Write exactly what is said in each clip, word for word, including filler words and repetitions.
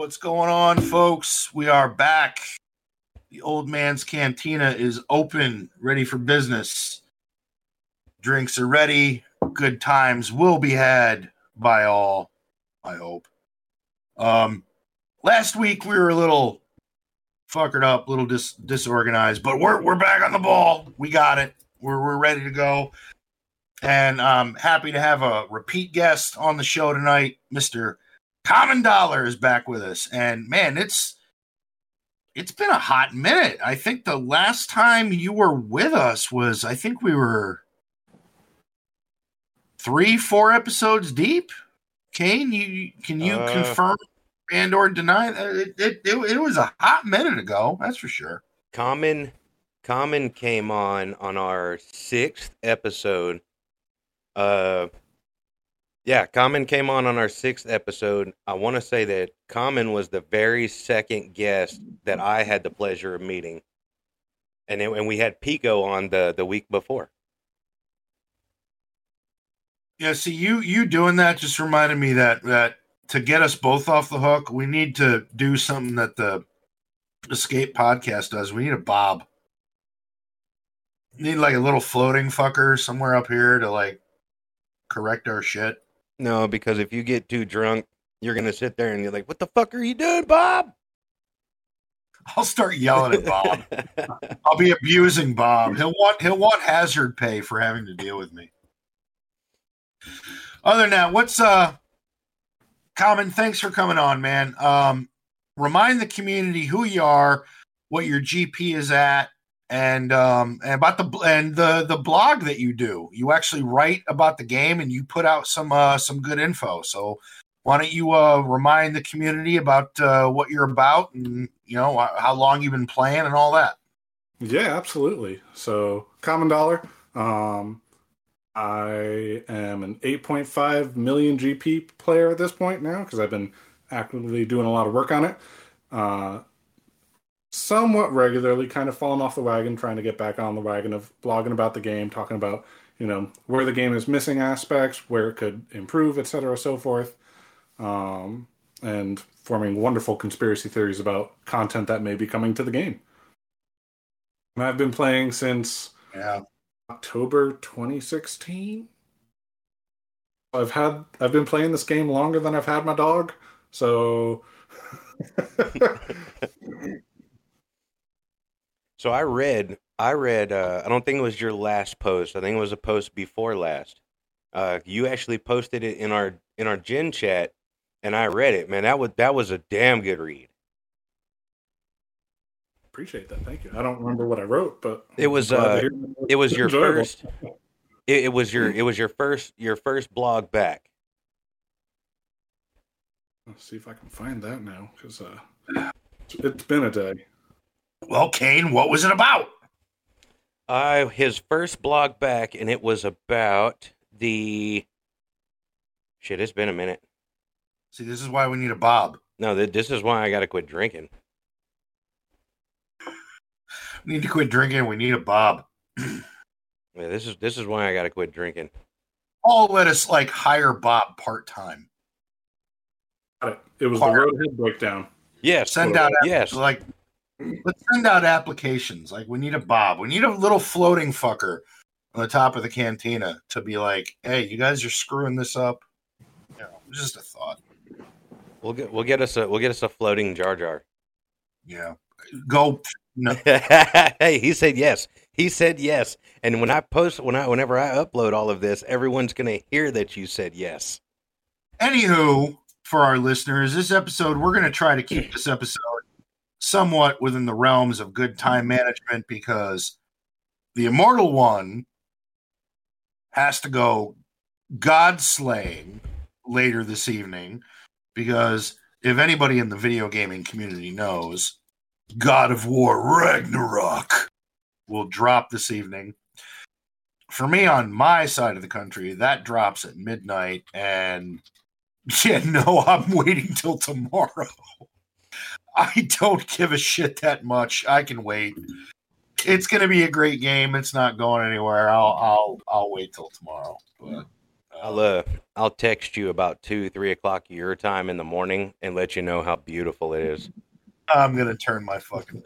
What's going on, folks? We are back. The old man's cantina is open, ready for business. Drinks are ready. Good times will be had by all, I hope. Um, last week we were a little fuckered up, a little dis- disorganized, but we're we're back on the ball. We got it. We're we're ready to go. And I'm happy to have a repeat guest on the show tonight. Mister Common Dollar is back with us. And man, it's it's been a hot minute. I think the last time you were with us was, I think we were three, four episodes deep. Kane, you can you uh, confirm and or deny it, it? It it was a hot minute ago, that's for sure. Common Common came on on our sixth episode. Uh, yeah, Common came on on our sixth episode. I want to say that Common was the very second guest that I had the pleasure of meeting, and it, and we had Pico on the the week before. Yeah, see, you you doing that just reminded me that that to get us both off the hook, we need to do something that the Escape Podcast does. We need a Bob. We need like a little floating fucker somewhere up here to like correct our shit. No, because if you get too drunk, you're gonna sit there and you're like, "What the fuck are you doing, Bob?" I'll start yelling at Bob. I'll be abusing Bob. He'll want he'll want hazard pay for having to deal with me. Other than that, what's uh, Common? Thanks for coming on, man. Um, remind the community who you are, what your G P is at, and um, and about the and the the blog that you do. You actually write about the game, and you put out some uh, some good info. So why don't you uh, remind the community about uh, what you're about, and you know how long you've been playing and all that. Yeah, absolutely. So Common Dollar. Um... I am an eight point five million G P player at this point now because I've been actively doing a lot of work on it. Uh, somewhat regularly, kind of falling off the wagon, trying to get back on the wagon of blogging about the game, talking about, you know, where the game is missing aspects, where it could improve, et cetera, so forth, um, and forming wonderful conspiracy theories about content that may be coming to the game. And I've been playing since... Yeah. October twenty sixteen. I've had I've been playing this game longer than I've had my dog, so So I read I read uh, I don't think it was your last post. I think it was a post before last. Uh, you actually posted it in our in our Gen chat and I read it. Man, that was that was a damn good read. Appreciate that. Thank you. I don't remember what I wrote, but it was uh, it was your first it, it was your it was your first your first blog back. Let's see if I can find that now because uh, it's been a day. Well, Kane, what was it about? Uh, his first blog back, and it was about the shit. It's been a minute. See, this is why we need a Bob. No, th- this is why I got to quit drinking. We need to quit drinking. We need a Bob. Yeah, this is this is why I got to quit drinking. Paul let us like hire Bob part time. It was part. The Roadhead breakdown. Yes, send out yes. Like let's send out applications. Like we need a Bob. We need a little floating fucker on the top of the cantina to be like, "Hey, you guys are screwing this up." You know, just a thought. We'll get we'll get us a we'll get us a floating Jar Jar. Yeah, go. No. Hey, he said yes. He said yes. And when I post, when I, whenever I upload all of this, everyone's going to hear that you said yes. Anywho, for our listeners, this episode, we're going to try to keep this episode somewhat within the realms of good time management because the Immortal One has to go God slaying later this evening because if anybody in the video gaming community knows, God of War Ragnarok will drop this evening. For me, on my side of the country, that drops at midnight, and yeah, no, I'm waiting till tomorrow. I don't give a shit that much. I can wait. It's going to be a great game. It's not going anywhere. I'll I'll I'll wait till tomorrow. But I'll uh, I'll text you about two, three o'clock your time in the morning and let you know how beautiful it is. I'm gonna turn my fucking.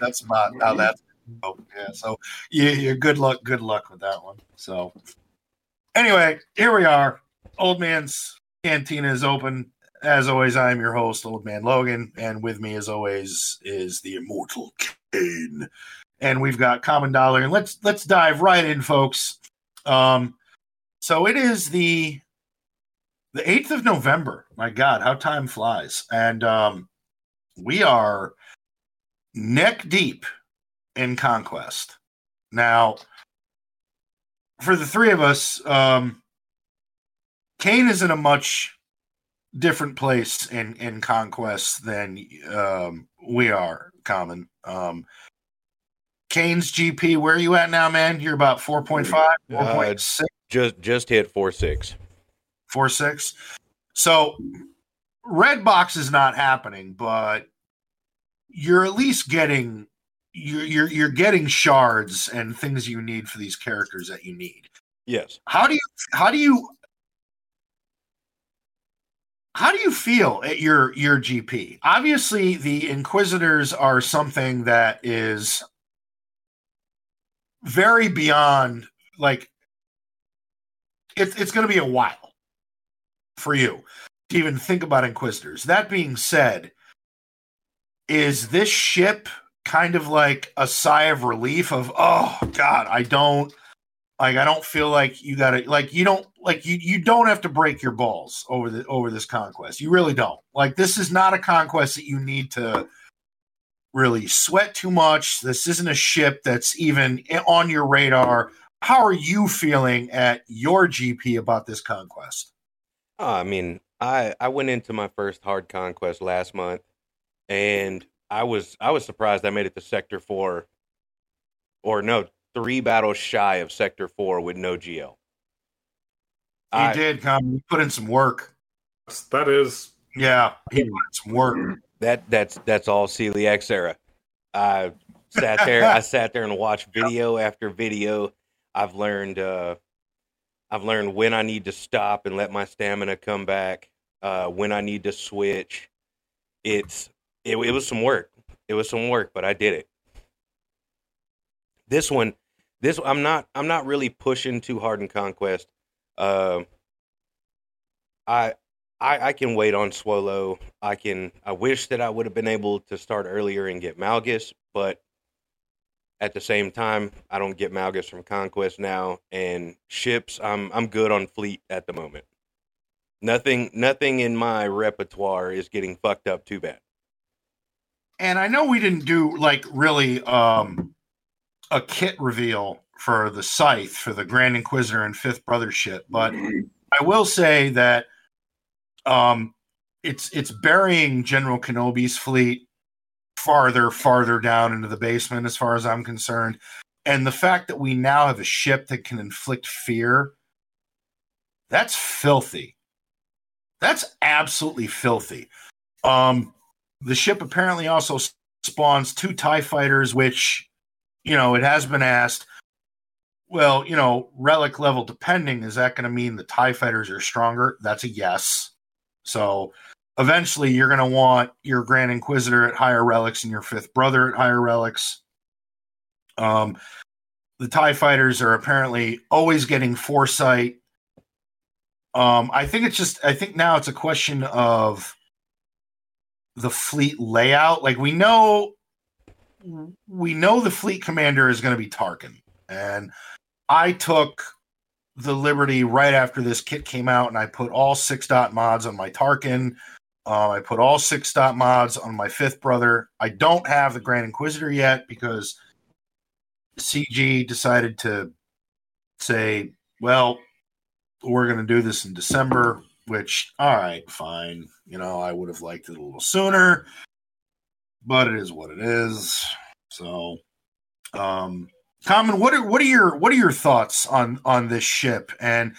That's about how that's. Oh, yeah. So yeah, yeah, good luck. Good luck with that one. So anyway, here we are. Old Man's Cantina is open. As always, I am your host, Old Man Logan, and with me, as always, is the immortal Kane. And we've got Common Dollar. And let's let's dive right in, folks. Um, so it is the the eighth of November. My God, how time flies! And um, we are neck deep in Conquest. Now, for the three of us, um, Kane is in a much different place in, in Conquest than um, we are, Common. Um, Kane's G P, where are you at now, man? You're about four point five, four point six. Uh, just, just hit four point six. four point six. So, Red Box is not happening, but you're at least getting... You're, you're you're getting shards and things you need for these characters that you need. Yes. How do you how do you how do you feel at your your G P? Obviously, the Inquisitors are something that is very beyond. Like, it's it's going to be a while for you to even think about Inquisitors. That being said, is this ship kind of like a sigh of relief of, oh God, I don't like, I don't feel like you gotta, like, you don't like you, you don't have to break your balls over the, over this conquest. You really don't. Like, this is not a conquest that you need to really sweat too much. This isn't a ship that's even on your radar. How are you feeling at your G P about this conquest? Uh, I mean, I, I went into my first hard conquest last month, and I was I was surprised I made it to Sector Four, or no, three battles shy of Sector Four with no G L. You I, did, Common. You put in some work. That is, yeah, he put in some work. That that's that's all C L S era. I sat there, I sat there and watched video after video. I've learned, uh, I've learned when I need to stop and let my stamina come back. Uh, when I need to switch, it's. It, it was some work. It was some work, but I did it. This one, this I'm not. I'm not really pushing too hard in Conquest. Uh, I, I, I can wait on Swolo. I can. I wish that I would have been able to start earlier and get Malgus, but at the same time, I don't get Malgus from Conquest now. And ships, I'm I'm good on fleet at the moment. Nothing, nothing in my repertoire is getting fucked up too bad. And I know we didn't do, like, really um, a kit reveal for the Scythe, for the Grand Inquisitor and Fifth Brother shit, but I will say that um, it's it's burying General Kenobi's fleet farther, farther down into the basement, as far as I'm concerned. And the fact that we now have a ship that can inflict fear, that's filthy. That's absolutely filthy. Um... The ship apparently also spawns two TIE fighters, which, you know, it has been asked, well, you know, relic level depending, is that going to mean the TIE fighters are stronger? That's a yes. So eventually you're going to want your Grand Inquisitor at higher relics and your Fifth Brother at higher relics. Um, the TIE fighters are apparently always getting foresight. Um, I think it's just, I think now it's a question of the fleet layout. Like, we know we know the fleet commander is going to be Tarkin, and I took the liberty right after this kit came out, and I put all six dot mods on my Tarkin. uh, I put all six dot mods on my Fifth Brother. I don't have the Grand Inquisitor yet because C G decided to say, well, we're going to do this in December. Which, all right, fine. You know, I would have liked it a little sooner, but it is what it is. So, um, Common, what are what are your what are your thoughts on, on this ship, and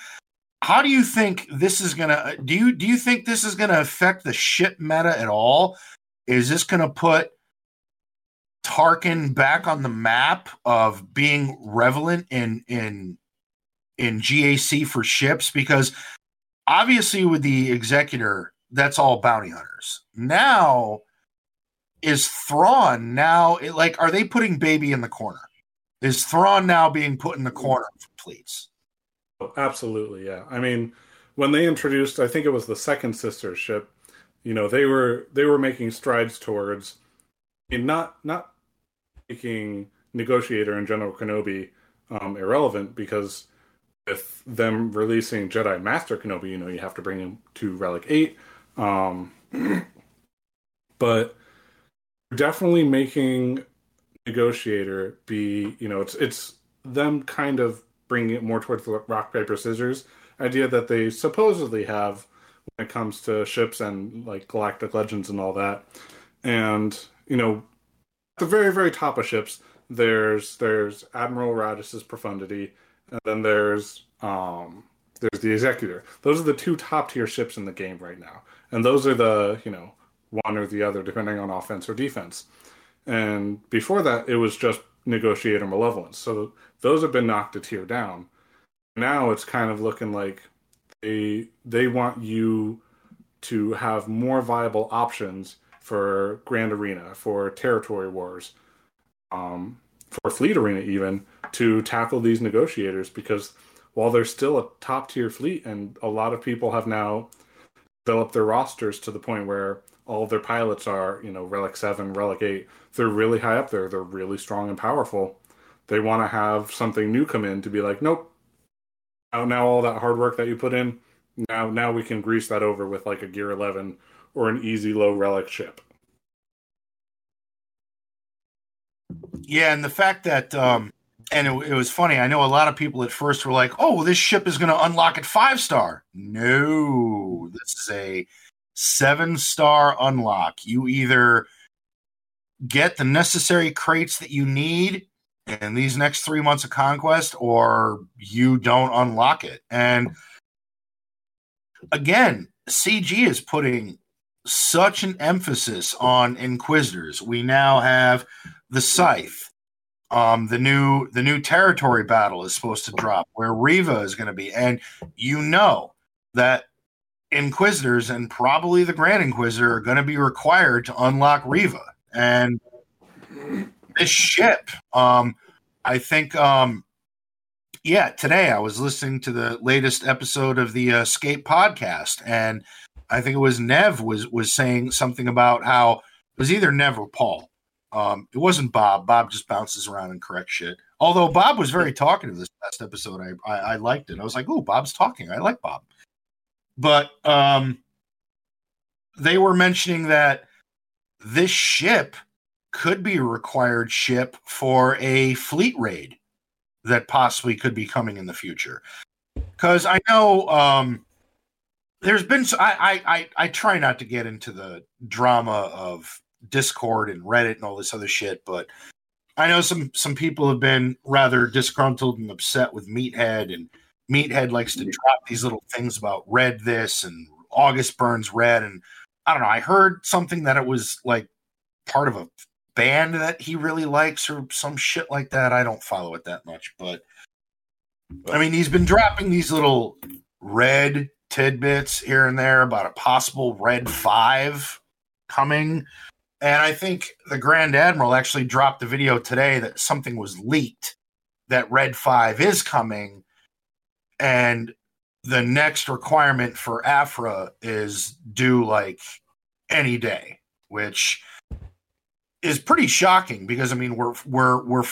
how do you think this is gonna do? You, do you think this is gonna affect the ship meta at all? Is this gonna put Tarkin back on the map of being relevant in in in G A C for ships, because obviously with the Executor, that's all bounty hunters. Now is Thrawn now it, like are they putting baby in the corner? Is Thrawn now being put in the corner for pleats? Oh, absolutely, yeah. I mean, when they introduced, I think it was the second sister ship, you know, they were they were making strides towards in not not making Negotiator and General Kenobi um, irrelevant, because with them releasing Jedi Master Kenobi, you know, you have to bring him to Relic eight. Um, but definitely making Negotiator be, you know, it's it's them kind of bringing it more towards the rock, paper, scissors idea that they supposedly have when it comes to ships and, like, Galactic Legends and all that. And, you know, at the very, very top of ships, there's there's Admiral Radis's Profundity, and then there's um, there's the Executor. Those are the two top-tier ships in the game right now. And those are the, you know, one or the other, depending on offense or defense. And before that, it was just Negotiator, Malevolence. So those have been knocked a tier down. Now it's kind of looking like they they want you to have more viable options for Grand Arena, for Territory Wars, um, for Fleet Arena even, to tackle these Negotiators, because while they're still a top-tier fleet, and a lot of people have now developed their rosters to the point where all of their pilots are, you know, Relic seven, Relic eight. They're really high up there. They're really strong and powerful. They want to have something new come in to be like, nope, now, now all that hard work that you put in, now now we can grease that over with like a Gear eleven or an easy low Relic ship. Yeah, and the fact that, um, and it, it was funny, I know a lot of people at first were like, oh, well, this ship is going to unlock at five star. No, this is a seven star unlock. You either get the necessary crates that you need in these next three months of conquest, or you don't unlock it. And again, C G is putting such an emphasis on Inquisitors. We now have the Scythe. Um, the new the new territory battle is supposed to drop, where Reva is going to be. And you know that Inquisitors and probably the Grand Inquisitor are going to be required to unlock Reva. And this ship, um, I think, um, yeah, today I was listening to the latest episode of the Escape podcast, and I think it was Nev was was saying something about how it was either Nev or Paul. Um, it wasn't Bob. Bob just bounces around and corrects shit. Although Bob was very talkative this last episode. I, I, I liked it. I was like, oh, Bob's talking. I like Bob. But um, they were mentioning that this ship could be a required ship for a fleet raid that possibly could be coming in the future. Because I know um, there's been... So I, I, I try not to get into the drama of Discord and Reddit and all this other shit, but I know some, some people have been rather disgruntled and upset with Meathead, and Meathead likes to drop these little things about red this and August Burns Red, and I don't know, I heard something that it was like part of a band that he really likes or some shit like that. I don't follow it that much, but I mean, he's been dropping these little red tidbits here and there about a possible Red five coming, and I think the Grand Admiral actually dropped the video today that something was leaked that Red five is coming. And the next requirement for Afra is due like any day, which is pretty shocking because I mean we're we're we're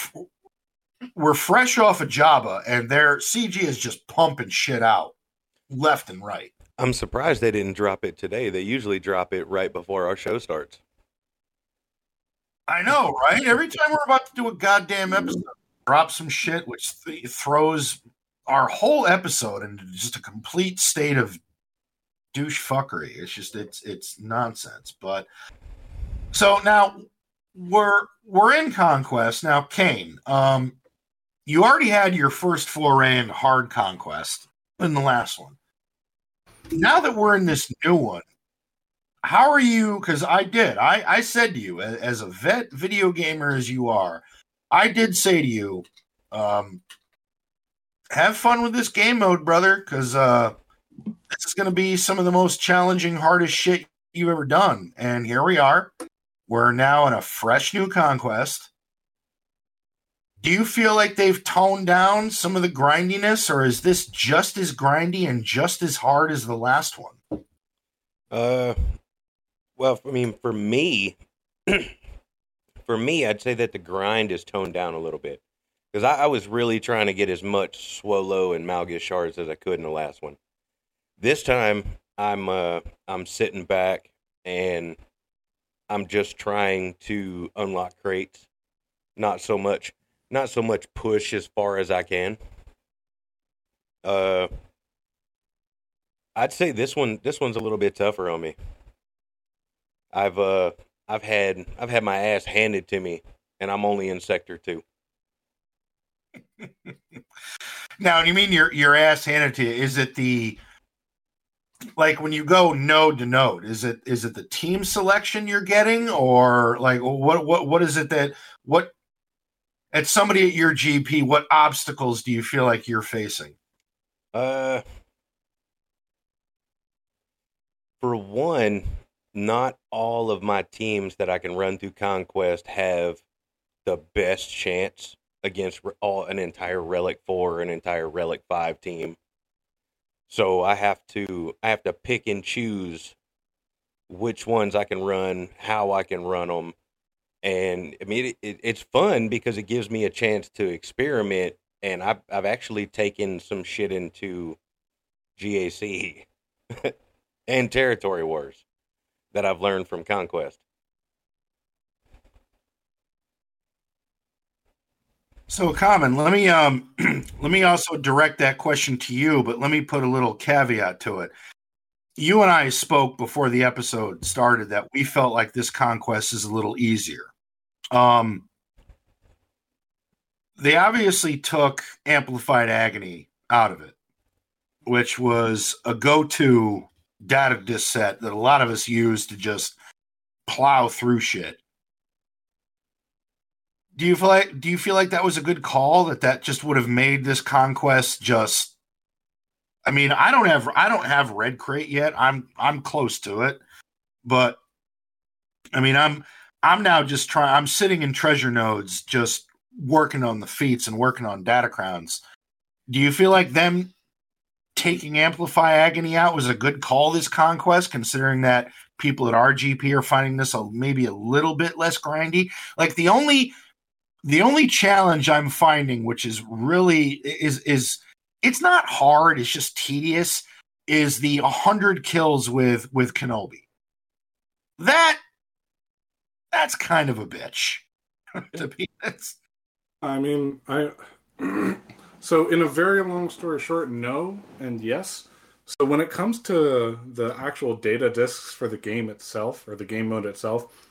we're fresh off of Jabba, and their C G is just pumping shit out left and right. I'm surprised they didn't drop it today. They usually drop it right before our show starts. I know, right? Every time we're about to do a goddamn episode, drop some shit which th- throws our whole episode into just a complete state of douche fuckery. It's just, it's, it's nonsense. But so now we're, we're in conquest. Now, Kane, um, you already had your first foray in hard conquest in the last one. Now that we're in this new one, how are you? Because I did. I, I said to you, as a vet video gamer as you are, I did say to you, um, have fun with this game mode, brother, because uh, this is going to be some of the most challenging, hardest shit you've ever done. And here we are. We're now in a fresh new conquest. Do you feel like they've toned down some of the grindiness, or is this just as grindy and just as hard as the last one? Uh, well, I mean, for me, for me, I'd say that the grind is toned down a little bit, because I, I was really trying to get as much Swolo and Malgus shards as I could in the last one. This time, I'm uh, I'm sitting back and I'm just trying to unlock crates, not so much. Not so much push as far as I can. Uh, I'd say this one. This one's a little bit tougher on me. I've uh, I've had I've had my ass handed to me, and I'm only in sector two. Now, you mean your your ass handed to you? Is it the like when you go node to node? Is it is it the team selection you're getting, or like what what what is it that what? At somebody at your G P, what obstacles do you feel like you're facing? Uh, for one, not all of my teams that I can run through Conquest have the best chance against all an entire Relic four or an entire Relic five team. So I have to I have to pick and choose which ones I can run, how I can run them. And I mean, it, it, it's fun because it gives me a chance to experiment. And I've, I've actually taken some shit into G A C and Territory Wars that I've learned from Conquest. So, Common, let me um, let me also direct that question to you, but let me put a little caveat to it. You and I spoke before the episode started that we felt like this conquest is a little easier. Um, they obviously took Amplified Agony out of it, which was a go-to data disk set that a lot of us used to just plow through shit. Do you feel like, do you feel like that was a good call, that that just would have made this conquest just... I mean, I don't have I don't have red crate yet. I'm I'm close to it, but I mean, I'm I'm now just trying. I'm sitting in treasure nodes, just working on the feats and working on data crowns. Do you feel like them taking Amplify Agony out was a good call this conquest, considering that people at R G P are finding this a, maybe a little bit less grindy? Like the only the only challenge I'm finding, which is really is is. It's not hard, it's just tedious, is the one hundred kills with, with Kenobi. That, that's kind of a bitch. To be honest. I mean, I... So in a very long story short, no and yes. So when it comes to the actual data disks for the game itself, or the game mode itself,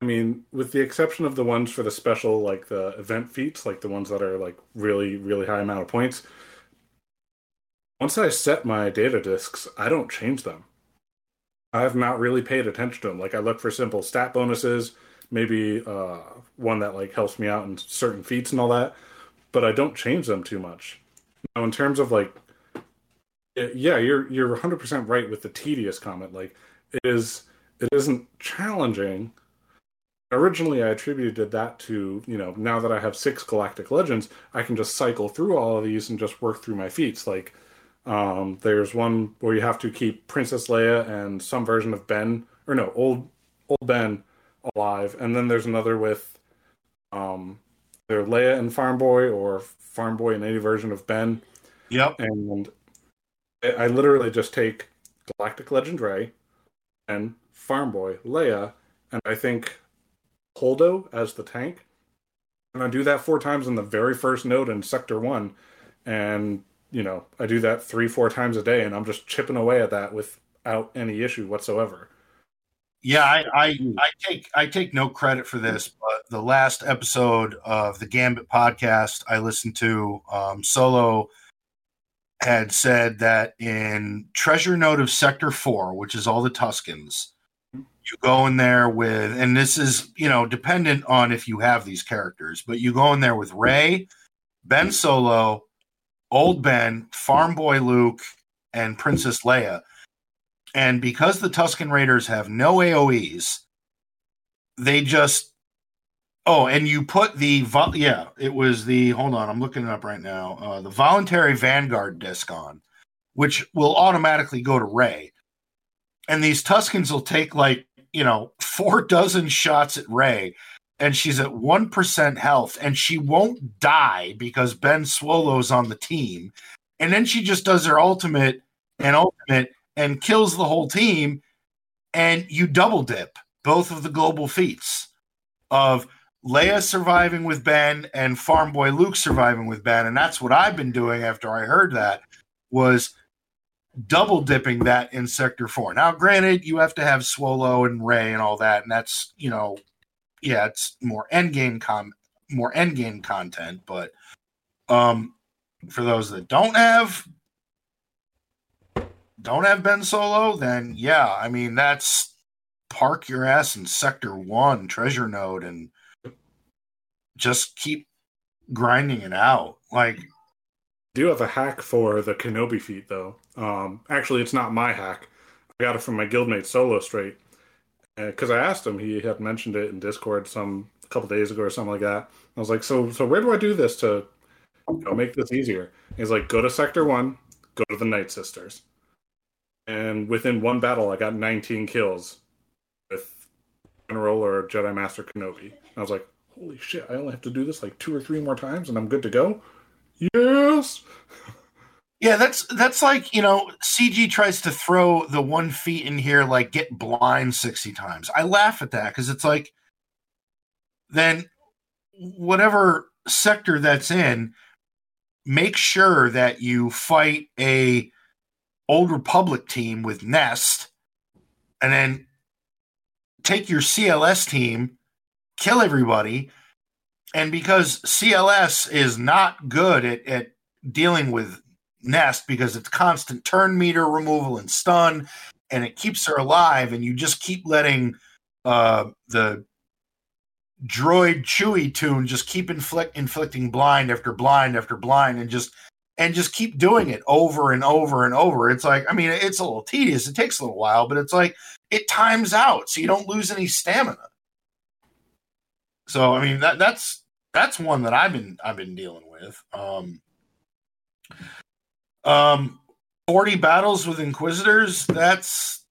I mean, with the exception of the ones for the special, like the event feats, like the ones that are like really, really high amount of points, once I set my data disks, I don't change them. I have not really paid attention to them. Like I look for simple stat bonuses, maybe uh, one that like helps me out in certain feats and all that, but I don't change them too much. Now, in terms of like, yeah, you're you're one hundred percent right with the tedious comment. Like it is, it isn't challenging. Originally, I attributed that to, you know, now that I have six Galactic Legends, I can just cycle through all of these and just work through my feats. Like, um, there's one where you have to keep Princess Leia and some version of Ben, or no, old old Ben alive. And then there's another with um, either Leia and Farm Boy, or Farm Boy and any version of Ben. Yep. And I literally just take Galactic Legend Rey and Farm Boy, Leia, and I think... Holdo as the tank, and I do that four times in the very first node in sector one, and you know I do that three four times a day, and I'm just chipping away at that without any issue whatsoever. Yeah, I I, I take I take no credit for this, but the last episode of the Gambit podcast I listened to, um, Solo had said that in Treasure Note of Sector four, which is all the Tuskens, you go in there with, and this is, you know, dependent on if you have these characters, but you go in there with Rey, Ben Solo, Old Ben, Farm Boy Luke, and Princess Leia. And because the Tusken Raiders have no A O Es, they just, oh, and you put the, vo- yeah, it was the, hold on, I'm looking it up right now, uh, the Voluntary Vanguard disc on, which will automatically go to Rey. And these Tuskens will take, like, you know, four dozen shots at Rey, and she's at one percent health, and she won't die because Ben Swolo's on the team. And then she just does her ultimate and ultimate and kills the whole team, and you double dip both of the global feats of Leia surviving with Ben and Farm Boy Luke surviving with Ben. And that's what I've been doing after I heard that, was double dipping that in Sector four. Now, granted, you have to have Swolo and Rey and all that, and that's, you know, yeah, it's more endgame com- more endgame content, but um, for those that don't have don't have Ben Solo, then yeah, I mean, that's park your ass in Sector one, Treasure Node, and just keep grinding it out. Like, do have a hack for the Kenobi feat, though. Um, actually, it's not my hack. I got it from my guildmate Solo Straight, because uh, I asked him. He had mentioned it in Discord some a couple days ago or something like that. I was like, "So, so where do I do this to, you know, make this easier?" And he's like, "Go to Sector One, go to the Night Sisters," and within one battle, I got nineteen kills with General or Jedi Master Kenobi. And I was like, "Holy shit! I only have to do this like two or three more times, and I'm good to go." Yes. Yeah, that's that's like, you know, C G tries to throw the one feat in here, like get blind sixty times. I laugh at that because it's like, then whatever sector that's in, make sure that you fight a Old Republic team with Nest, and then take your C L S team, kill everybody. And because C L S is not good at, at dealing with Nest, because it's constant turn meter removal and stun, and it keeps her alive, and you just keep letting uh, the droid Chewie tune just keep inflict, inflicting blind after blind after blind, and just and just keep doing it over and over and over. It's like, I mean, it's a little tedious. It takes a little while, but it's like, it times out, so you don't lose any stamina. So, I mean, that that's... That's one that I've been I've been dealing with. Um, um, forty battles with Inquisitors. That's,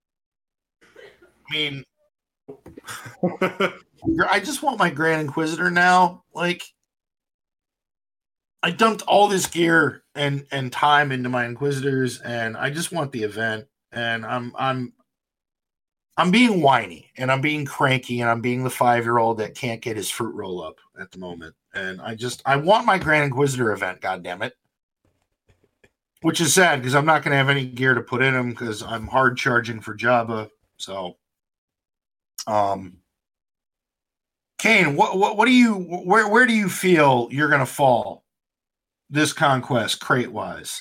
I mean, I just want my Grand Inquisitor now. Like, I dumped all this gear and and time into my Inquisitors, and I just want the event. And I'm I'm. I'm being whiny, and I'm being cranky, and I'm being the five-year-old that can't get his fruit roll-up at the moment. And I just, I want my Grand Inquisitor event, goddammit. Which is sad, because I'm not going to have any gear to put in them, because I'm hard-charging for Jabba. So, um, Kane, what, what, what do you, where, where do you feel you're going to fall this conquest, crate-wise?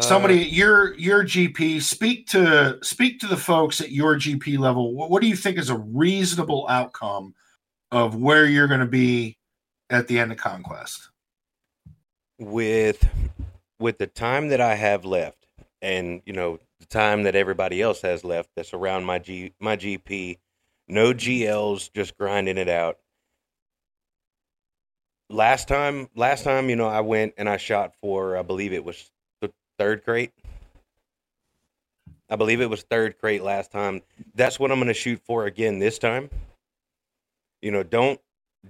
Somebody at your your G P, speak to speak to the folks at your G P level. What, what do you think is a reasonable outcome of where you're going to be at the end of Conquest? With with the time that I have left, and you know the time that everybody else has left, that's around my G my G P. No G Ls, just grinding it out. Last time, last time, you know, I went and I shot for, I believe it was. Third crate. I believe it was third crate last time. That's what I'm going to shoot for again this time. You know, don't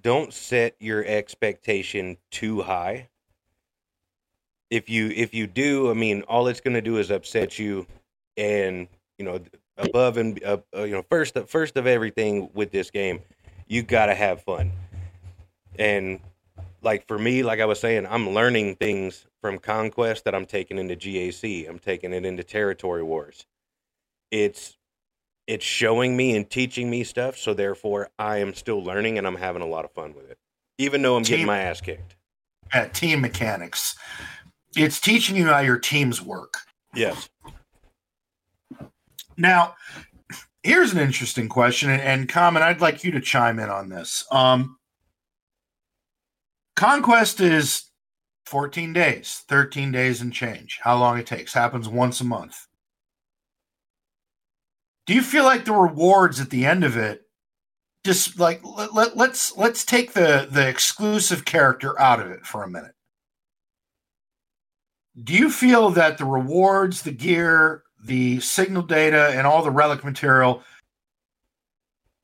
don't set your expectation too high. If you if you do, I mean, all it's going to do is upset you. And you know, above and uh, you know, first first of everything with this game, you got to have fun. And like for me, like I was saying, I'm learning things from Conquest that I'm taking into G A C. I'm taking it into Territory Wars. It's it's showing me and teaching me stuff, so therefore I am still learning and I'm having a lot of fun with it, even though I'm team, getting my ass kicked. Yeah, team mechanics. It's teaching you how your teams work. Yes. Now, here's an interesting question, and, and Common, I'd like you to chime in on this. Um, Conquest is fourteen days, thirteen days and change. How long it takes. Happens once a month. Do you feel like the rewards at the end of it, just like let, let, let's let's take the, the exclusive character out of it for a minute. Do you feel that the rewards, the gear, the signal data, and all the relic material,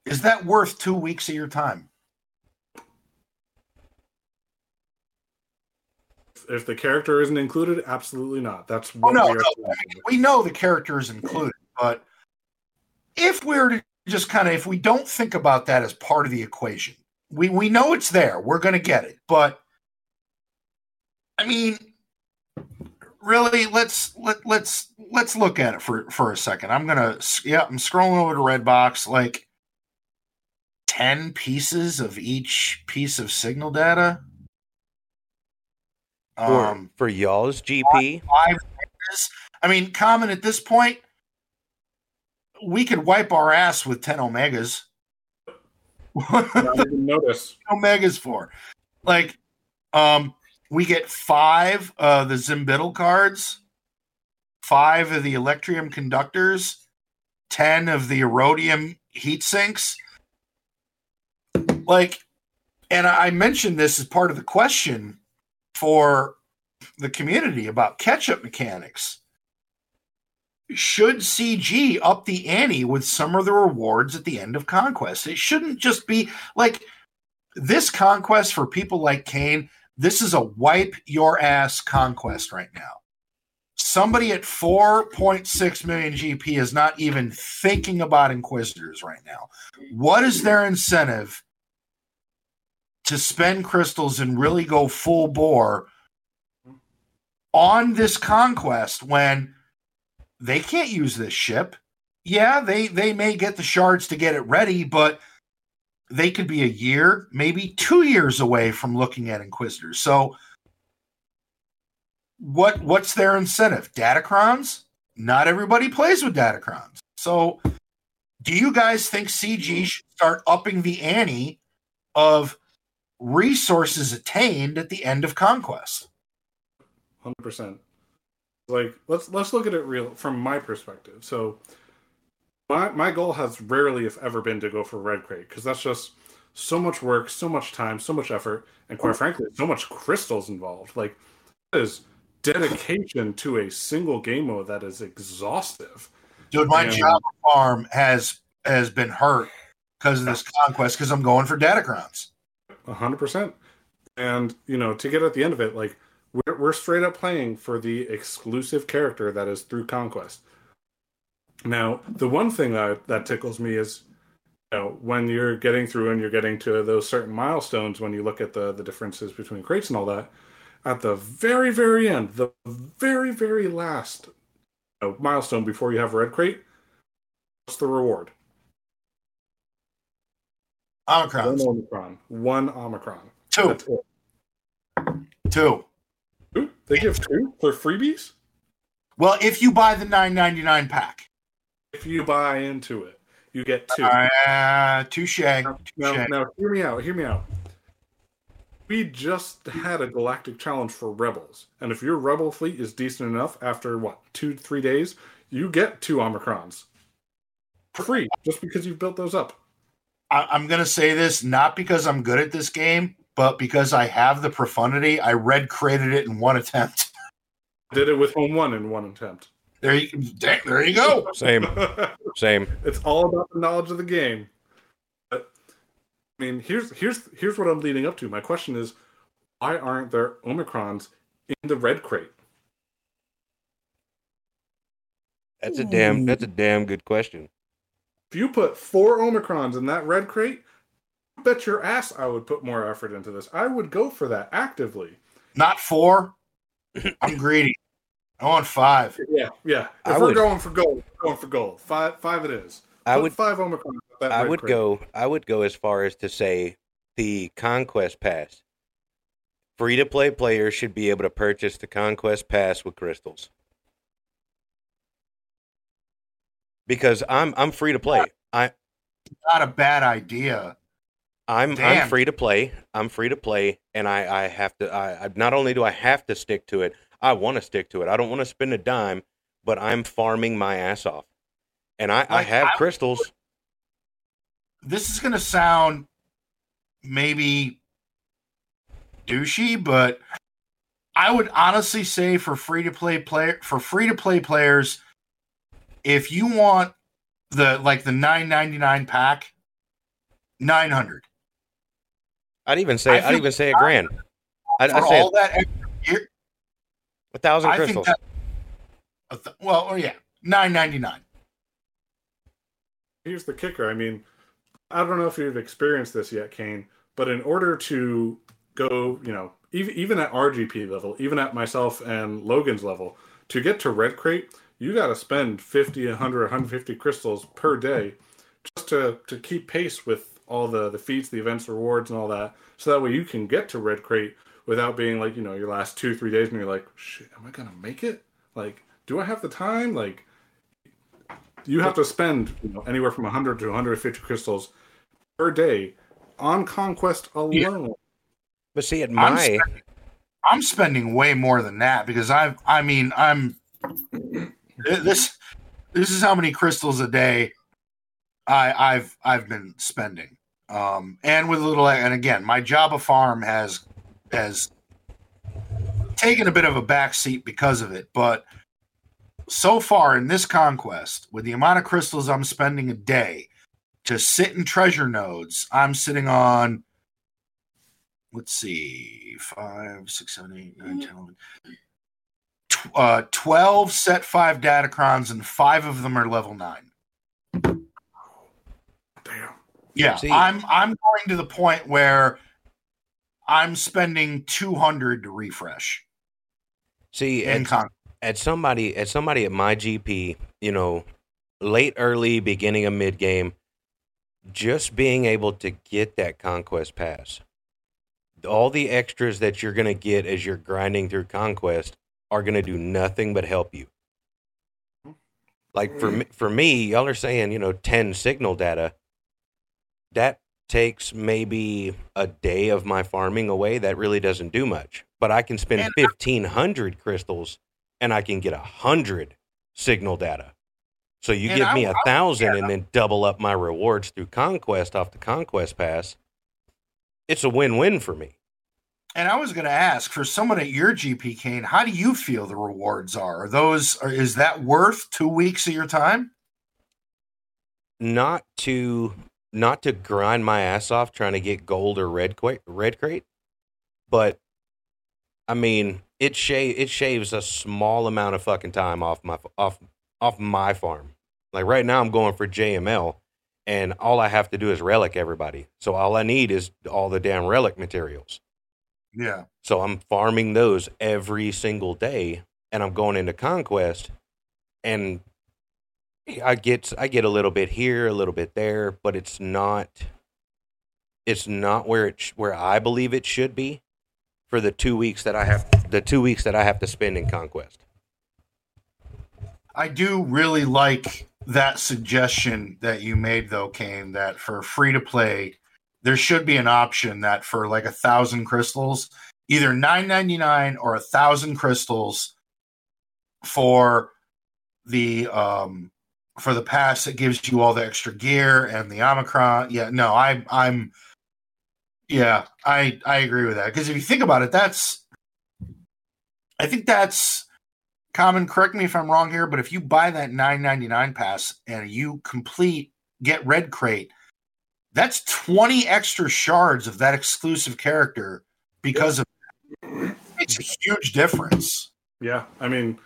is that worth two weeks of your time? If the character isn't included, absolutely not. That's what oh, no, we, are no. we know the character is included, but if we're to just kind of, if we don't think about that as part of the equation, we, we know it's there, we're going to get it. But I mean, really, let's let let's let's look at it for, for a second. I'm gonna yeah, I'm scrolling over to Redbox. Like ten pieces of each piece of signal data. Um, for, for y'all's G P, five, I mean, Common, at this point, we could wipe our ass with ten omegas. What I didn't notice omegas for, like, um. We get five of uh, the Zimbiddle cards, five of the Electrium conductors, ten of the Erodium heat sinks. Like, and I mentioned this as part of the question for the community about catch-up mechanics. Should C G up the ante with some of the rewards at the end of Conquest? It shouldn't just be, like, this Conquest for people like Kane... This is a wipe-your-ass conquest right now. Somebody at four point six million G P is not even thinking about Inquisitors right now. What is their incentive to spend crystals and really go full bore on this conquest when they can't use this ship? Yeah, they, they may get the shards to get it ready, but... they could be a year, maybe two years away from looking at Inquisitors. So what what's their incentive? Datacrons? Not everybody plays with Datacrons. So do you guys think C G should start upping the ante of resources attained at the end of Conquest? one hundred percent. Like, let's let's look at it real from my perspective. So My my goal has rarely, if ever, been to go for Red Crate, because that's just so much work, so much time, so much effort, and quite frankly, so much crystals involved. Like, that is dedication to a single game mode that is exhaustive. Dude, my and, Java farm has has been hurt because of this conquest, because I'm going for Datacrons. one hundred percent. And, you know, to get at the end of it, like, we're, we're straight up playing for the exclusive character that is through Conquest. Now, the one thing that, that tickles me is, you know, when you're getting through and you're getting to those certain milestones, when you look at the, the differences between crates and all that, at the very, very end, the very, very last, you know, milestone before you have a red crate, what's the reward? Omicron. One Omicron. One Omicron. Two. Two. Two? They yeah. give two for freebies? Well, if you buy the nine ninety-nine pack. If you buy into it, you get two. Uh, touche. Now, now, now, hear me out. Hear me out. We just had a Galactic Challenge for Rebels. And if your Rebel fleet is decent enough, after, what, two, three days, you get two Omicrons. For free, just because you've built those up. I, I'm going to say this, not because I'm good at this game, but because I have the Profundity. I red crated it in one attempt. Did it with home one in one attempt. There you, there you go. Same. Same. It's all about the knowledge of the game. But, I mean, here's here's here's what I'm leading up to. My question is, why aren't there Omicrons in the red crate? That's a damn that's a damn good question. If you put four Omicrons in that red crate, I bet your ass I would put more effort into this. I would go for that actively. Not four. I'm greedy. I want five. Yeah, yeah. If I we're would, going for gold, we're going for gold. Five, five it is. I Put would five Omicron. I would crate. go. I would go as far as to say the conquest pass Free-to-play players should be able to purchase the Conquest Pass with crystals. Because I'm I'm free to play. I not a bad idea. I'm Damn. I'm free to play. I'm free to play, and I, I have to. I, I not only do I have to stick to it, I want to stick to it. I don't want to spend a dime, but I'm farming my ass off, and I, like, I have I, crystals. This is gonna sound maybe douchey, but I would honestly say for free to play player for free to play players, if you want the like the nine ninety-nine pack, nine hundred. I'd even say I I'd even say a grand. I'd, I'd say all that extra gear, a thousand crystals. I think that, well, or yeah, nine ninety-nine. Here's the kicker. I mean, I don't know if you've experienced this yet, Kane, but in order to go, you know, even, even at R G P level, even at myself and Logan's level, to get to Red Crate, you got to spend fifty, one hundred, one hundred fifty crystals per day just to, to keep pace with all the, the feats, the events, rewards, and all that. So that way you can get to Red Crate without being like, you know, your last two, three days and you're like, shit, am I going to make it? Like, do I have the time? Like, you have to spend, you know, anywhere from one hundred to one hundred fifty crystals per day on Conquest alone. Yeah. But see, at my, I'm spending, I'm spending way more than that because I've, I mean, I'm this. This is how many crystals a day I, I've I've been spending, um, and with a little, and again, my Jabba farm has has taken a bit of a backseat because of it. But so far in this conquest, with the amount of crystals I'm spending a day to sit in treasure nodes, I'm sitting on. Let's see, five, six, seven, eight, nine, ten, eleven. Uh, twelve set five datacrons, and five of them are level nine. Damn. Yeah, see, I'm I'm going to the point where I'm spending two hundred to refresh. See, at, con- at somebody at somebody at my G P, you know, late, early, beginning of mid game, just being able to get that conquest pass. All the extras that you're going to get as you're grinding through Conquest are going to do nothing but help you. Like for me, for me, y'all are saying, you know, ten signal data. That takes maybe a day of my farming away. That really doesn't do much. But I can spend and fifteen hundred I, crystals and I can get one hundred signal data. So you give I, me one thousand yeah. and then double up my rewards through Conquest off the Conquest Pass. It's a win-win for me. And I was going to ask, for someone at your G P, Kane, how do you feel the rewards are? Are those, are, is that worth two weeks of your time? Not to, not to grind my ass off trying to get gold or red crate, red crate, but I mean, it shave, it shaves a small amount of fucking time off my off off my farm. Like right now, I'm going for J M L. And all I have to do is relic everybody. So all I need is all the damn relic materials. Yeah. So I'm farming those every single day, and I'm going into Conquest, and I get I get a little bit here, a little bit there, but it's not it's not where it sh- where I believe it should be for the two weeks that I have the two weeks that I have to spend in Conquest. I do really like that suggestion that you made, though, Kane, that for free-to-play, there should be an option that for, like, a thousand crystals, either nine ninety-nine or a thousand crystals for the um, for the pass that gives you all the extra gear and the Omicron. Yeah, no, I, I'm... Yeah, I, I agree with that. Because if you think about it, that's... I think that's... Common, correct me if I'm wrong here, but if you buy that nine ninety-nine pass and you complete get Red Crate, that's twenty extra shards of that exclusive character because yeah. of that. It's a huge difference. Yeah, I mean,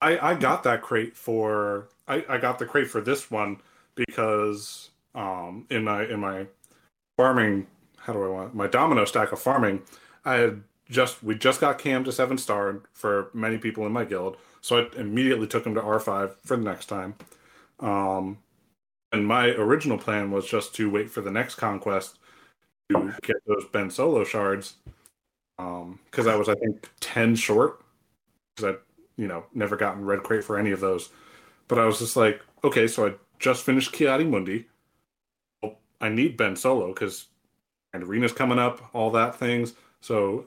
I, I got that crate for I, I got the crate for this one because um in my in my farming how do I want it? my domino stack of farming, I had Just we just got Cam to seven star for many people in my guild, so I immediately took him to R five for the next time. Um, and my original plan was just to wait for the next conquest to get those Ben Solo shards, um, because I was, I think, ten short, because I, you know, never gotten Red Crate for any of those. But I was just like, okay, so I just finished Ki Adi Mundi. Well, I need Ben Solo because Arena's coming up, all that things. So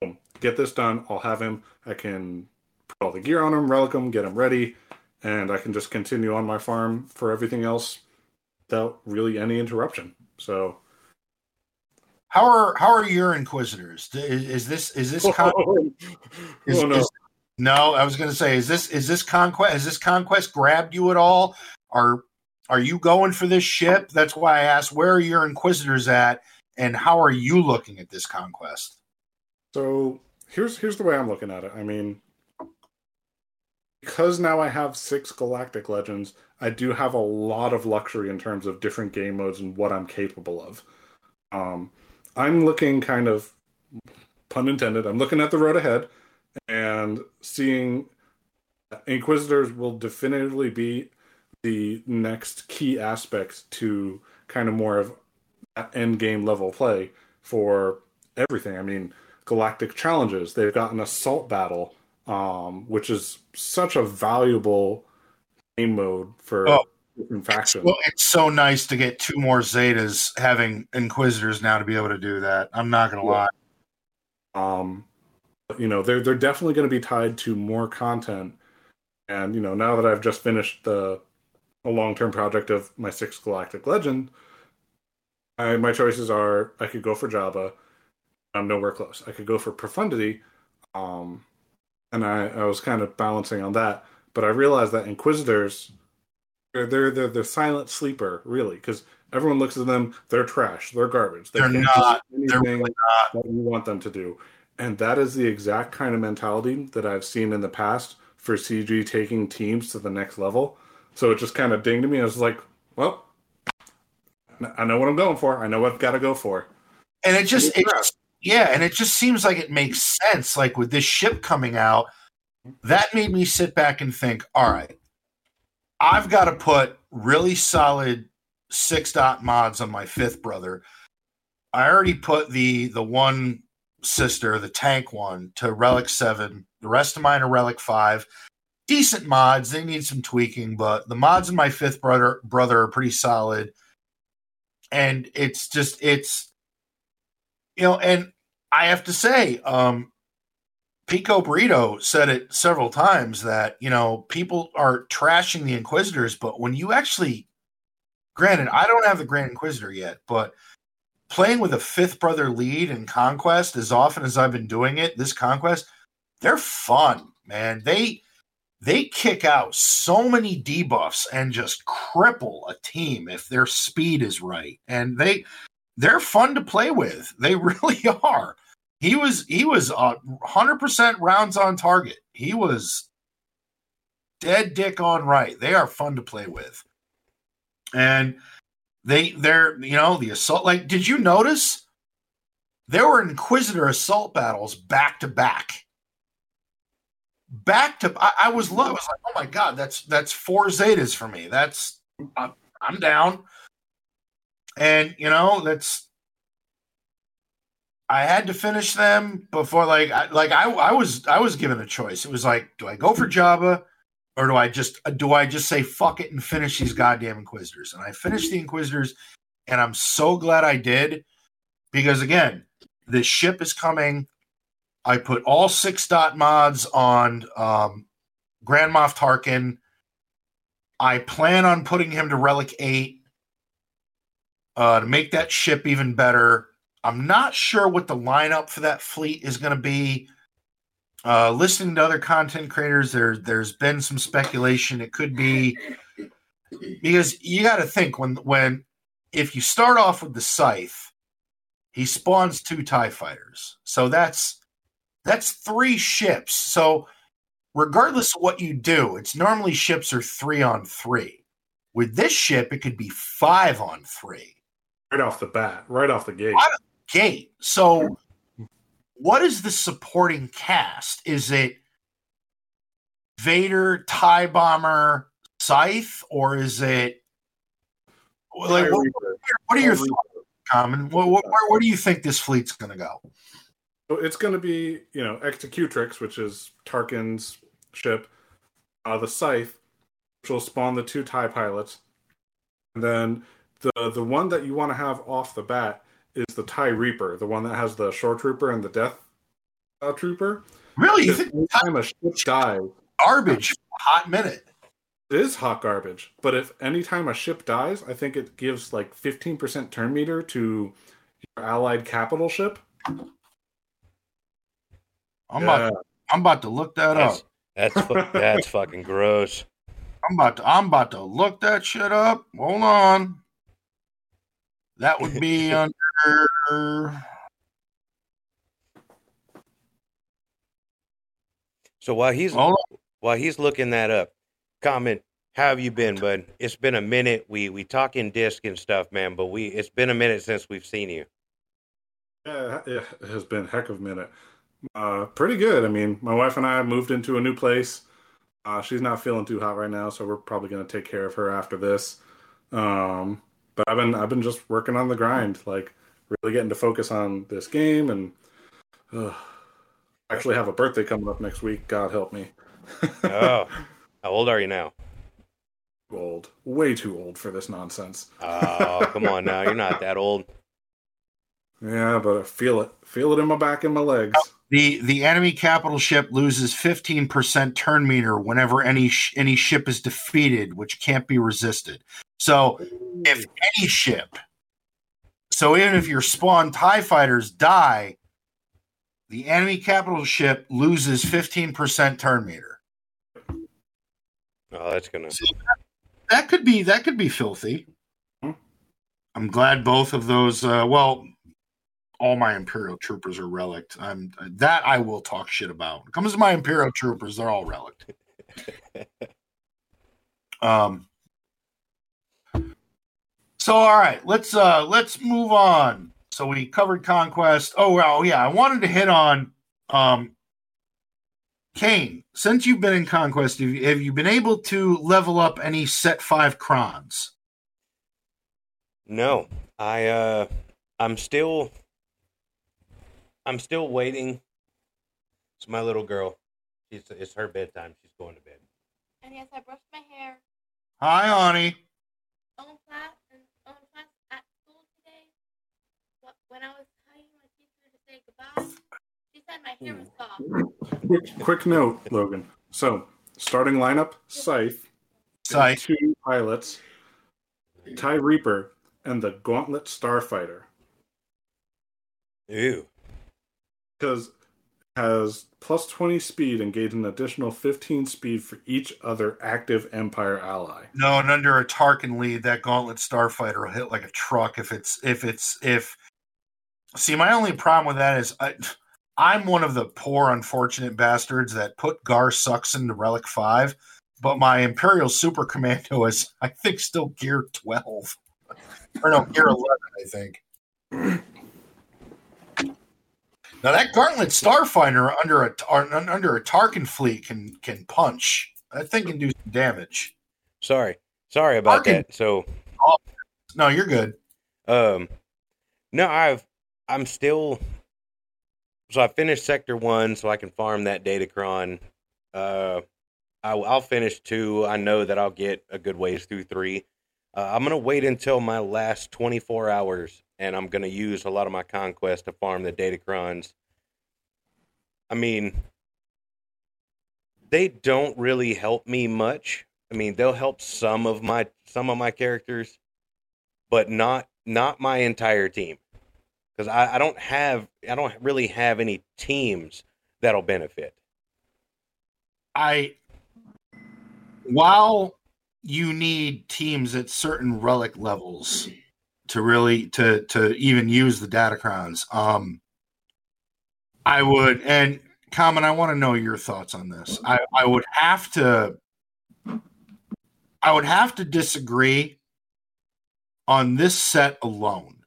boom, get this done. I'll have him. I can put all the gear on him, relic him, get him ready, and I can just continue on my farm for everything else without really any interruption. So, how are how are your Inquisitors? Is, is this is this? Con- oh, is, oh, no. Is, no, I was going to say, is this is this conquest? Has this conquest grabbed you at all? Are are you going for this ship? That's why I asked, where are your Inquisitors at, and how are you looking at this conquest? So here's here's the way I'm looking at it. I mean, because now I have six Galactic Legends, I do have a lot of luxury in terms of different game modes and what I'm capable of. Um, I'm looking kind of, pun intended, I'm looking at the road ahead and seeing Inquisitors will definitively be the next key aspect to kind of more of end game level play for everything. I mean, Galactic Challenges, they've got an assault battle, Um, which is such a valuable game mode for oh, different factions. Well, it's so nice to get two more Zetas having Inquisitors now to be able to do that. I'm not going to yeah. lie. Um, you know, they're they're definitely going to be tied to more content. And you know, now that I've just finished the a long term project of my sixth Galactic Legend, I, my choices are: I could go for Jabba. I'm nowhere close. I could go for Profundity. Um, And I, I was kind of balancing on that, but I realized that Inquisitors, they're they're they're, they're silent sleeper, really, because everyone looks at them, they're trash, they're garbage, they they're can't not do anything they're really not. That you want them to do, and that is the exact kind of mentality that I've seen in the past for C G taking teams to the next level. So it just kind of dinged me. I was like, well, I know what I'm going for. I know what I've got to go for. And it just. It just Yeah, and it just seems like it makes sense. Like with this ship coming out, that made me sit back and think, all right, I've got to put really solid six dot mods on my fifth brother. I already put the the one sister, the tank one, to relic seven. The rest of mine are relic five. Decent mods. They need some tweaking, but the mods in my fifth brother brother are pretty solid. And it's just it's you know, and I have to say, um, Pico Burrito said it several times that, you know, people are trashing the Inquisitors, but when you actually, granted, I don't have the Grand Inquisitor yet, but playing with a fifth brother lead in Conquest, as often as I've been doing it, this Conquest, they're fun, man. They, they kick out so many debuffs and just cripple a team if their speed is right. And they... They're fun to play with. They really are. He was he was uh, one hundred percent rounds on target. He was dead dick on right. They are fun to play with. And they they're, you know, the assault, like, did you notice there were Inquisitor assault battles back to back? Back to I, I was low. I was like, "Oh my god, that's that's four Zetas for me. That's I'm, I'm down." And, you know, that's, I had to finish them before, like, I, like I, I was, I was given a choice. It was like, do I go for Jabba or do I just, do I just say, fuck it and finish these goddamn Inquisitors? And I finished the Inquisitors, and I'm so glad I did, because again, this ship is coming. I put all six dot mods on um, Grand Moff Tarkin. I plan on putting him to Relic eight. Uh, to make that ship even better. I'm not sure what the lineup for that fleet is going to be. Uh, listening to other content creators, there, there's been some speculation. It could be, because you got to think, when when if you start off with the Scythe, he spawns two TIE fighters. So that's that's three ships. So regardless of what you do, it's normally ships are three on three. With this ship, it could be five on three. Right off the bat, right off the gate. Out of the gate. So, what is the supporting cast? Is it Vader, TIE Bomber, Scythe, or is it? Like, what, what are your thoughts, Common? What, what, where, where do you think this fleet's going to go? it's going to be, you know, Executrix, which is Tarkin's ship, uh, the Scythe, which will spawn the two TIE pilots. And then the the one that you want to have off the bat is the TIE Reaper, the one that has the Shore Trooper and the Death uh, Trooper. Really? You think time a ship dies, garbage for a hot minute. It is hot garbage, but if any time a ship dies, I think it gives like fifteen percent turn meter to your allied capital ship. I'm, yeah. about, to, I'm about to look that that's, up. That's that's fucking gross. I'm about to I'm about to look that shit up. Hold on. That would be under. So while he's while he's looking that up, comment. How have you been, bud? It's been a minute. We we talk in disc and stuff, man. But we it's been a minute since we've seen you. Yeah, it has been a heck of a minute. Uh, pretty good. I mean, my wife and I moved into a new place. Uh, she's not feeling too hot right now, so we're probably going to take care of her after this. Um, but I've been I've been just working on the grind, like really getting to focus on this game, and uh, actually have a birthday coming up next week. God help me. Oh, how old are you now? Old, way too old for this nonsense. Oh, come on now, you're not that old. Yeah, but I feel it, feel it in my back and my legs. The the enemy capital ship loses fifteen percent turn meter whenever any sh- any ship is defeated, which can't be resisted. So if any ship, so even if your spawn TIE fighters die, the enemy capital ship loses fifteen percent turn meter. Oh, that's gonna so that, that could be that could be filthy. I'm glad both of those. Uh, well. All my Imperial troopers are relicked. I'm that I will talk shit about. When it comes to my Imperial troopers, they're all relicked. um. So all right, let's uh, let's move on. So we covered Conquest. Oh well, yeah. I wanted to hit on um, Kane. Since you've been in Conquest, have you, have you been able to level up any set five crons? No, I uh, I'm still. I'm still waiting. It's my little girl. She's, it's her bedtime. She's going to bed. And yes, I brushed my hair. Hi, Ani. On class, and on class at school today, when I was telling my teacher to say goodbye, she said my hair was soft. Quick, quick note, Logan. So, starting lineup: Scythe, Scythe, two pilots, TIE Reaper, and the Gauntlet Starfighter. Ew. Because it has plus twenty speed and gains an additional fifteen speed for each other active Empire ally. No, and under a Tarkin lead, that Gauntlet Starfighter will hit like a truck if it's if it's if. See, my only problem with that is I, I'm one of the poor, unfortunate bastards that put Gar Suxon to Relic Five, but my Imperial Super Commando is I think still Gear Twelve, or no, Gear Eleven, I think. Now that Gauntlet Starfighter under a under a Tarkin fleet can can punch. That thing can do some damage. Sorry, sorry about Tarkin. that. So, oh, no, you're good. Um, no, I've I'm still. So I finished Sector One, so I can farm that Datacron. Uh, I, I'll finish Two. I know that I'll get a good ways through Three. Uh, I'm gonna wait until my last twenty-four hours. And I'm going to use a lot of my conquest to farm the Datacrons. I mean, they don't really help me much. I mean, they'll help some of my some of my characters, but not not my entire team, because I, I don't have I don't really have any teams that'll benefit. I while you need teams at certain relic levels. To really to to even use the Datacrons, um, I would and Common. I want to know your thoughts on this. I, I would have to, I would have to disagree on this set alone.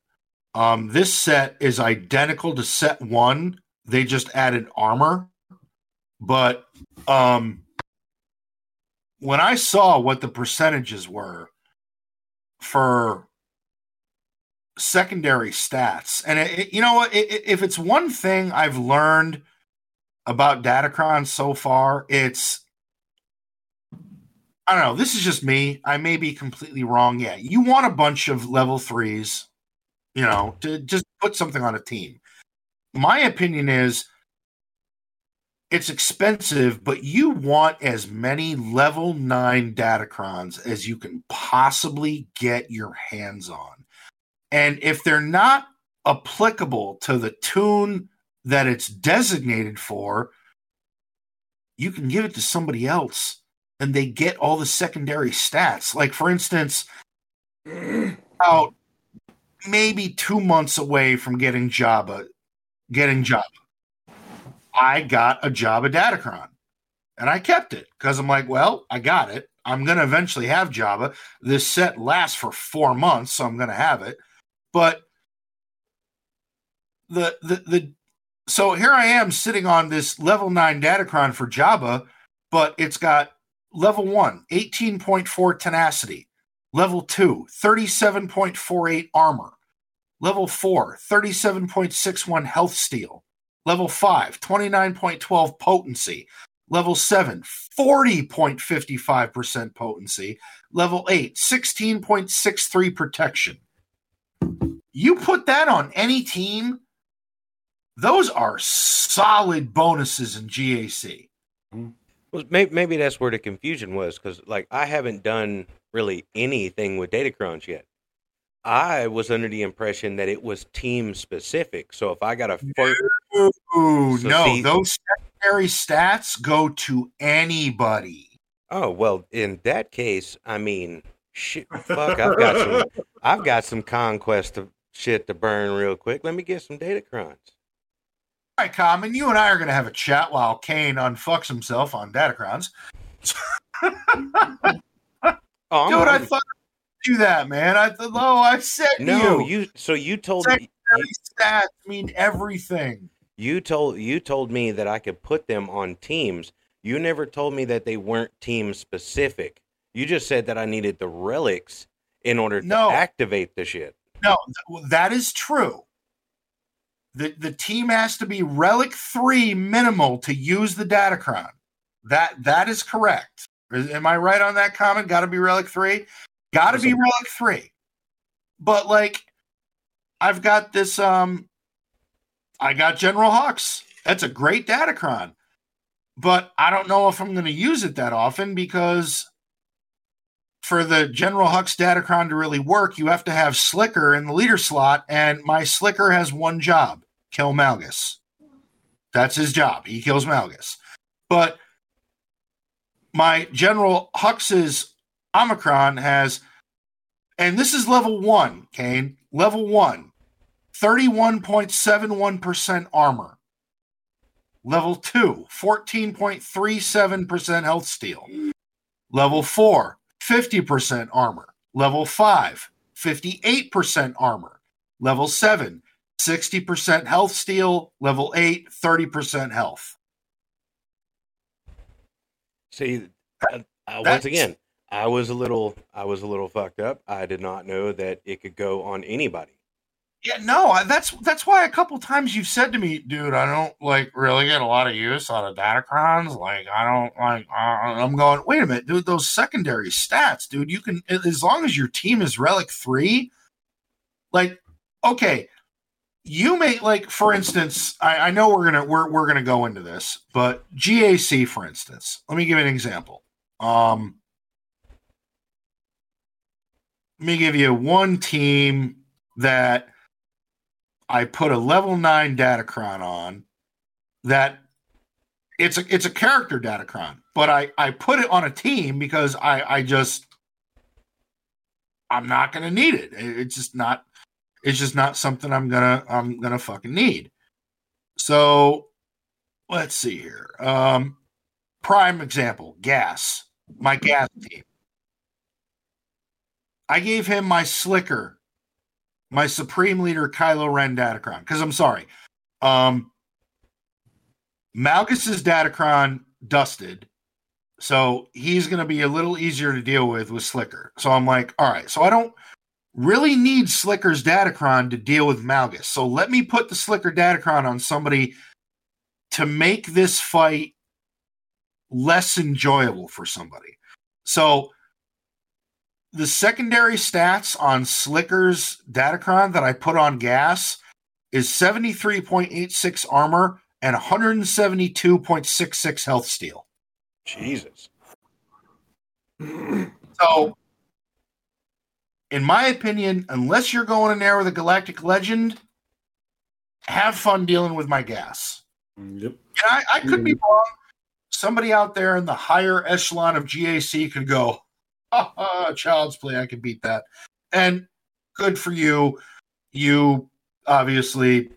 Um, this set is identical to set one. They just added armor, but um, when I saw what the percentages were for secondary stats. And it, it, you know what? It, it, if it's one thing I've learned about Datacron so far, it's, I don't know, this is just me. I may be completely wrong. Yeah, you want a bunch of level threes, you know, to just put something on a team. My opinion is it's expensive, but you want as many level nine Datacrons as you can possibly get your hands on. And if they're not applicable to the tune that it's designated for, you can give it to somebody else and they get all the secondary stats. Like, for instance, about maybe two months away from getting Jabba, getting Jabba, I got a Jabba Datacron, and I kept it because I'm like, well, I got it. I'm going to eventually have Jabba. This set lasts for four months, so I'm going to have it. But the the the so here I am sitting on this level nine Datacron for Jabba, but it's got level one, eighteen point four tenacity, level two, thirty-seven point four eight armor, level four, thirty-seven point six one health steal, level five, twenty-nine point one two potency, level seven, forty point five five percent potency, level eight, sixteen point six three protection. You put that on any team, those are solid bonuses in G A C. Well, maybe, maybe that's where the confusion was, because like I haven't done really anything with Datacrons yet. I was under the impression that it was team specific. So if I got a first, no, so no see, those secondary stats go to anybody. Oh well, in that case, I mean, shit, fuck, I've got some, I've got some conquest of shit to burn real quick. Let me get some Datacrons. All right, Common, you and I are gonna have a chat while Kane unfucks himself on Datacrons. oh, Dude, already... I thought. Do that, man. I oh, I said no. You. you so you told secondary me stats mean everything. You told you told me that I could put them on teams. You never told me that they weren't team specific. You just said that I needed the relics in order to no. activate the shit. No, that is true. the The team has to be relic three minimal to use the Datacron. That that is correct. Am I right on that comment? Got to be relic three. Got to be relic three, but like I've got this. Um, I got General Hux. That's a great Datacron, but I don't know if I'm going to use it that often because for the General Hux Datacron to really work, you have to have Slicker in the leader slot, and my Slicker has one job: kill Malgus. That's his job. He kills Malgus, but my General Hux's Omicron has, and this is level one, Kane, level one, thirty-one point seven one percent armor. Level two, fourteen point three seven percent health steal. Level four, fifty percent armor. Level five, fifty-eight percent armor. Level seven, sixty percent health steal. Level eight, thirty percent health. See, uh, uh, once again, I was a little, I was a little fucked up. I did not know that it could go on anybody. Yeah, no, that's that's why a couple times you've said to me, dude, I don't like really get a lot of use out of Datacrons. Like, I don't like. Uh, I'm going, wait a minute, dude. Those secondary stats, dude. You can, as long as your team is relic three. Like, okay, you may like, for instance, I, I know we're gonna we're we're gonna go into this, but G A C, for instance, let me give you an example. Um. Let me give you one team that I put a level nine Datacron on. That it's a it's a character Datacron, but I, I put it on a team because I, I just I'm not gonna need it. It's just not it's just not something I'm gonna I'm gonna fucking need. So let's see here. Um, prime example, Gas. My Gas team. I gave him my Slicker, my Supreme Leader Kylo Ren Datacron, because I'm sorry. Um, Malgus' Datacron dusted, so he's going to be a little easier to deal with with Slicker. So I'm like, all right, so I don't really needs Slicker's Datacron to deal with Malgus. So let me put the Slicker Datacron on somebody to make this fight less enjoyable for somebody. So the secondary stats on Slicker's Datacron that I put on Gas is seventy-three point eight six armor and one seventy-two point six six health steal. Jesus. So, in my opinion, unless you're going in there with a Galactic Legend, have fun dealing with my Gas. Yep. And I, I could be wrong. Somebody out there in the higher echelon of G A C could go, ha ha, child's play, I can beat that. And good for you. You obviously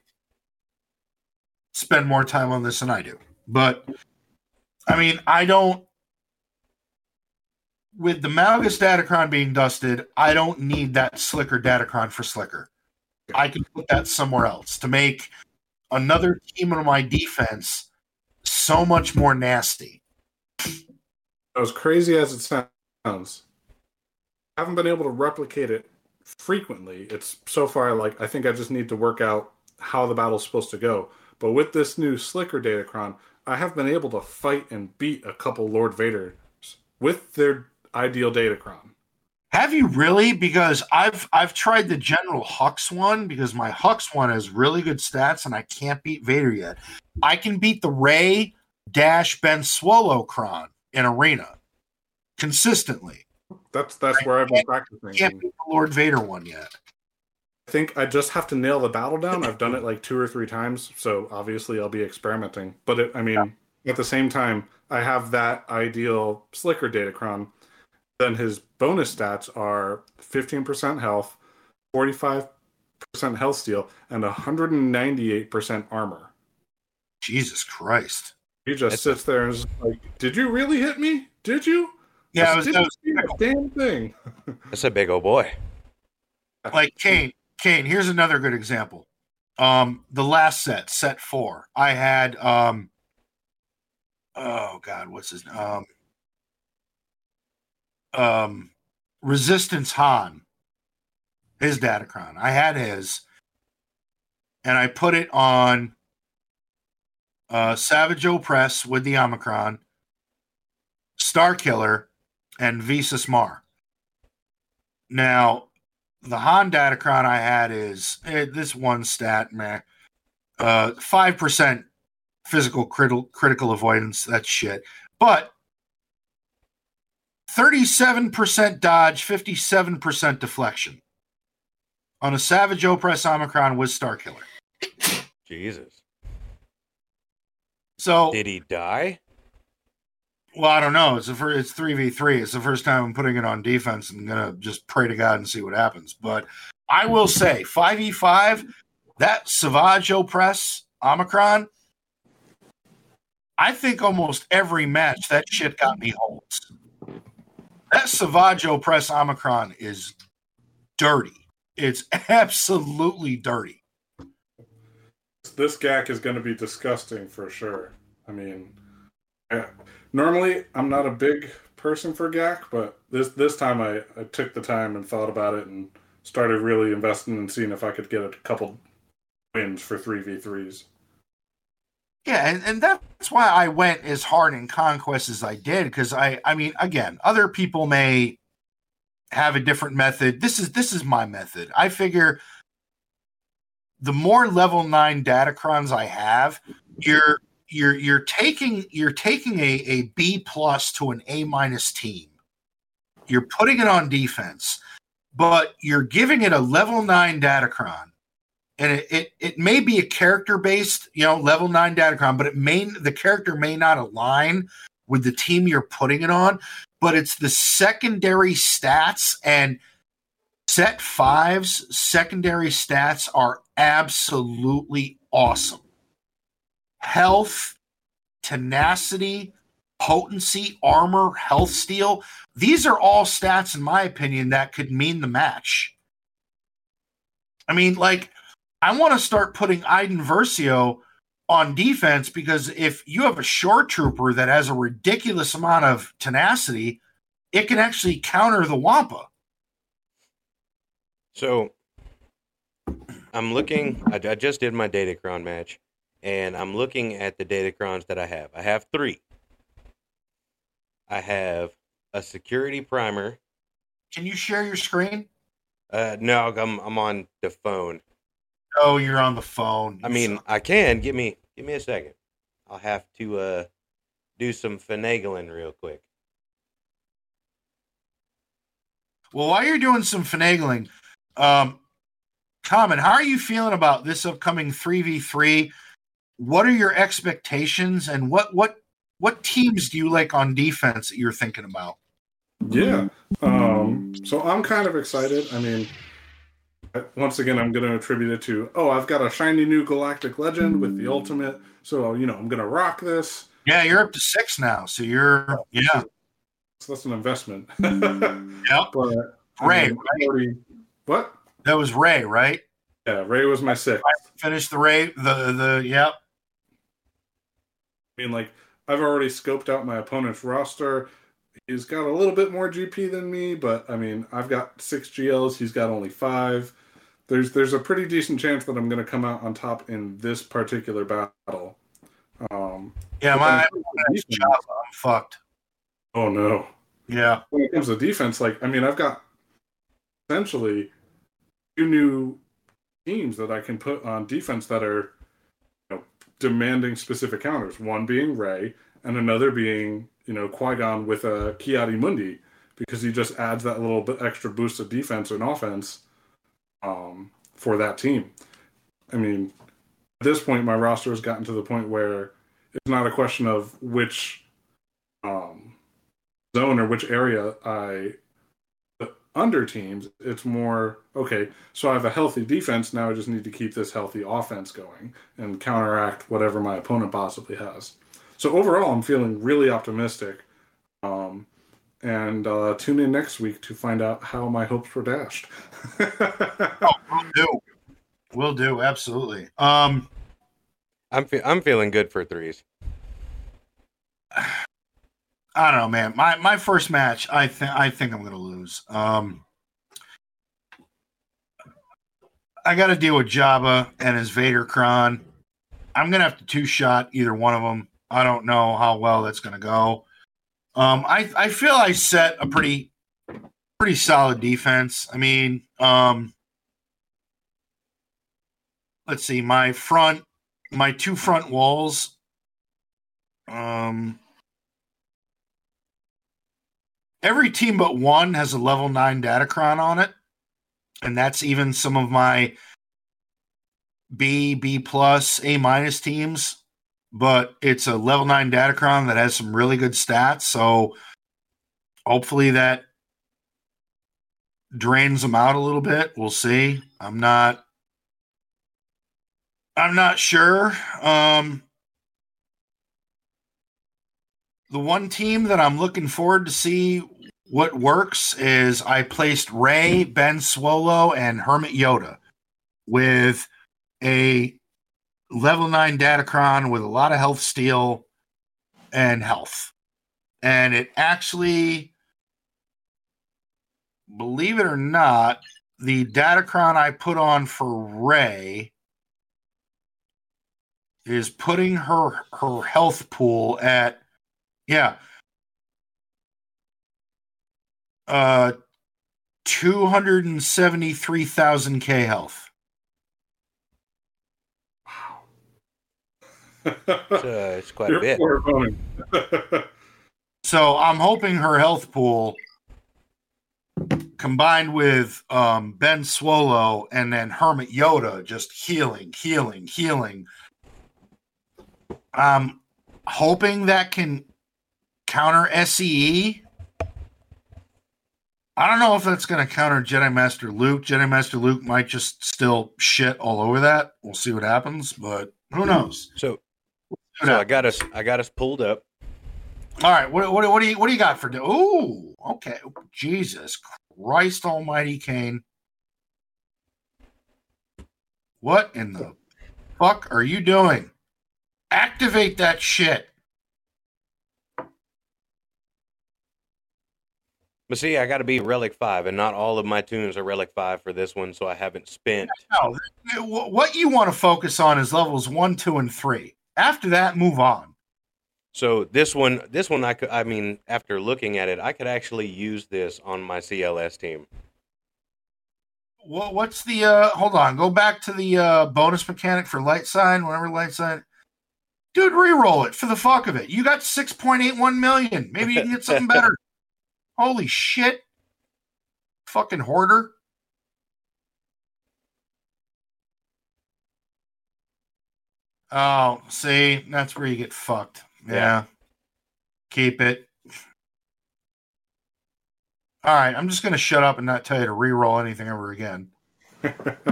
spend more time on this than I do. But, I mean, I don't... With the Malgus Datacron being dusted, I don't need that Slicker Datacron for Slicker. I can put that somewhere else to make another team on my defense so much more nasty. As crazy as it sounds, I haven't been able to replicate it frequently. It's so far like I think I just need to work out how the battle's supposed to go. But with this new Slicker Datacron, I have been able to fight and beat a couple Lord Vader with their ideal Datacron. Have you really? Because I've I've tried the General Hux one, because my Hux one has really good stats and I can't beat Vader yet. I can beat the Rey dash Ben Solo Cron in Arena consistently. That's that's I where I've been practicing. I can't beat the Lord Vader one yet. I think I just have to nail the battle down. I've done it like two or three times, so obviously I'll be experimenting. But it, I mean, yeah. At the same time, I have that ideal Slicker Datacron. Then his bonus stats are fifteen percent health, forty-five percent health steal, and one ninety-eight percent armor. Jesus Christ. He just That's... sits there and is like, did you really hit me? Did you? Yeah, I was, that was a damn thing. That's a big old boy. Like Kane, Kane, here's another good example. Um, the last set, set four, I had... Um, oh, God, what's his name? Um, um, Resistance Han, his Datacron. I had his, and I put it on uh, Savage Opress with the Omicron, Star Killer, and Visas Mar. Now, the Han Datacron I had is eh, this one stat, meh, uh, five percent. Physical critical critical avoidance, that's shit. But thirty-seven percent dodge, fifty-seven percent deflection on a Savage Opress Omicron with Star Killer. Jesus. So did he die? Well, I don't know. It's a fir- it's three v three. It's the first time I'm putting it on defense. I'm gonna just pray to God and see what happens. But I will say, five v five, that Savage Opress Omicron. I think almost every match, that shit got me holds. That Savage Opress Omicron is dirty. It's absolutely dirty. This G A C is going to be disgusting for sure. I mean, yeah. Normally I'm not a big person for G A C, but this this time I, I took the time and thought about it and started really investing and seeing if I could get a couple wins for three v threes. Yeah, and, and that's why I went as hard in Conquest as I did, because I, I mean, again, other people may have a different method. This is this is my method. I figure the more level nine Datacrons I have, you're you're you're taking you're taking a, a B plus to an A minus team. You're putting it on defense, but you're giving it a level nine Datacron. And it, it, it may be a character-based, you know, level nine Datacron, but it may the character may not align with the team you're putting it on. But it's the secondary stats, and set five's secondary stats are absolutely awesome. Health, tenacity, potency, armor, health steal. These are all stats, in my opinion, that could mean the match. I mean, like... I want to start putting Iden Versio on defense, because if you have a shore trooper that has a ridiculous amount of tenacity, it can actually counter the Wampa. So I'm looking, I, I just did my Datacron match, and I'm looking at the Datacrons that I have. I have three. I have a security primer. Can you share your screen? Uh, no, I'm I'm on the phone. Oh, you're on the phone. I mean, I can. Give me give me a second. I'll have to uh, do some finagling real quick. Well, while you're doing some finagling, um, Common, how are you feeling about this upcoming three v three? What are your expectations, and what what what teams do you like on defense that you're thinking about? Yeah, um, so I'm kind of excited. I mean, once again, I'm going to attribute it to, oh, I've got a shiny new Galactic Legend with the Ultimate, so, you know, I'm going to rock this. Yeah, you're up to six now, so you're, yeah. So that's an investment. Yeah. But Rey, I mean, right? already, what? That was Rey, right? Yeah, Rey was my sixth. I finished the Rey, the, the, yep. I mean, like, I've already scoped out my opponent's roster. He's got a little bit more G P than me, but, I mean, I've got six G Ls. He's got only five. There's there's a pretty decent chance that I'm going to come out on top in this particular battle. Um, yeah, my defense, job, I'm fucked. Oh, no. Yeah. When it comes to defense, like, I mean, I've got essentially two new teams that I can put on defense that are, you know, demanding specific counters. One being Rey, and another being, you know, Qui-Gon with a Ki-Adi Mundi, because he just adds that little bit extra boost of defense and offense um, for that team. I mean, at this point, my roster has gotten to the point where it's not a question of which um, zone or which area I under teams. It's more, okay, so I have a healthy defense, now I just need to keep this healthy offense going and counteract whatever my opponent possibly has. So overall, I'm feeling really optimistic, um, and uh, tune in next week to find out how my hopes were dashed. Oh, we'll do, we'll do, absolutely. Um, I'm fe- I'm feeling good for threes. I don't know, man. My my first match, I think I think I'm gonna lose. Um, I got to deal with Jabba and his Vadercron. I'm gonna have to two shot either one of them. I don't know how well that's going to go. Um, I I feel I set a pretty pretty solid defense. I mean, um, let's see, my front, my two front walls. Um, every team but one has a level nine Datacron on it, and that's even some of my B, B plus, A minus teams. But it's a level nine Datacron that has some really good stats, so hopefully that drains them out a little bit. We'll see. I'm not I'm not sure. Um, the one team that I'm looking forward to see what works is I placed Rey, Ben Solo, and Hermit Yoda with a level nine Datacron with a lot of health steal and health. And it actually, believe it or not, the Datacron I put on for Rey is putting her, her health pool at, yeah, uh, two hundred seventy-three thousand K health. It's, uh, it's quite You're a bit. So I'm hoping her health pool, combined with um, Ben Solo and then Hermit Yoda, just healing, healing, healing. I'm hoping that can counter S E E. I don't know if that's going to counter Jedi Master Luke. Jedi Master Luke might just still shit all over that. We'll see what happens, but who knows? So. So I got us. I got us pulled up. All right. What, what, what do you What do you got for? Ooh. Okay. Jesus Christ Almighty, Kane. What in the fuck are you doing? Activate that shit. But see, I got to be Relic five, and not all of my tunes are Relic five for this one, so I haven't spent... No, what you want to focus on is levels one, two, and three. After that, move on. So this one, this one, I, could, I mean, after looking at it, I could actually use this on my C L S team. Well, what's the... Uh, hold on, go back to the uh, bonus mechanic for Light Sign, whenever Light Sign... Dude, re-roll it for the fuck of it. You got six point eight one million. Maybe you can get something better. Holy shit. Fucking hoarder. Oh, see, that's where you get fucked. Yeah. yeah. Keep it. All right, I'm just going to shut up and not tell you to re-roll anything ever again.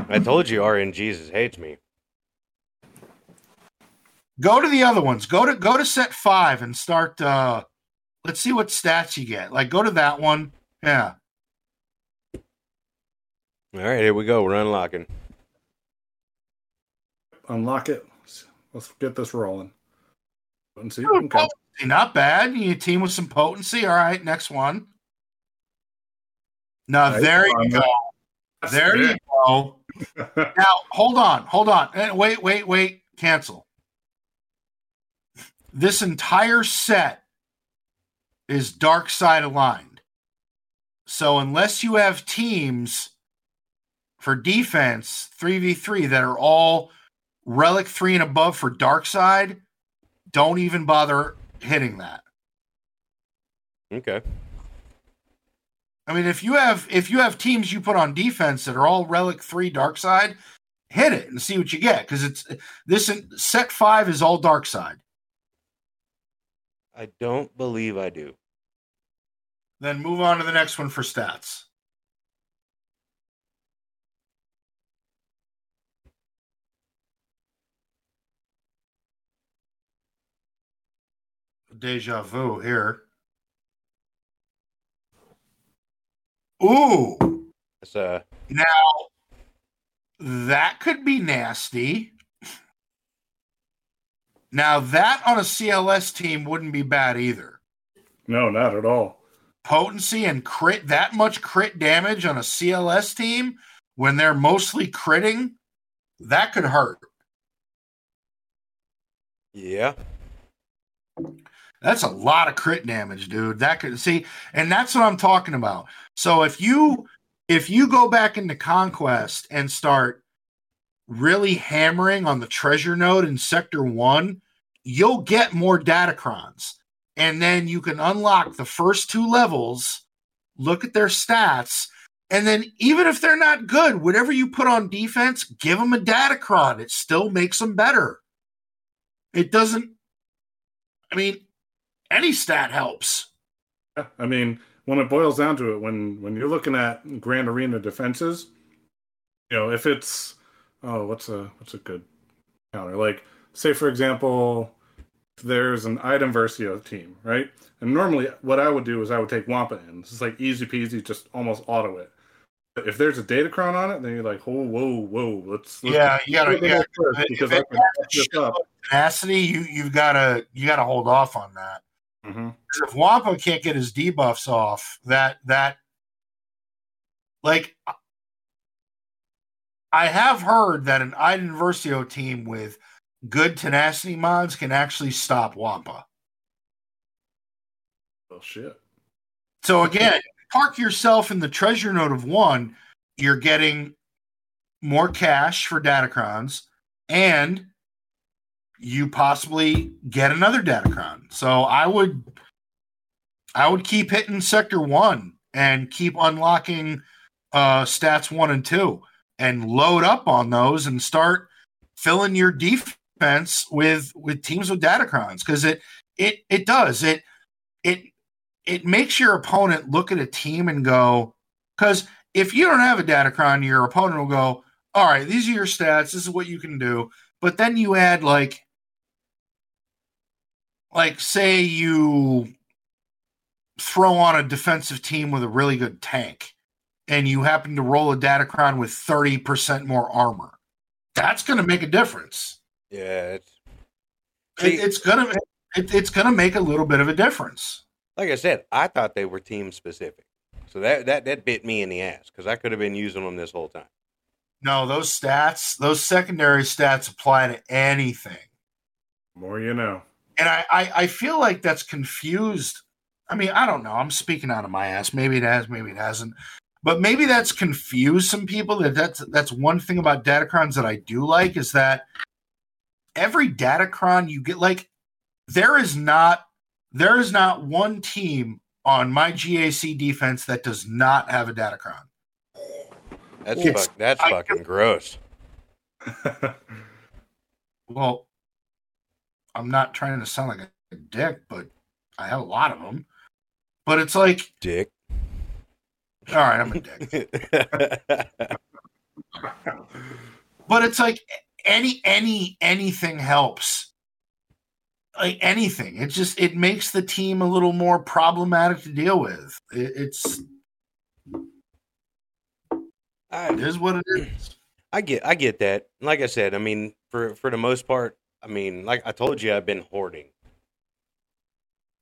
I told you R N G hates me. Go to the other ones. Go to go to set five and start... Uh, Let's see what stats you get. Like, go to that one. Yeah. All right, here we go. We're unlocking. Unlock it. Let's get this rolling. Potency. Okay. Not bad. You need a team with some potency. All right, next one. Now, right, there you go. That's there good. you go. Now, hold on. Hold on. Wait, wait, wait. Cancel. This entire set is dark side aligned. So unless you have teams for defense, three v three, that are all Relic three and above for dark side, don't even bother hitting that. Okay. I mean, if you have if you have teams you put on defense that are all Relic three dark side, hit it and see what you get, because it's this set five is all dark side. I don't believe I do. Then move on to the next one for stats. Deja vu here. Ooh. That's a... Now, that could be nasty. Now, that on a C L S team wouldn't be bad either. No, not at all. Potency and crit, that much crit damage on a C L S team when they're mostly critting, that could hurt. Yeah. That's a lot of crit damage, dude. That could, see, and that's what I'm talking about. So if you if you go back into Conquest and start really hammering on the treasure node in sector one, you'll get more datacrons. And then you can unlock the first two levels, look at their stats, and then even if they're not good, whatever you put on defense, give them a datacron. It still makes them better. It doesn't, I mean, any stat helps. I mean, when it boils down to it, when, when you're looking at Grand Arena defenses, you know, if it's, oh, what's a what's a good counter? Like, say, for example, there's an item Versio team, right? And normally what I would do is I would take Wampa in. It's like easy peasy, just almost auto it. But if there's a Datacron on it, then you're like, oh, whoa, whoa. Let's, let's yeah, you gotta, yeah. First, because I can this up. Tenacity, you, you've got to you gotta hold off on that. Mm-hmm. If Wampa can't get his debuffs off, that, that like... I have heard that an Iden Versio team with good tenacity mods can actually stop Wampa. Well, shit. So again, park yourself in the treasure node of one. You're getting more cash for Datacrons, and you possibly get another Datacron. So I would, I would keep hitting sector one and keep unlocking uh, stats one and two. And load up on those and start filling your defense with, with teams with Datacrons, because it it it does it it it makes your opponent look at a team and go, because if you don't have a Datacron, your opponent will go, all right, these are your stats, this is what you can do, but then you add like like say you throw on a defensive team with a really good tank, and you happen to roll a Datacron with thirty percent more armor, that's going to make a difference. Yeah. It's, see, it, it's going it, to it's gonna make a little bit of a difference. Like I said, I thought they were team-specific. So that that that bit me in the ass because I could have been using them this whole time. No, those stats, those secondary stats apply to anything. More you know. And I, I, I feel like that's confused. I mean, I don't know. I'm speaking out of my ass. Maybe it has, maybe it hasn't. But maybe that's confused some people. That that's, that's one thing about Datacrons that I do like is that every Datacron you get, like, there is not there is not one team on my G A C defense that does not have a Datacron. That's fuck, that's I, fucking I, gross. Well, I'm not trying to sound like a dick, but I have a lot of them. But it's like dick. All right, I'm a dick. But it's like any any anything helps. Like anything, it just it makes the team a little more problematic to deal with. It, it's I, it is what it is. I get I get that. Like I said, I mean, for for the most part, I mean, like I told you, I've been hoarding.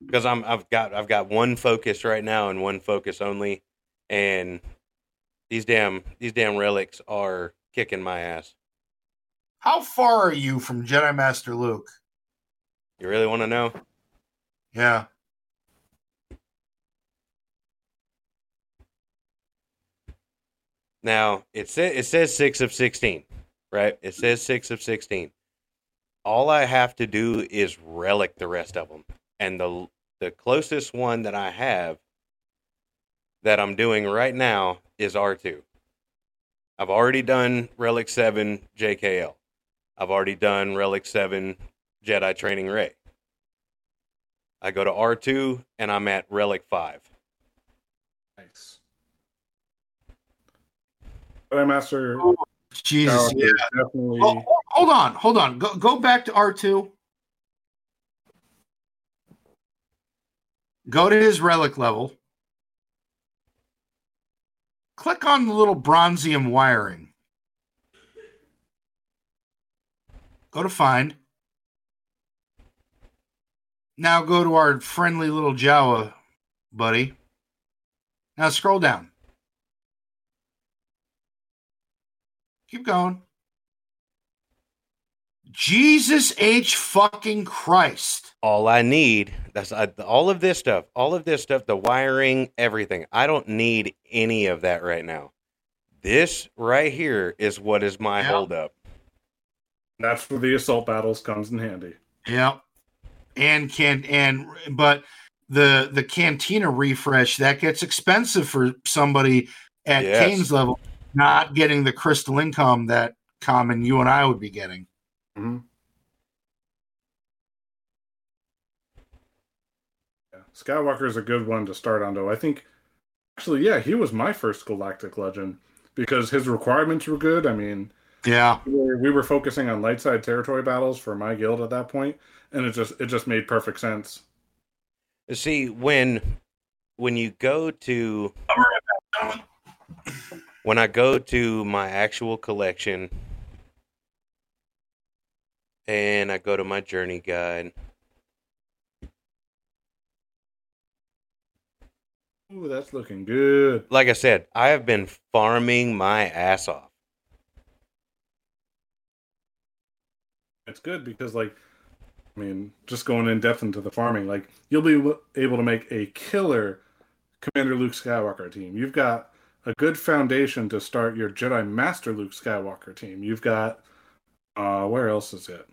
Because I'm I've got I've got one focus right now and one focus only. And these damn these damn relics are kicking my ass. How far are you from Jedi Master Luke? You really want to know? Yeah. Now it says it says six of sixteen, right? It says six of sixteen. All I have to do is relic the rest of them, and the the closest one that I have. That I'm doing right now is R two. I've already done Relic seven J K L. I've already done Relic seven Jedi Training Rey. I go to R two and I'm at Relic five. Nice. Jedi Master. Oh, Jesus. No, yeah. Definitely... Oh, hold on. Hold on. Go, go back to R two. Go to his Relic level. Click on the little bronzium wiring. Go to find. Now go to our friendly little Jawa buddy. Now scroll down. Keep going. Jesus H fucking Christ. All I need, that's I, all of this stuff, all of this stuff, the wiring, everything. I don't need any of that right now. This right here is what is my yep. holdup. That's where the assault battles comes in handy. Yeah. And can and but the the cantina refresh, that gets expensive for somebody at yes. Kane's level, not getting the crystal income that Common you and I would be getting. Mm-hmm. Yeah. Skywalker is a good one to start on, though. I think, actually, yeah, he was my first Galactic Legend because his requirements were good. I mean, yeah, we were, we were focusing on light side territory battles for my guild at that point, and it just it just made perfect sense. See, when when you go to when I go to my actual collection. And I go to my journey guide. Ooh, that's looking good. Like I said, I have been farming my ass off. It's good because, like, I mean, just going in depth into the farming, like, you'll be able to make a killer Commander Luke Skywalker team. You've got a good foundation to start your Jedi Master Luke Skywalker team. You've got, uh, where else is it?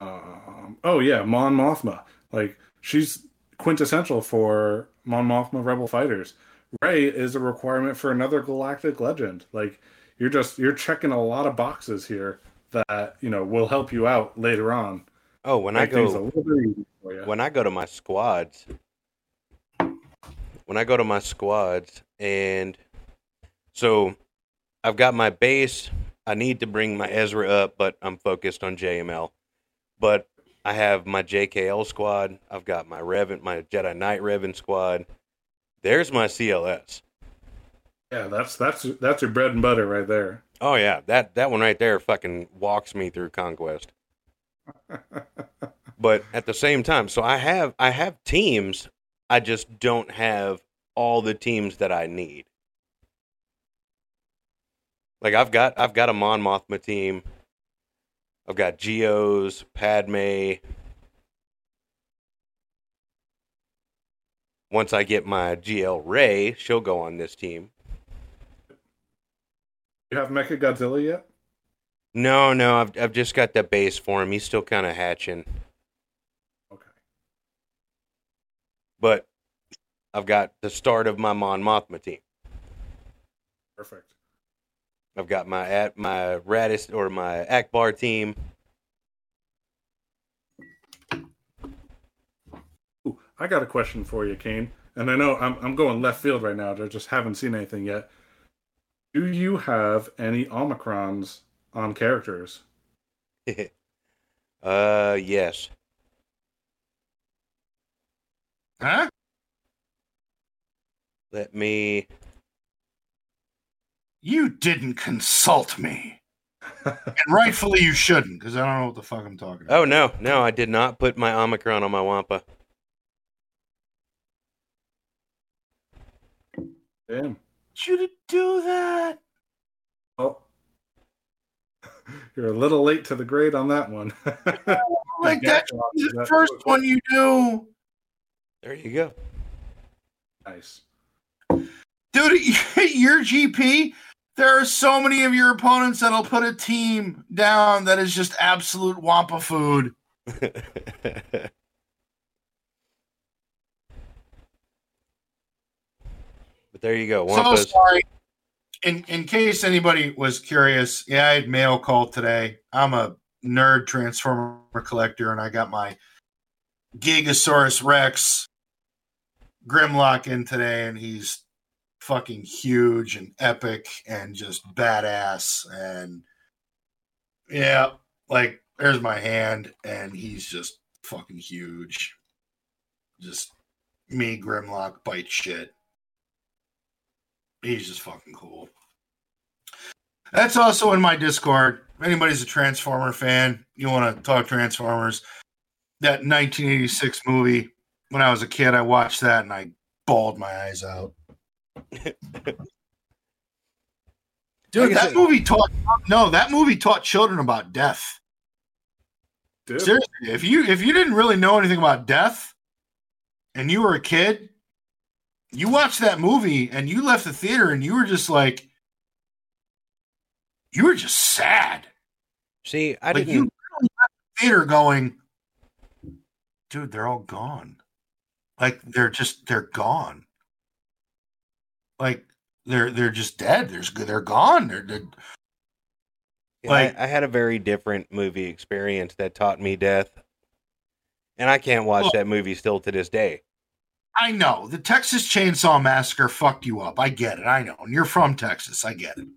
Um, oh yeah, Mon Mothma. Like she's quintessential for Mon Mothma Rebel fighters. Rey is a requirement for another Galactic Legend. Like you're just you're checking a lot of boxes here that you know will help you out later on. Oh, when Make I go, when I go to my squads, when I go to my squads, and so I've got my base. I need to bring my Ezra up, but I'm focused on J M L. But I have my J K L squad. I've got my Revan, my Jedi Knight Revan squad. There's my C L S. Yeah, that's that's that's your bread and butter right there. Oh yeah, that that one right there fucking walks me through conquest. But at the same time, so I have I have teams. I just don't have all the teams that I need. Like I've got I've got a Mon Mothma team. I've got Geos, Padme. Once I get my G L Rey, she'll go on this team. You have Mechagodzilla yet? No, no, I've I've just got the base for him. He's still kind of hatching. Okay. But I've got the start of my Mon Mothma team. Perfect. I've got my at my Radis or my Akbar team. Ooh, I got a question for you, Kane. And I know I'm I'm going left field right now. I just haven't seen anything yet. Do you have any Omicrons on characters? uh, yes. Huh? Let me... You didn't consult me. And rightfully you shouldn't, because I don't know what the fuck I'm talking about. Oh, no. No, I did not put my Omicron on my Wampa. Damn. You to do that? Oh. You're a little late to the grade on that one. Like that, the first one you do. There you go. Nice. Dude, your G P, there are so many of your opponents that'll put a team down that is just absolute Wampa food. But there you go. Wampa's. So sorry. In in case anybody was curious, yeah, I had mail call today. I'm a nerd transformer collector, and I got my Gigasaurus Rex Grimlock in today, and he's fucking huge and epic and just badass. And yeah, like there's my hand, and he's just fucking huge. Just me, Grimlock, bite shit. He's just fucking cool. That's also in my Discord. If anybody's a Transformer fan, you want to talk Transformers, that nineteen eighty-six movie, when I was a kid, I watched that and I bawled my eyes out. Dude, that movie taught no, that movie taught children about death. Dude. Seriously, if you if you didn't really know anything about death and you were a kid, you watched that movie and you left the theater and you were just like, you were just sad. See, I like didn't. You left the theater going, dude, they're all gone. Like they're just they're gone. Like they're they're just dead. There's they're gone. They're, they're... Yeah, like I, I had a very different movie experience that taught me death, and I can't watch well, that movie still to this day. I know. The Texas Chainsaw Massacre fucked you up. I get it. I know. And you're from Texas. I get it.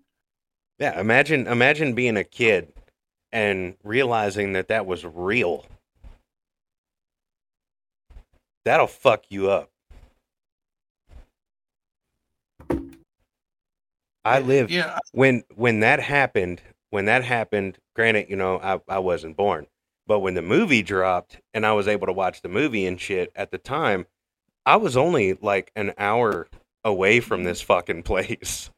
Yeah. Imagine imagine being a kid and realizing that that was real. That'll fuck you up. I lived... Yeah. When, when that happened, when that happened, granted, you know, I, I wasn't born. But when the movie dropped and I was able to watch the movie and shit at the time, I was only like an hour away from this fucking place.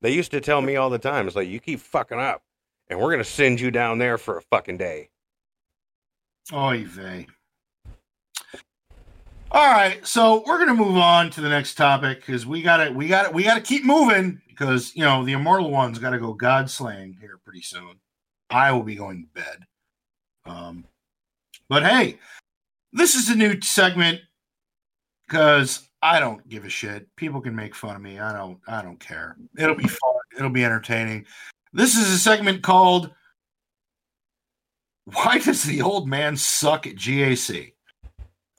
They used to tell me all the time, it's like, you keep fucking up and we're going to send you down there for a fucking day. Oy vey. All right. So we're going to move on to the next topic because we got it. We got it. We got to keep moving because, you know, the immortal one's got to go God slaying here pretty soon. I will be going to bed. Um, but hey, this is a new segment because I don't give a shit. People can make fun of me. I don't I don't care. It'll be fun. It'll be entertaining. This is a segment called Why Does the Old Man Suck at G A C?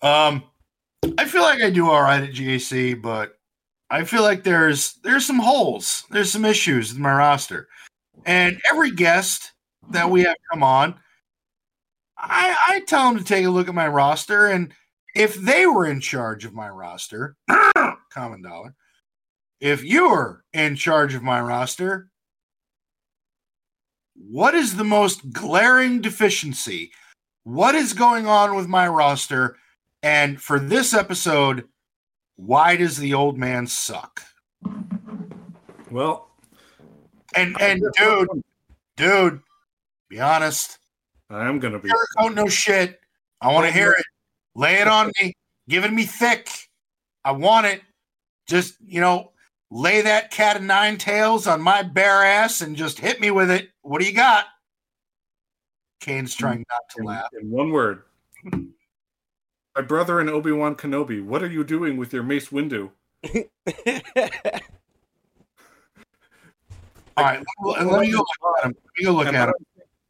Um, I feel like I do all right at G A C, but I feel like there's there's some holes. There's some issues in my roster. And every guest that we have come on, I, I tell them to take a look at my roster, and if they were in charge of my roster, Common Dollar, if you were in charge of my roster, what is the most glaring deficiency? What is going on with my roster? And for this episode, why does the old man suck? Well, and and dude, dude, be honest. I'm gonna be. I don't know shit. I want to hear it. Lay it on me. Give it me thick. I want it. Just, you know, lay that cat of nine tails on my bare ass and just hit me with it. What do you got? Kane's trying not to laugh. In one word. My brother and Obi-Wan Kenobi, what are you doing with your Mace Windu? All right, let, let me go look at him. Let me go look and at him.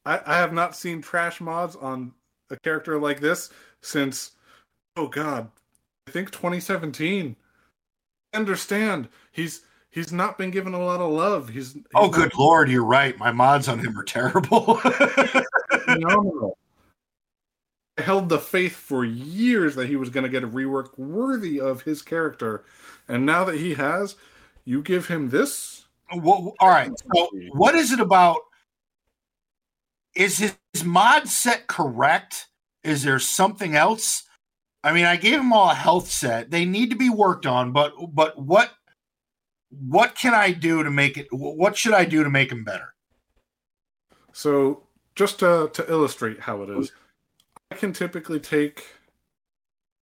I, I have not seen trash mods on a character like this since, oh God, I think twenty seventeen. I understand. He's he's not been given a lot of love. He's, he's Oh, good not... Lord, you're right. My mods on him are terrible. Phenomenal. I held the faith for years that he was going to get a rework worthy of his character. And now that he has, you give him this? Well, all right. So what is it about? Is his mod set correct? Is there something else? I mean, I gave them all a health set. They need to be worked on, but but what what can I do to make it? What should I do to make them better? So just to, to illustrate how it is, I can typically take.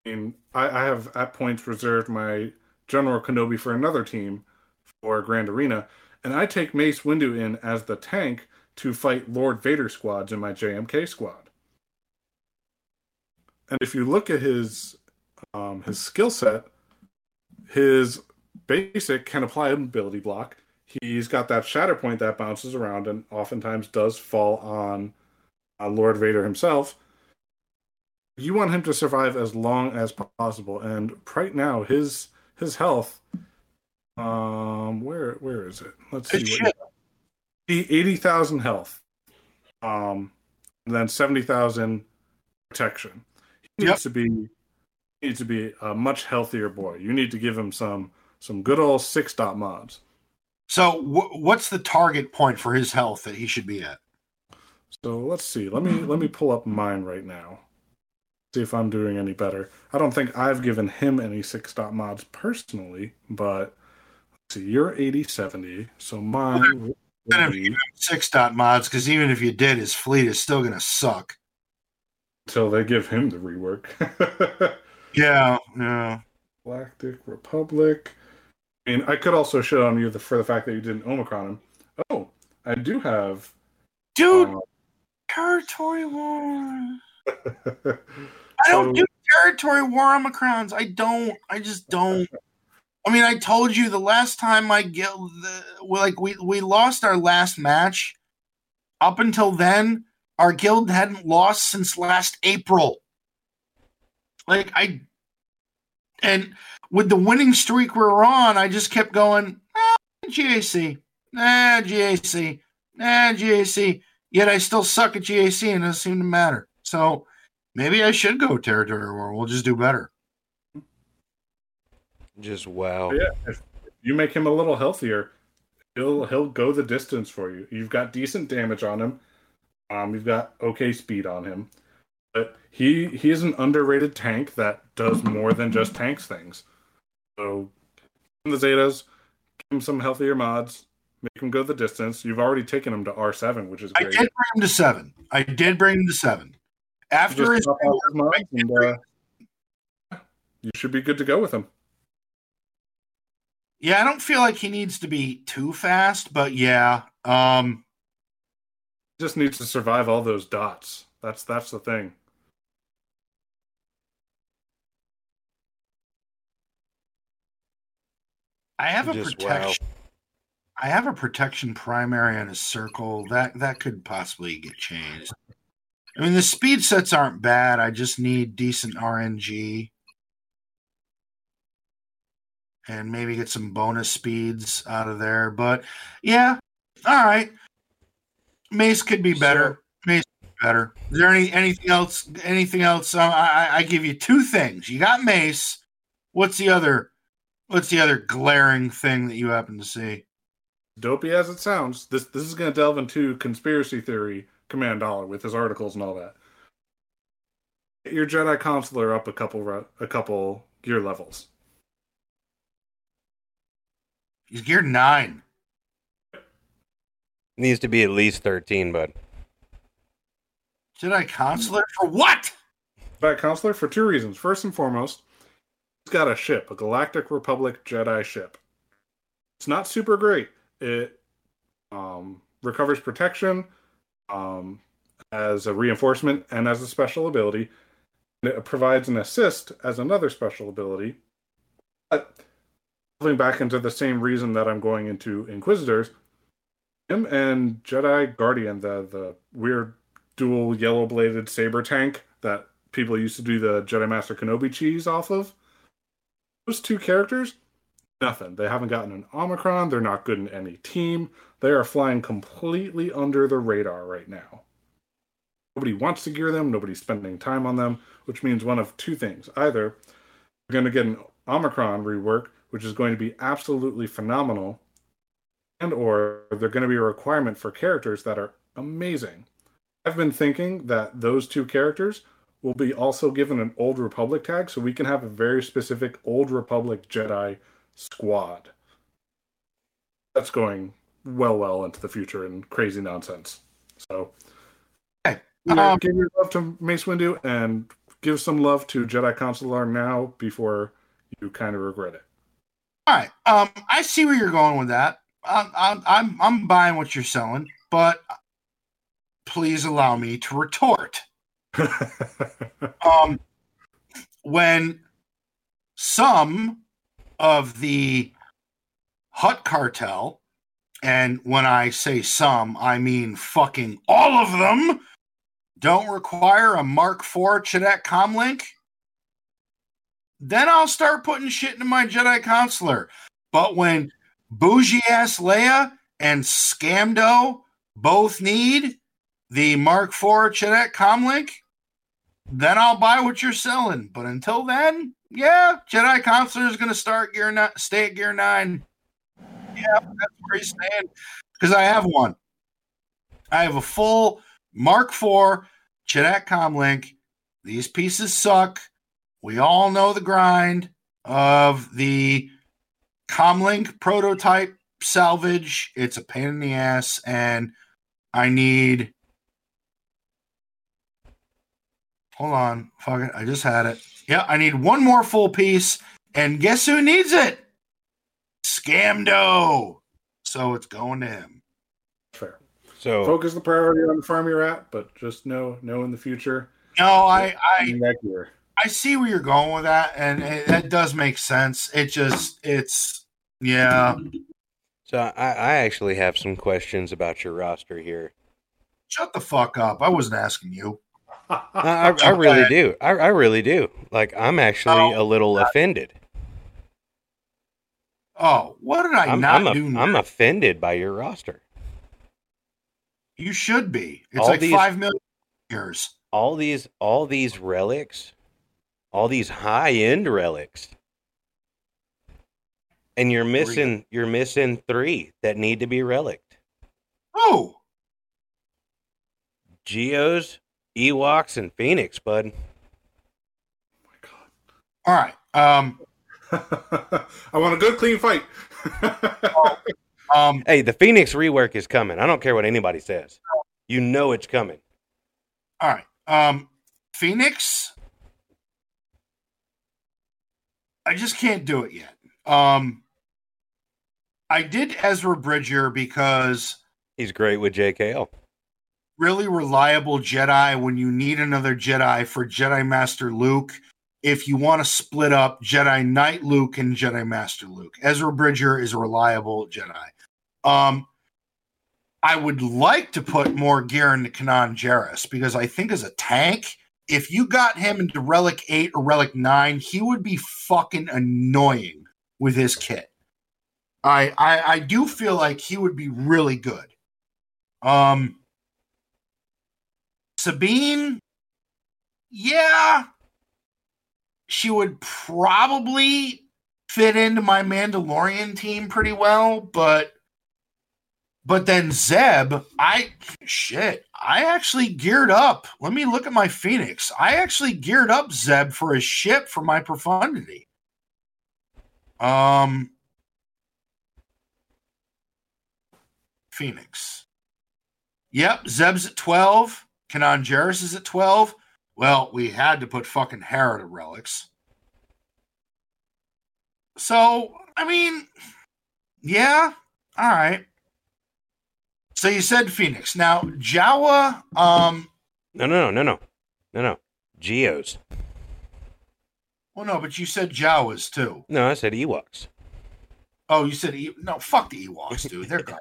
I mean, I, I have at points reserved my General Kenobi for another team for Grand Arena, and I take Mace Windu in as the tank to fight Lord Vader squads in my J M K squad. And if you look at his um, his skill set, his basic can apply ability block. He's got that shatter point that bounces around and oftentimes does fall on uh, Lord Vader himself. You want him to survive as long as possible. And right now, his his health, um, where where is it? Let's see. What you- eighty thousand health, um, and then seventy thousand protection. He yep. needs to be needs to be a much healthier boy. You need to give him some some good old six dot mods. So, wh- what's the target point for his health that he should be at? So let's see. Let me let me pull up mine right now. See if I'm doing any better. I don't think I've given him any six dot mods personally, but let's see. You're eighty seventy, so mine. Okay. Six dot mods, because even if you did, his fleet is still going to suck. Until they give him the rework. yeah, yeah. Galactic Republic. I mean, I could also shit on you the, for the fact that you didn't Omicron him. Oh, I do have. Dude, um, territory war. so, I don't do territory war Omicrons. I don't. I just don't. I mean, I told you the last time I get the, like we, we lost our last match. Up until then, our guild hadn't lost since last April. Like I, and with the winning streak we were on, I just kept going, ah, G A C, nah, G A C, nah, G A C. Yet I still suck at G A C, and it doesn't seem to matter. So maybe I should go territory war. We'll just do better. Just wow. Yeah, if you make him a little healthier, he'll he'll go the distance for you. You've got decent damage on him. Um, you've got okay speed on him, but he he is an underrated tank that does more than just tanks things. So, give him the Zetas, give him some healthier mods, make him go the distance. You've already taken him to R seven, which is great. I did bring him to seven. I did bring him to seven. After his, mods and, uh, you should be good to go with him. Yeah, I don't feel like he needs to be too fast, but yeah. Um, just needs to survive all those dots. That's that's the thing. I have a just, protection. Wow. I have a protection primary on his circle. That that could possibly get changed. I mean, the speed sets aren't bad. I just need decent R N G. And maybe get some bonus speeds out of there. But, yeah, all right. Mace could be better. Mace could be better. Is there any anything else? Anything else? Um, I, I give you two things. You got Mace. What's the other? What's the other glaring thing that you happen to see? Dopey as it sounds. This this is going to delve into conspiracy theory, Command Dollar, with his articles and all that. Get your Jedi Consular up a couple a couple gear levels. He's geared nine. Needs to be at least thirteen, bud. Jedi Counselor for what? Jedi Counselor for two reasons. First and foremost, he's got a ship, a Galactic Republic Jedi ship. It's not super great. It um, recovers protection um, as a reinforcement and as a special ability. And it provides an assist as another special ability. But going back into the same reason that I'm going into Inquisitors, him and Jedi Guardian, the, the weird dual yellow-bladed saber tank that people used to do the Jedi Master Kenobi cheese off of. Those two characters, nothing. They haven't gotten an Omicron. They're not good in any team. They are flying completely under the radar right now. Nobody wants to gear them. Nobody's spending time on them, which means one of two things. Either you're going to get an Omicron rework, which is going to be absolutely phenomenal, and or they're going to be a requirement for characters that are amazing. I've been thinking that those two characters will be also given an Old Republic tag, so we can have a very specific Old Republic Jedi squad. That's going well, well into the future and crazy nonsense. So, hey, you know, um, give your love to Mace Windu and give some love to Jedi Consular now before you kind of regret it. All right, um, I see where you're going with that. I'm, I'm, I'm, I'm buying what you're selling, but please allow me to retort. um, when some of the Hutt cartel, and when I say some, I mean fucking all of them, don't require a Mark four Cadet comlink, then I'll start putting shit into my Jedi Counselor. But when bougie-ass Leia and Scamdo both need the Mark four Cadet comlink, then I'll buy what you're selling. But until then, yeah, Jedi Counselor is going to start gear nine, stay at gear nine. Yeah, that's where he's staying. Because I have one. I have a full Mark four Jedi comlink. These pieces suck. We all know the grind of the comlink prototype salvage. It's a pain in the ass, and I need... Hold on. Fuck it. I just had it. Yeah, I need one more full piece. And guess who needs it? Scamdo. So it's going to him. Fair. So focus the priority on the farm you're at, but just know know in the future. No, I I, I see where you're going with that, and it, that does make sense. It just it's yeah. So I, I actually have some questions about your roster here. Shut the fuck up. I wasn't asking you. I, I really do. I, I really do. Like, I'm actually oh, a little God. offended. Oh, what did I I'm, not I'm a, do? Now? I'm offended by your roster. You should be. It's all like these, five million years. All these, all these relics, all these high-end relics, and you're missing, three. you're missing three that need to be reliced. Oh, Geos, Ewoks, and Phoenix, bud. Oh my God. All right. Um, I want a good, clean fight. um, hey, the Phoenix rework is coming. I don't care what anybody says. You know it's coming. All right. Um, Phoenix? I just can't do it yet. Um, I did Ezra Bridger because... he's great with J K L. Really reliable Jedi when you need another Jedi for Jedi Master Luke. If you want to split up Jedi Knight Luke and Jedi Master Luke, Ezra Bridger is a reliable Jedi. Um, I would like to put more gear into Kanan Jarrus because I think as a tank, if you got him into Relic eight or Relic nine, he would be fucking annoying with his kit. I I, I do feel like he would be really good. Um... Sabine, yeah, she would probably fit into my Mandalorian team pretty well, but but then Zeb, I, shit, I actually geared up. Let me look at my Phoenix. I actually geared up Zeb for his ship for my Profundity. Um, Phoenix. Yep, Zeb's at twelve. Kanan Jarrus is at twelve. Well, we had to put fucking Hera to relics. So, I mean, yeah, all right. So you said Phoenix. Now, Jawa... Um, no, no, no, no, no. No, no. Geos. Well, no, but you said Jawas, too. No, I said Ewoks. Oh, you said... E- no, fuck the Ewoks, dude. They're gone.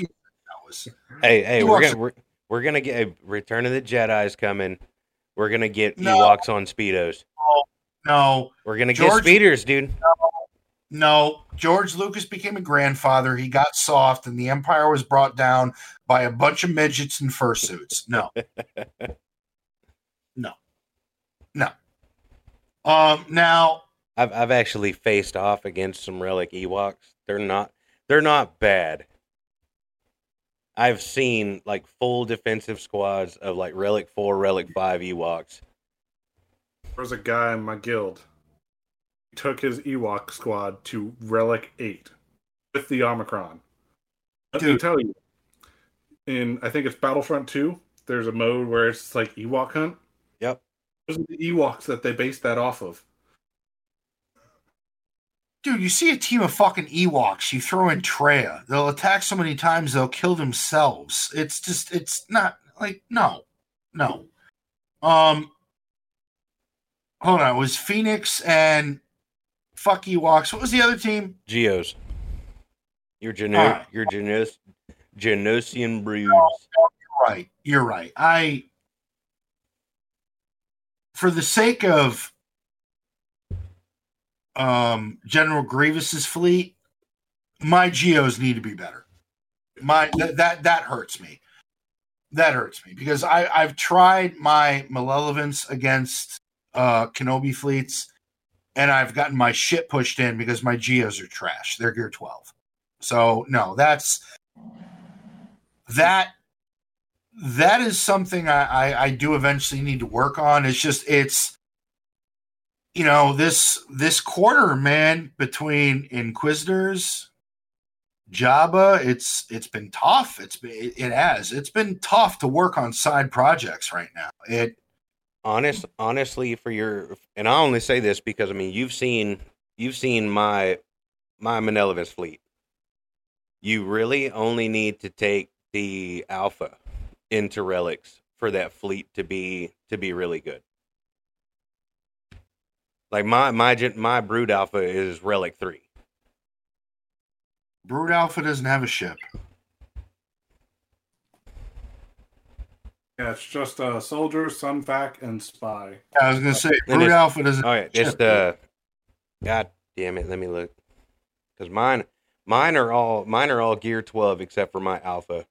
Hey, hey, Ewoks we're gonna... We're- We're going to get... Return of the Jedi's coming. We're going to get no. Ewoks on Speedos. Oh, no. We're going to get Speeders, dude. No, no. George Lucas became a grandfather. He got soft, and the Empire was brought down by a bunch of midgets in fursuits. No. no. No. Um, now... I've I've actually faced off against some Relic Ewoks. They're not... They're not bad. I've seen, like, full defensive squads of, like, Relic four, Relic five Ewoks. There was a guy in my guild. He took his Ewok squad to Relic eight with the Omicron. Let Dude. me tell you, in, I think it's Battlefront two, there's a mode where it's, like, Ewok hunt. Yep. Those are the Ewoks that they based that off of. Dude, you see a team of fucking Ewoks, you throw in Treya. They'll attack so many times, they'll kill themselves. It's just, it's not, like, no. No. Um, hold on, it was Phoenix and fuck Ewoks. What was the other team? Geos. Your, Geno- right. your Genos- Genosian brews. No, no, you're right, you're right. I, for the sake of Um, General Grievous's fleet, my Geos need to be better. My th- that that hurts me. That hurts me because I I've tried my malevolence against uh, Kenobi fleets, and I've gotten my shit pushed in because my Geos are trash. They're gear twelve. So no, that's that. That is something I, I, I do eventually need to work on. It's just it's. You know, this this quarter, man, between Inquisitors, Jabba, it's it's been tough. It's been, it has. It's been tough to work on side projects right now. It honest honestly for your and I only say this because I mean you've seen you've seen my my Malevolence fleet. You really only need to take the Alpha into Relics for that fleet to be to be really good. Like, my my my Brood Alpha is Relic three. Brood Alpha doesn't have a ship. Yeah, it's just a uh, Soldier, Sunfac, and Spy. Yeah, I was going to say, Brood Alpha doesn't have a ship. Oh, yeah, it's the... God damn it, let me look. Because mine, mine, are all, mine are all Gear twelve except for my Alpha.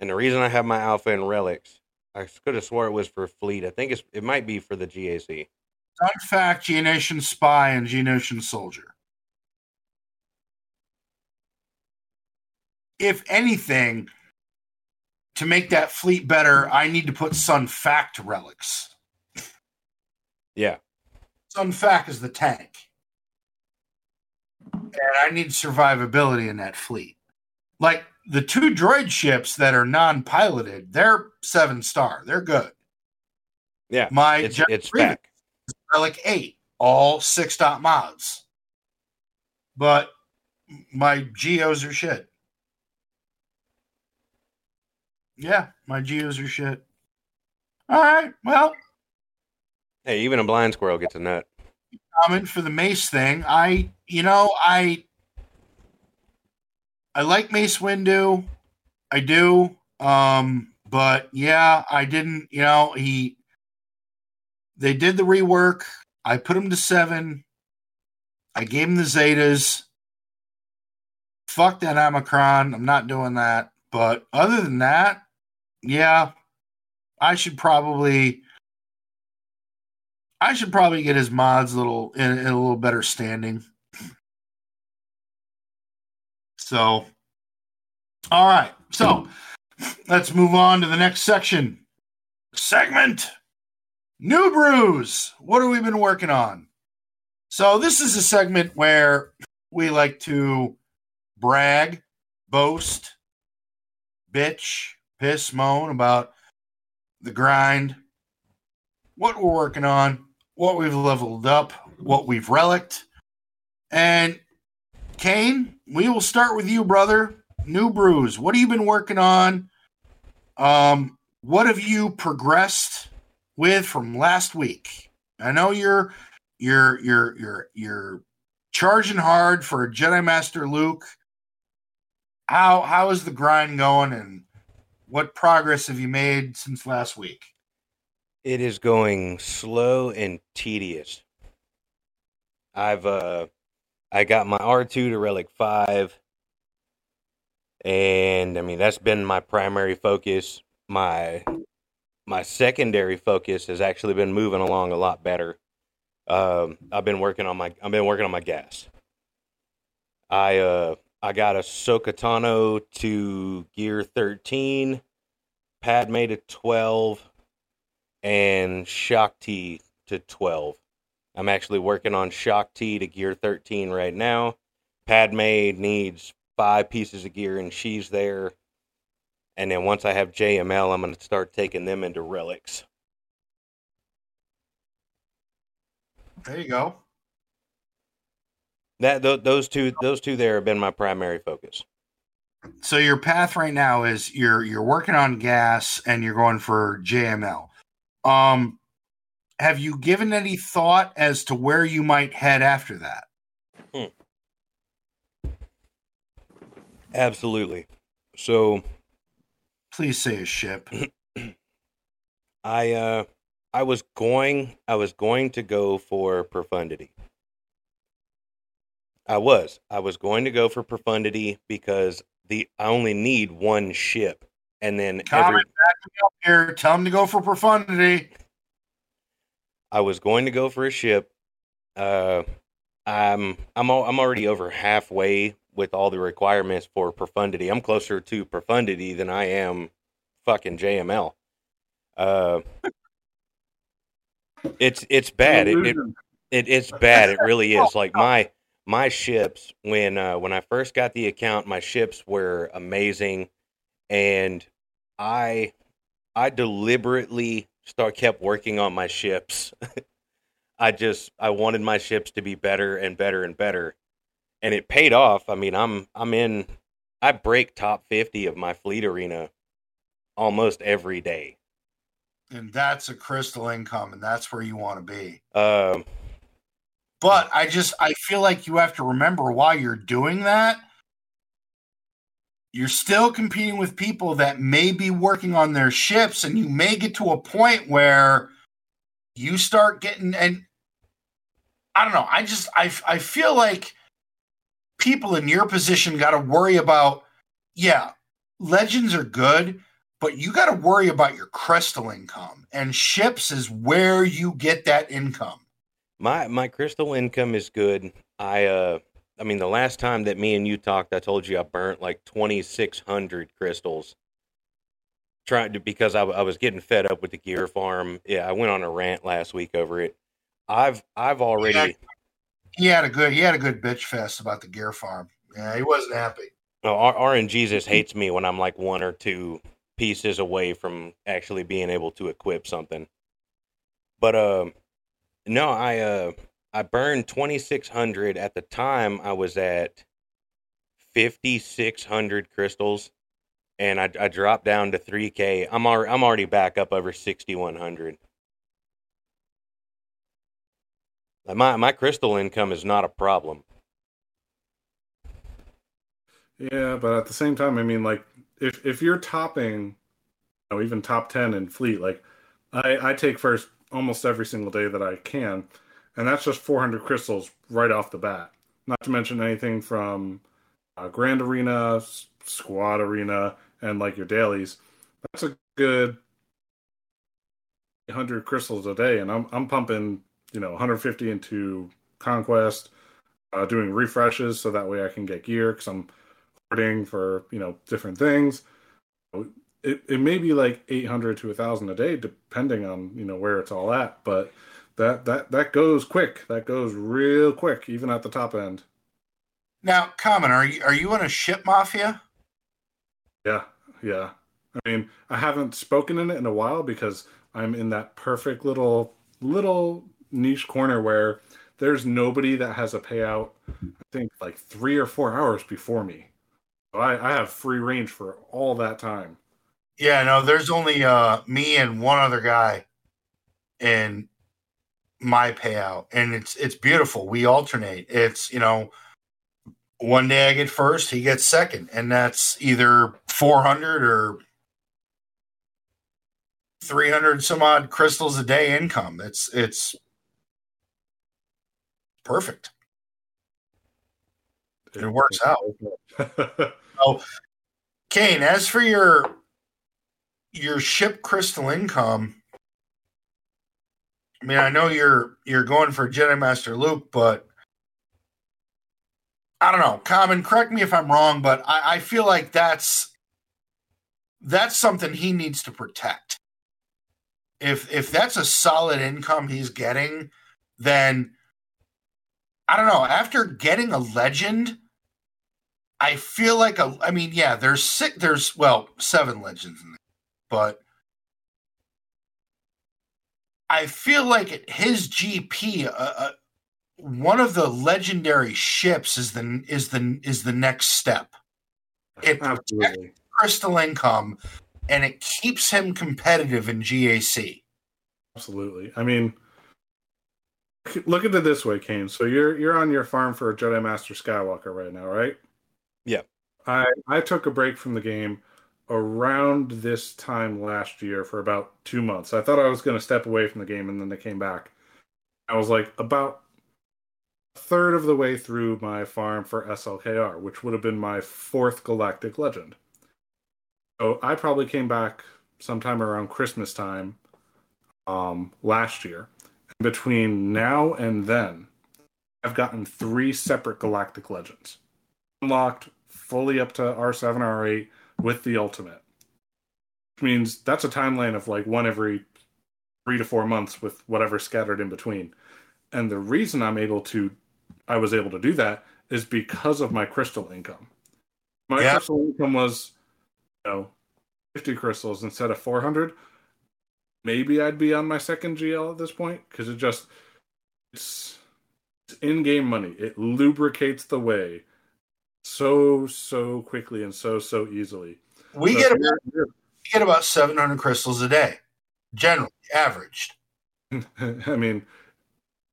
And the reason I have my Alpha in Relics, I could have swore it was for Fleet. I think it's, it might be for the G A C. Sunfac, Geonosian Spy, and Geonosian Soldier. If anything, to make that fleet better, I need to put Sunfac to Relics. Yeah. Sunfac is the tank. And I need survivability in that fleet. Like, the two droid ships that are non-piloted, they're seven-star. They're good. Yeah, My it's, it's back. Relic eight, all six dot mods. But my Geos are shit. Yeah, my Geos are shit. All right, well. Hey, even a blind squirrel gets a nut. Comment for the Mace thing. I, you know, I, I like Mace Windu. I do. Um, but yeah, I didn't, you know, he. They did the rework. I put him to seven. I gave him the Zetas. Fuck that Omicron. I'm not doing that. But other than that, yeah, I should probably, I should probably get his mods a little in, in a little better standing. So, all right. So let's move on to the next section. Segment. New brews. What have we been working on? So this is a segment where we like to brag, boast, bitch, piss, moan about the grind, what we're working on, what we've leveled up, what we've relicked. And Kane, we will start with you, brother. New brews, what have you been working on? Um, what have you progressed with from last week? I know you're you're you're you're you're charging hard for Jedi Master Luke. How how is the grind going, and what progress have you made since last week? It is going slow and tedious. I've uh I got my R two to Relic five. And, I mean, that's been my primary focus. My my secondary focus has actually been moving along a lot better. Um, I've been working on my I've been working on my gas. I uh I got Ahsoka Tano to gear thirteen, Padme to twelve, and Shakti to twelve. I'm actually working on Shakti to gear thirteen right now. Padme needs five pieces of gear, and she's there. And then once I have J M L, I'm going to start taking them into relics. There you go. That th- those two, those two there have been my primary focus. So your path right now is you're you're working on gas and you're going for J M L. Um, have you given any thought as to where you might head after that? Hmm. Absolutely. So, please say a ship. I uh, I was going, I was going to go for Profundity. I was, I was going to go for Profundity because the I only need one ship, and then Comment every, back up here. Tell them to go for Profundity. I was going to go for a ship. Uh, I'm I'm I'm already over halfway with all the requirements for Profundity. I'm closer to Profundity than I am fucking J M L. Uh, it's it's bad. It, it it it's bad. It really is. Like my my ships when uh, when I first got the account, my ships were amazing, and I I deliberately start kept working on my ships. I just I wanted my ships to be better and better and better. And it paid off. I mean, I'm I'm in. I break top fifty of my fleet arena almost every day, and that's a crystal income, and that's where you want to be. Um, but I just I feel like you have to remember why you're doing that. You're still competing with people that may be working on their ships, and you may get to a point where you start getting. And I don't know. I just I I feel like people in your position got to worry about, yeah, legends are good, but you got to worry about your crystal income, and ships is where you get that income. My my crystal income is good. I uh, I mean, the last time that me and you talked, I told you I burnt like twenty-six hundred crystals trying to because I, I was getting fed up with the gear farm. Yeah, I went on a rant last week over it. I've I've already. Yeah. He had a good, he had a good bitch fest about the gear farm. Yeah, he wasn't happy. No, R and Jesus hates me when I'm like one or two pieces away from actually being able to equip something. But um, uh, no, I uh, I burned twenty-six hundred at the time. I was at fifty-six hundred crystals, and I, I dropped down to three K. I'm already I'm already back up over sixty-one hundred. My my crystal income is not a problem. Yeah, but at the same time, I mean, like, if, if you're topping, you know, even top ten in fleet, like, I, I take first almost every single day that I can, and that's just four hundred crystals right off the bat. Not to mention anything from uh, Grand Arena, s- Squad Arena, and, like, your dailies. That's a good one hundred crystals a day, and I'm I'm pumping, you know, one hundred fifty into Conquest, uh, doing refreshes so that way I can get gear because I'm hoarding for, you know, different things. It it may be like eight hundred to one thousand a day, depending on, you know, where it's all at. But that, that, that goes quick. That goes real quick, even at the top end. Now, Common, are you, are you in a ship mafia? Yeah, yeah. I mean, I haven't spoken in it in a while because I'm in that perfect little little niche corner where there's nobody that has a payout, I think, like three or four hours before me. So I, I have free range for all that time. Yeah, no, there's only uh, me and one other guy in my payout, and it's it's beautiful. We alternate. It's, you know, one day I get first, he gets second, and that's either four hundred or three hundred some odd crystals a day income. It's it's perfect. It works out. So, Kane, as for your your ship crystal income, I mean, I know you're you're going for Jedi Master Luke, but I don't know. Common, correct me if I'm wrong, but I, I feel like that's that's something he needs to protect. If if that's a solid income he's getting, then I don't know. After getting a legend, I feel like a. I mean, yeah, there's six. There's well, seven legends in there, but I feel like at his G P, a, a, one of the legendary ships is the is the is the next step. It protects Absolutely. Crystal income, and it keeps him competitive in G A C. Absolutely. I mean, look at it this way, Kane. So you're you're on your farm for a Jedi Master Skywalker right now, right? Yeah. I, I took a break from the game around this time last year for about two months. I thought I was going to step away from the game, and then I came back. I was like about a third of the way through my farm for S L K R, which would have been my fourth Galactic Legend. So I probably came back sometime around Christmas time um, last year. And between now and then, I've gotten three separate Galactic Legends. Unlocked, fully up to R seven, R eight with the Ultimate. Which means that's a timeline of like one every three to four months with whatever scattered in between. And the reason I'm able to, I was able to do that is because of my crystal income. My yeah. crystal income was... know, fifty crystals instead of four hundred, maybe I'd be on my second G L at this point, because it just it's, it's in-game money. It lubricates the way so so quickly and so so easily. We so get about we get about seven hundred crystals a day, generally averaged. I mean,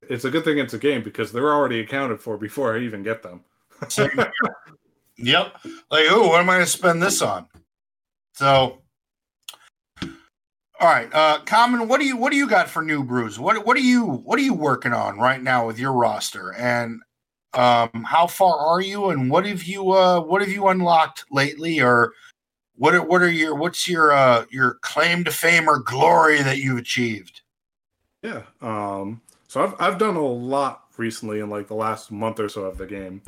it's a good thing it's a game because they're already accounted for before I even get them. Yep. Like, oh, what am I going to spend this on? So, all right, uh, Common. What do you what do you got for new brews? What what are you what are you working on right now with your roster? And um, how far are you? And what have you uh, what have you unlocked lately? Or what are, what are your what's your uh, your claim to fame or glory that you've achieved? Yeah. Um, so I've I've done a lot recently in like the last month or so of the game.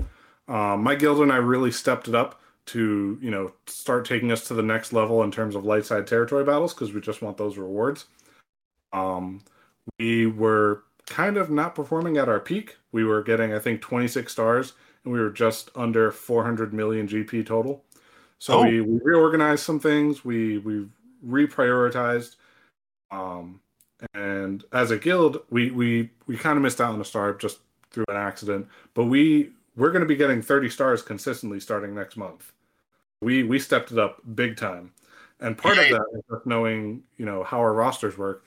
Um, my guild and I really stepped it up to, you know, start taking us to the next level in terms of light side territory battles, because we just want those rewards. Um, we were kind of not performing at our peak. We were getting, I think, twenty-six stars, and we were just under four hundred million G P total. So oh. we, we reorganized some things. We we reprioritized. Um, and as a guild, we, we, we kind of missed out on a star just through an accident. But we... We're going to be getting thirty stars consistently starting next month. We we stepped it up big time. And part of that is just knowing, you know, how our rosters work.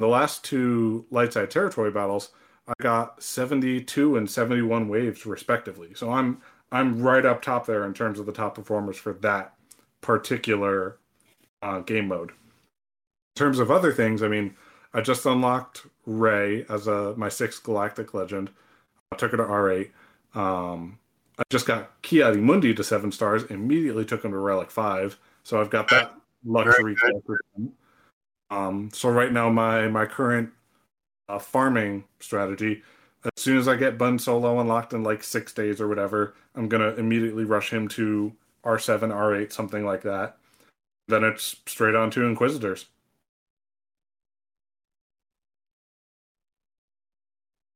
The last two Lightside Territory battles, I got seventy-two and seventy-one waves respectively. So I'm I'm right up top there in terms of the top performers for that particular uh, game mode. In terms of other things, I mean, I just unlocked Rey as a my sixth Galactic Legend. I took her to R eight. Um, I just got Kiadi Mundi to seven stars, immediately took him to Relic five. So I've got that luxury. Um, so right now my, my current uh, farming strategy, as soon as I get Ben Solo unlocked in like six days or whatever, I'm going to immediately rush him to R seven, R eight, something like that. Then it's straight on to Inquisitors.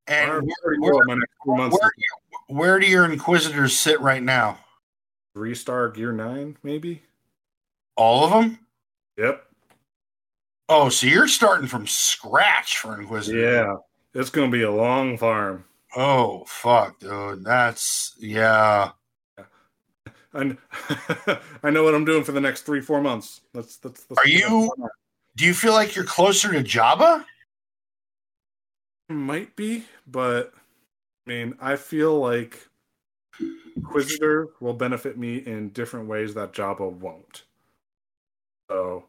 And where, where, where, my next two months where, Where do your Inquisitors sit right now? Three star gear nine, maybe? All of them? Yep. Oh, so you're starting from scratch for Inquisitor. Yeah, it's going to be a long farm. Oh, fuck, dude. That's, yeah. And I know what I'm doing for the next three, four months. That's that's. that's Are you? Do you feel like you're closer to Jabba? Might be, but I mean, I feel like Inquisitor will benefit me in different ways that Jabba won't. So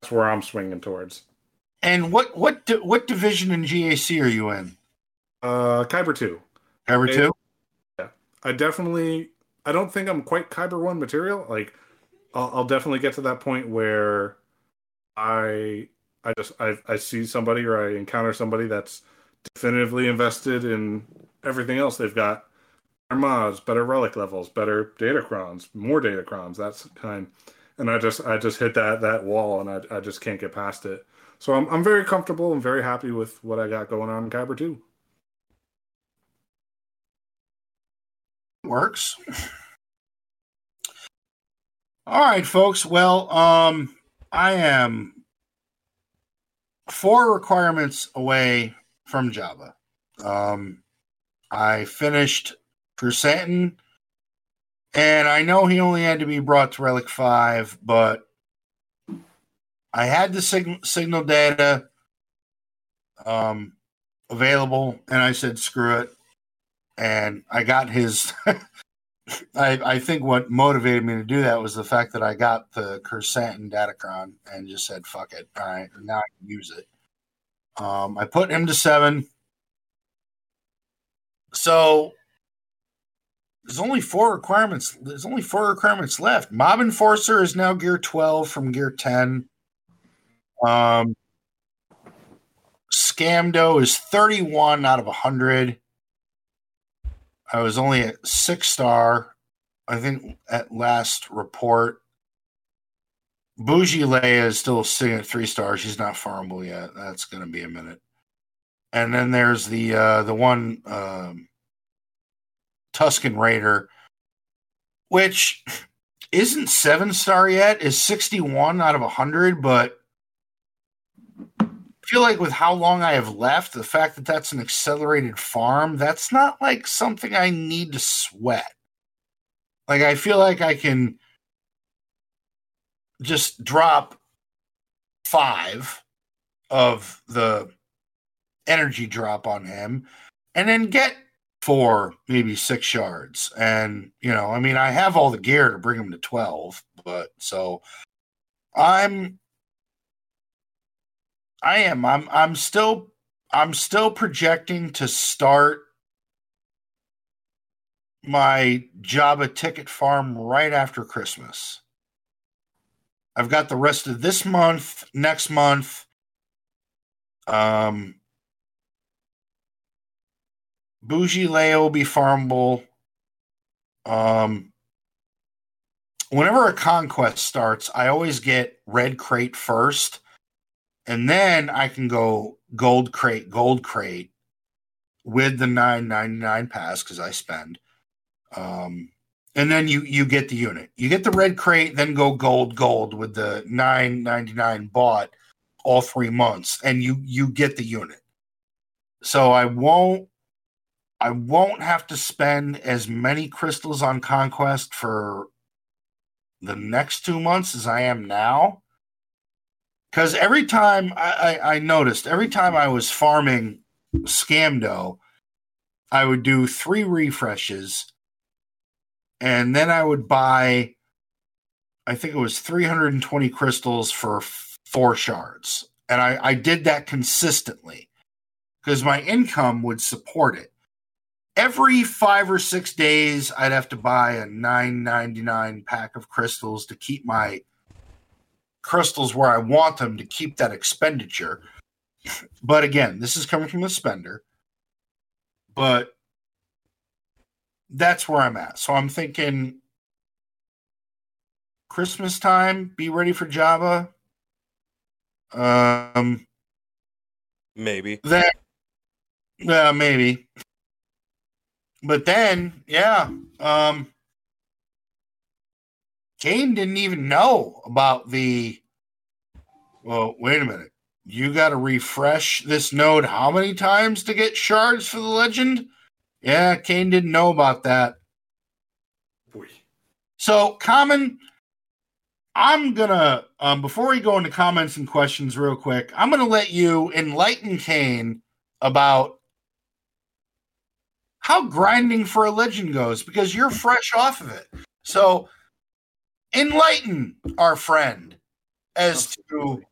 that's where I'm swinging towards. And what what what division in G A C are you in? Uh, Kyber two. Kyber I, two. Yeah, I definitely. I don't think I'm quite Kyber one material. Like, I'll, I'll definitely get to that point where I I just I, I see somebody or I encounter somebody that's definitively invested in everything else they've got. Better mods, better relic levels, better datacrons, more datacrons, that kind. And I just I just hit that that wall, and I I just can't get past it. So I'm I'm very comfortable and very happy with what I got going on in Kyber two. Works. All right, folks. Well, um, I am four requirements away from Jabba. Um, I finished Crusantan, and I know he only had to be brought to Relic five, but I had the sig- signal data um, available, and I said, screw it. And I got his, I, I think what motivated me to do that was the fact that I got the Crusantan Datacron and just said, fuck it. All right, now I can use it. Um, I put him to seven. So there's only four requirements. There's only four requirements left. Mob Enforcer is now gear twelve from gear ten. Um, Scamdo is thirty-one out of one hundred. I was only at six star, I think, at last report. Bougie Leia is still sitting at three stars. She's not farmable yet. That's going to be a minute. And then there's the uh, the one um, Tusken Raider, which isn't seven star yet. Is sixty-one out of one hundred, but I feel like with how long I have left, the fact that that's an accelerated farm, that's not like something I need to sweat. Like, I feel like I can just drop five of the energy drop on him and then get four, maybe six shards. And, you know, I mean, I have all the gear to bring him to twelve, but so I'm... I am. I'm. I'm still. I'm still projecting to start my Jabba ticket farm right after Christmas. I've got the rest of this month, next month. Um, Bougie Leia will be farmable. Um, whenever a conquest starts, I always get Red Crate first. And then I can go gold crate, gold crate with the nine ninety-nine pass because I spend. Um, and then you, you get the unit. You get the red crate, then go gold, gold with the nine ninety-nine bought all three months, and you you get the unit. So I won't I won't have to spend as many crystals on conquest for the next two months as I am now. Because every time I, I, I noticed, every time I was farming Scamdo, I would do three refreshes, and then I would buy, I think it was three hundred twenty crystals for f- four shards. And I, I did that consistently, because my income would support it. Every five or six days, I'd have to buy a nine ninety-nine pack of crystals to keep my crystals where I want them to keep that expenditure. But again, this is coming from the spender. But that's where I'm at. So I'm thinking Christmas time, be ready for Jabba. Um, maybe. That, uh, maybe. But then, yeah. Um, Kane didn't even know about the, well, wait a minute. You got to refresh this node how many times to get shards for the legend? Yeah, Kane didn't know about that. Boy. So, Common, I'm going to, um, before we go into comments and questions real quick, I'm going to let you enlighten Kane about how grinding for a legend goes, because you're fresh off of it. So, enlighten our friend as to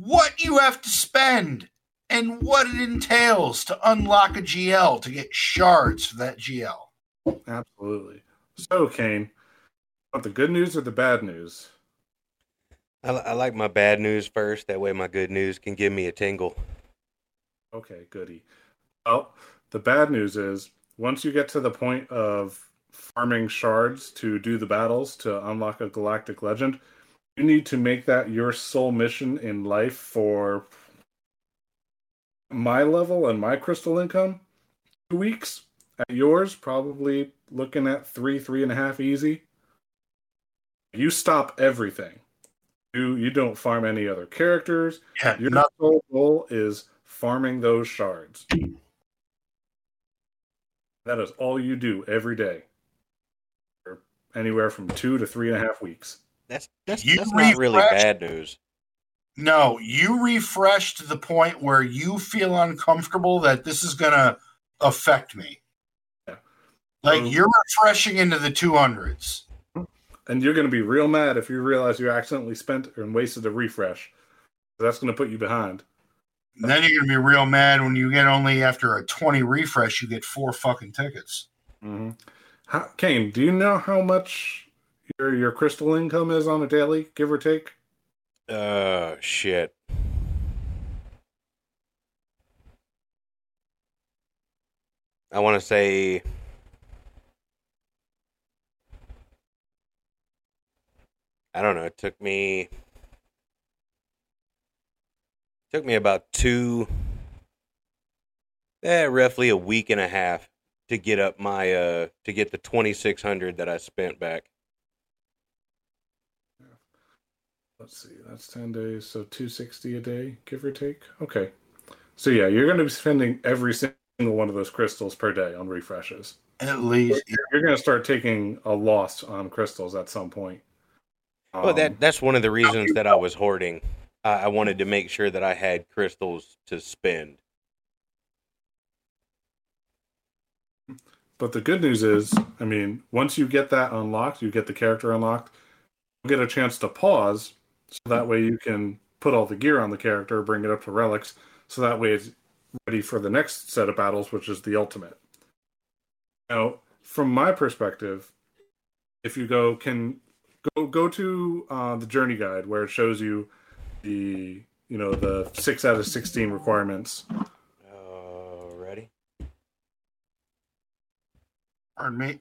what you have to spend and what it entails to unlock a G L, to get shards for that G L. Absolutely. So, Kane, want the good news or the bad news? I, I like my bad news first. That way my good news can give me a tingle. Okay, goody. Well, the bad news is once you get to the point of farming shards to do the battles to unlock a galactic legend, you need to make that your sole mission in life. For my level and my crystal income, two weeks. At yours, probably looking at three, three and a half easy. You stop everything. You you don't farm any other characters. Yeah, your not- sole goal is farming those shards. That is all you do every day. For anywhere from two to three and a half weeks. That's that's, that's not really bad news. No, you refresh to the point where you feel uncomfortable that this is going to affect me. Yeah. Like, um, you're refreshing into the two hundreds. And you're going to be real mad if you realize you accidentally spent and wasted a refresh. That's going to put you behind. And then you're going to be real mad when you get only after a twenty refresh, you get four fucking tickets. Mm-hmm. How, Kane, do you know how much your your crystal income is on a daily, give or take? Uh, shit. I want to say I don't know, it took me it took me about two eh, roughly a week and a half to get up my uh to get the twenty-six hundred that I spent back. Let's see, that's ten days, so two hundred sixty a day, give or take. Okay. So yeah, you're going to be spending every single one of those crystals per day on refreshes. At least. You're, you're going to start taking a loss on crystals at some point. Well, um, that that's one of the reasons that I was hoarding. I, I wanted to make sure that I had crystals to spend. But the good news is, I mean, once you get that unlocked, you get the character unlocked, you'll get a chance to pause. So that way you can put all the gear on the character, bring it up to relics, so that way it's ready for the next set of battles, which is the ultimate. Now, from my perspective, if you go can go go to uh, the journey guide where it shows you the you know the six out of sixteen requirements. Alrighty. Pardon me.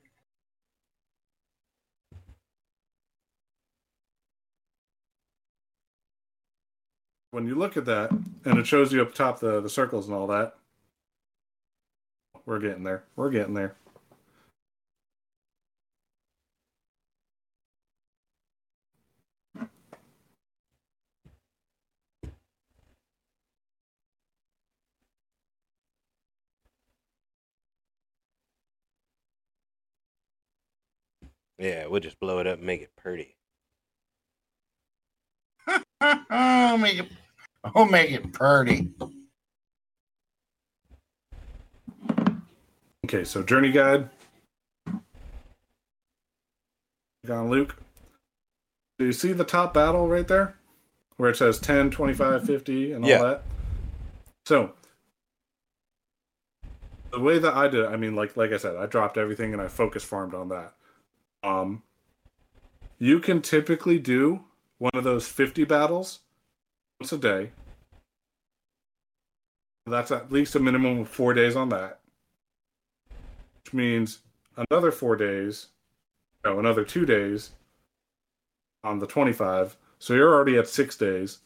When you look at that, and it shows you up top the, the circles and all that, we're getting there. We're getting there. Yeah, we'll just blow it up and make it pretty. I'll make it I'll make it pretty. Okay, so journey guide. Click on Luke. Do you see the top battle right there? Where it says ten, twenty-five, fifty, and all yeah. that? So, the way that I did it, I mean, like like I said, I dropped everything and I focus farmed on that. Um, you can typically do one of those fifty battles once a day. That's at least a minimum of four days on that, which means another four days, no, another two days on the twenty-five. So you're already at six days.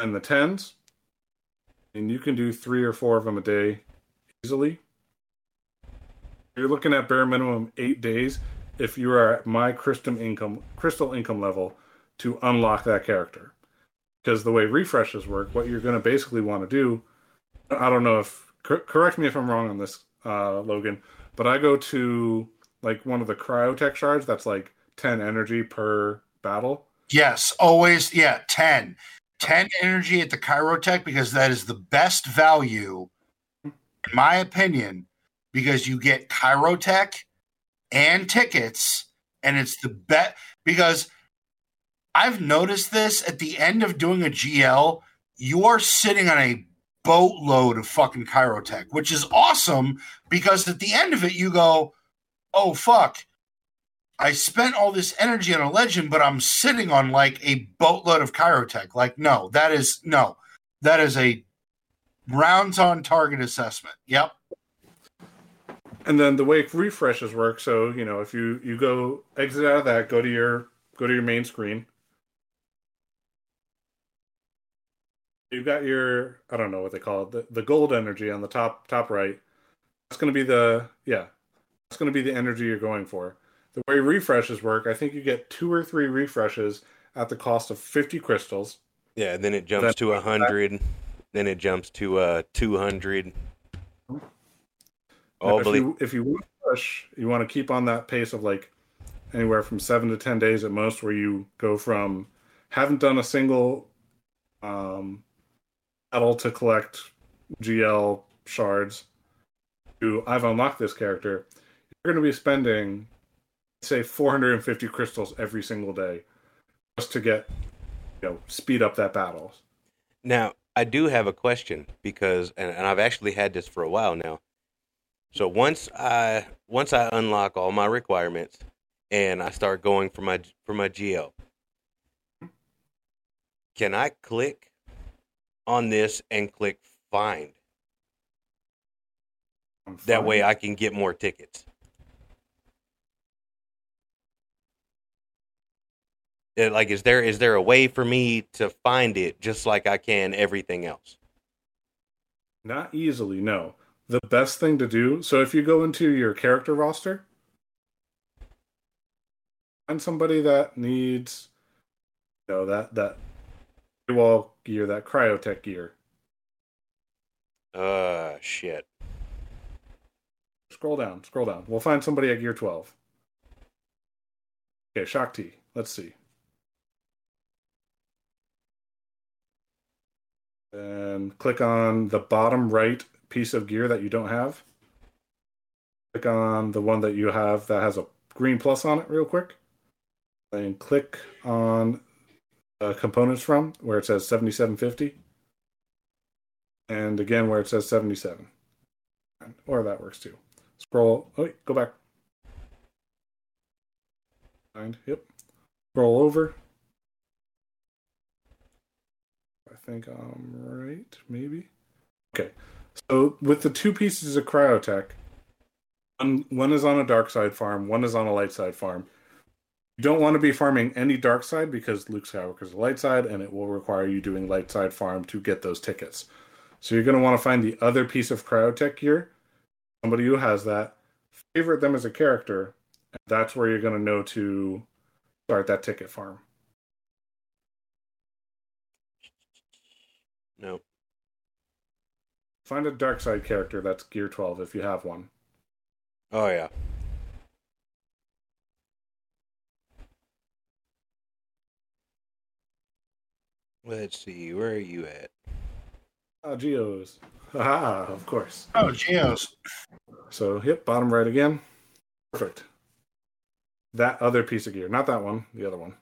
And the tens, and you can do three or four of them a day easily. You're looking at bare minimum eight days if you are at my crystal income crystal income level to unlock that character. Because the way refreshes work, what you're going to basically want to do, I don't know if, cor- correct me if I'm wrong on this, uh, Logan, but I go to like one of the cryotech shards that's like ten energy per battle. Yes, always, yeah, ten. ten energy at the cryotech, because that is the best value, in my opinion, because you get cryotech and tickets, and it's the best, because I've noticed this at the end of doing a G L, you are sitting on a boatload of fucking Chirotech, which is awesome because at the end of it, you go, oh, fuck, I spent all this energy on a legend, but I'm sitting on like a boatload of Chirotech. Like, no, that is no, that is a rounds on target assessment. Yep. And then the way refreshes work. So, you know, if you, you go exit out of that, go to your, go to your main screen. You've got your, I don't know what they call it, the, the gold energy on the top top right. That's going to be the, yeah, that's going to be the energy you're going for. The way refreshes work, I think you get two or three refreshes at the cost of fifty crystals. Yeah, then it jumps then to one hundred, back. Then it jumps to uh, two hundred. Oh, if, believe- you, if you want to push, you want to keep on that pace of like anywhere from seven to ten days at most, where you go from haven't done a single um battle to collect G L shards to I've unlocked this character, you're going to be spending, say, four hundred fifty crystals every single day just to get, you know, speed up that battle. Now, I do have a question because, and, and I've actually had this for a while now. So once I once I unlock all my requirements and I start going for my for my G L, can I click on this and click find? That way I can get more tickets. It, like, is there is there a way for me to find it just like I can everything else? Not easily, no. The best thing to do, so if you go into your character roster, find somebody that needs, you know, that that wall gear, that cryotech gear. Uh, shit. Scroll down, scroll down. We'll find somebody at gear twelve. Okay, Shakti. Let's see. And click on the bottom right piece of gear that you don't have. Click on the one that you have that has a green plus on it real quick. And click on Uh, components from where it says seventy-seven fifty, and again where it says seventy-seven, or that works too. Scroll, oh, wait, go back. And, yep, scroll over. I think I'm right, maybe. Okay, so with the two pieces of cryotech, one, one is on a dark side farm, one is on a light side farm. You don't want to be farming any dark side because Luke Skywalker's a light side, and it will require you doing light side farm to get those tickets. So you're going to want to find the other piece of cryotech gear, somebody who has that, favorite them as a character, and that's where you're going to know to start that ticket farm. No. Find a dark side character that's gear twelve if you have one. Oh, yeah. Let's see, where are you at? Oh, Geos. Ah, of course. Oh, Geos. So, yep, bottom right again. Perfect. That other piece of gear. Not that one, the other one.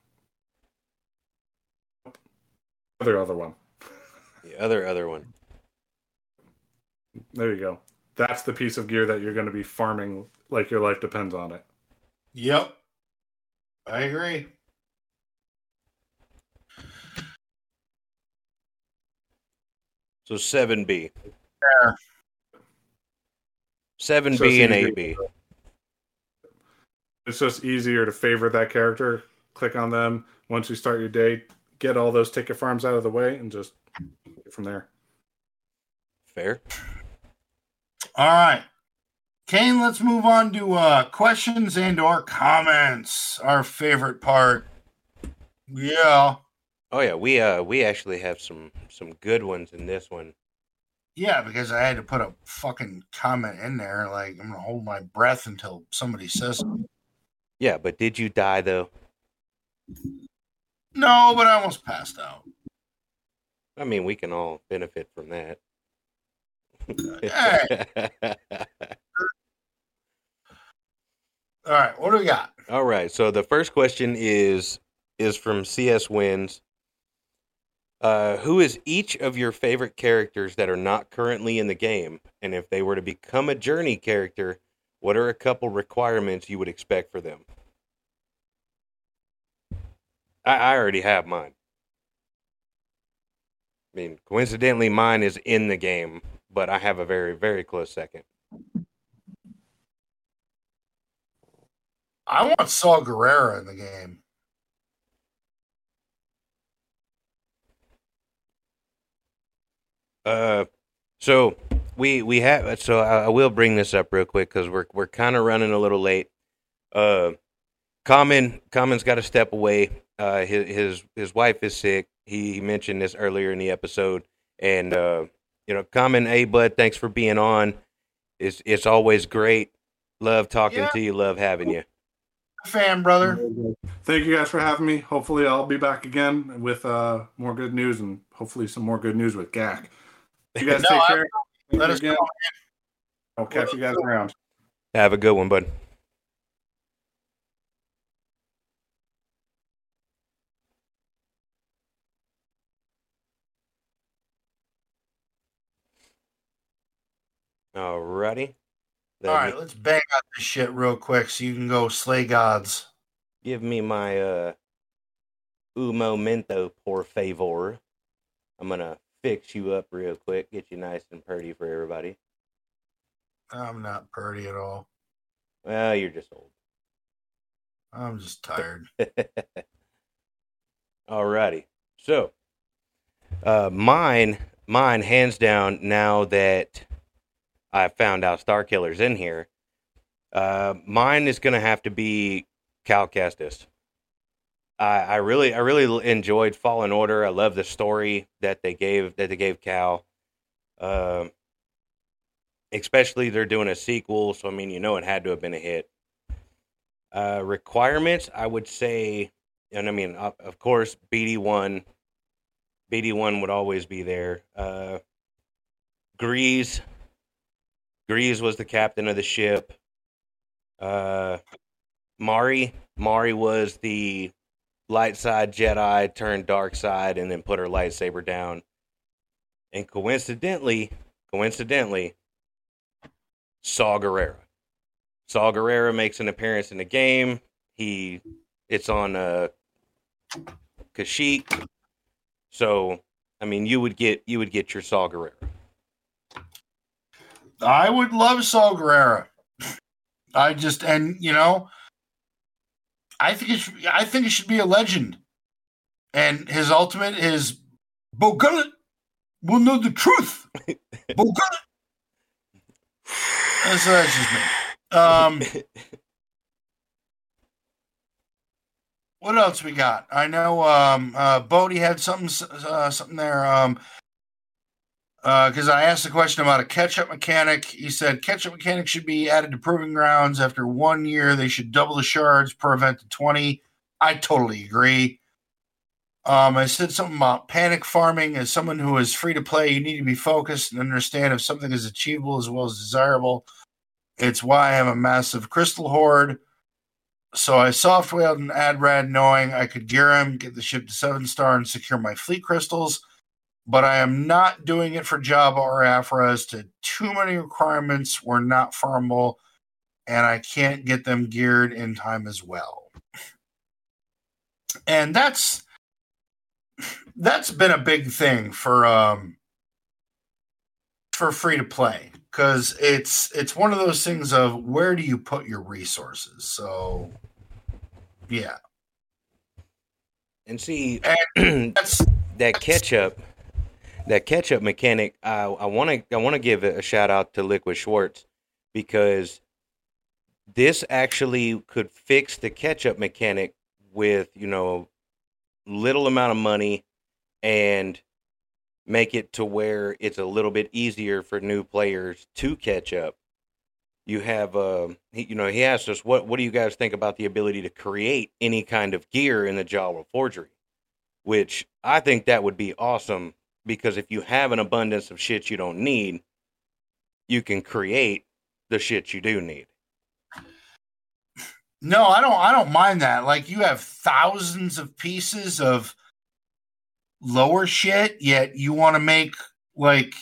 Other, other one. The other, other one. There you go. That's the piece of gear that you're going to be farming like your life depends on it. Yep. I agree. So seven B. Yeah. seven B so and eight B. It's just easier to favor that character. Click on them. Once you start your day, get all those ticket farms out of the way and just get from there. Fair. All right. Kane, let's move on to uh, questions and or comments. Our favorite part. Yeah. Oh yeah, we uh we actually have some some good ones in this one. Yeah, because I had to put a fucking comment in there. Like, I'm going to hold my breath until somebody says it. Yeah, but did you die, though? No, but I almost passed out. I mean, we can all benefit from that. All right. All right, what do we got? All right, so the first question is is from C S Wins. Uh, who is each of your favorite characters that are not currently in the game? And if they were to become a journey character, what are a couple requirements you would expect for them? I, I already have mine. I mean, coincidentally, mine is in the game, but I have a very, very close second. I want Saul Guerrero in the game. Uh, so we we have so I, I will bring this up real quick because we're we're kind of running a little late. Uh, Common Common's got to step away. Uh, his his his wife is sick. He, he mentioned this earlier in the episode, and uh, you know, Common, hey bud, thanks for being on. It's it's always great. Love talking yeah. to you. Love having you. Fan brother. Thank you guys for having me. Hopefully, I'll be back again with uh more good news and hopefully some more good news with G A C. You guys no, take care. Let us go. I'll catch you guys around. Have a good one, bud. Alrighty. All right, me... let's bang out this shit real quick so you can go slay gods. Give me my uh, un momento, por favor. I'm going to fix you up real quick, get you nice and purty for everybody. I'm not purty at all. Well, you're just old. I'm just tired. Alrighty. So, uh, mine, mine, hands down, now that I found out Starkiller's in here, uh, mine is going to have to be Cal Kestis. I, I really, I really enjoyed Fallen Order. I love the story that they gave, that they gave Cal. Um, especially they're doing a sequel, so I mean, you know, it had to have been a hit. Uh, requirements, I would say, and I mean, of course, B D one, B D one would always be there. Uh, Grease. Grease was the captain of the ship. Uh, Mari. Mari was the light side Jedi, turned dark side, and then put her lightsaber down. And coincidentally, coincidentally, Saw Gerrera. Saw Gerrera makes an appearance in the game. He, it's on uh, Kashyyyk. So, I mean, you would get you would get your Saw Gerrera. I would love Saul Guerrero. I just, and you know, I think it should, I think it should be a legend. And his ultimate is Bo Gullet will know the truth. Bo Gullet. That's, that's just me. Um, what else we got? I know um, uh, Bodie had something, uh, something there. Um, Because uh, I asked the question about a catch-up mechanic. He said catch-up mechanic should be added to Proving Grounds. After one year, they should double the shards per event to twenty. I totally agree. Um, I said something about panic farming. As someone who is free to play, you need to be focused and understand if something is achievable as well as desirable. It's why I have a massive crystal hoard. So I soft-whaled an Adrad knowing I could gear him, get the ship to seven star, and secure my fleet crystals. But I am not doing it for Jabba or Aphra as to too many requirements were not farmable, and I can't get them geared in time as well. And that's that's been a big thing for um, for free to play because it's it's one of those things of where do you put your resources? So yeah, and see and that's, that catch up. That catch-up mechanic, I want to I want to give a shout out to Liquid Schwartz because this actually could fix the catch-up mechanic with, you know, little amount of money and make it to where it's a little bit easier for new players to catch up. You have, uh, he, you know, he asked us, what, what do you guys think about the ability to create any kind of gear in the Jawa Forgery? Which I think that would be awesome, because if you have an abundance of shit you don't need, you can create the shit you do need. No, I don't. I don't mind that. Like, you have thousands of pieces of lower shit, yet you want to make like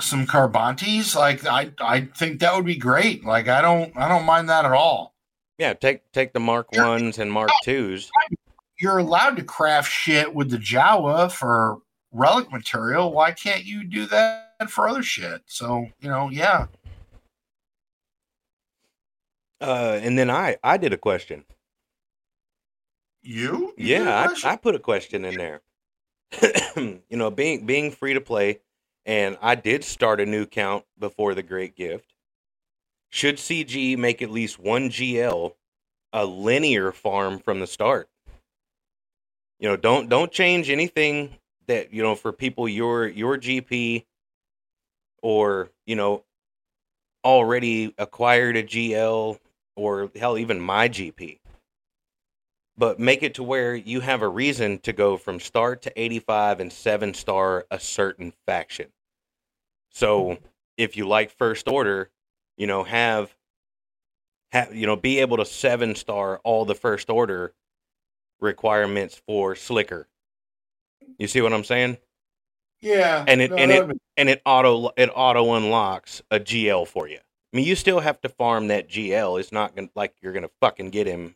some Carbontes. Like, I, I think that would be great. Like, I don't, I don't mind that at all. Yeah, take take the Mark you're, ones and Mark twos. You're allowed to craft shit with the Jawa for relic material. Why can't you do that for other shit? So, you know, yeah. Uh, and then I, I did a question. You? you yeah, question? I, I put a question in there. You know, being being free to play, and I did start a new count before the Great Gift. Should C G make at least one G L a linear farm from the start? You know, don't don't change anything that, you know, for people your your G P or, you know, already acquired a G L, or hell, even my G P, but make it to where you have a reason to go from start to eighty-five and seven star a certain faction. So if you like First Order, you know, have, have you know, be able to seven star all the First Order requirements for Slicker. You see what I'm saying? Yeah. And it no, and it be- and it auto it auto unlocks a G L for you. I mean, you still have to farm that G L. It's not gonna, like you're gonna fucking get him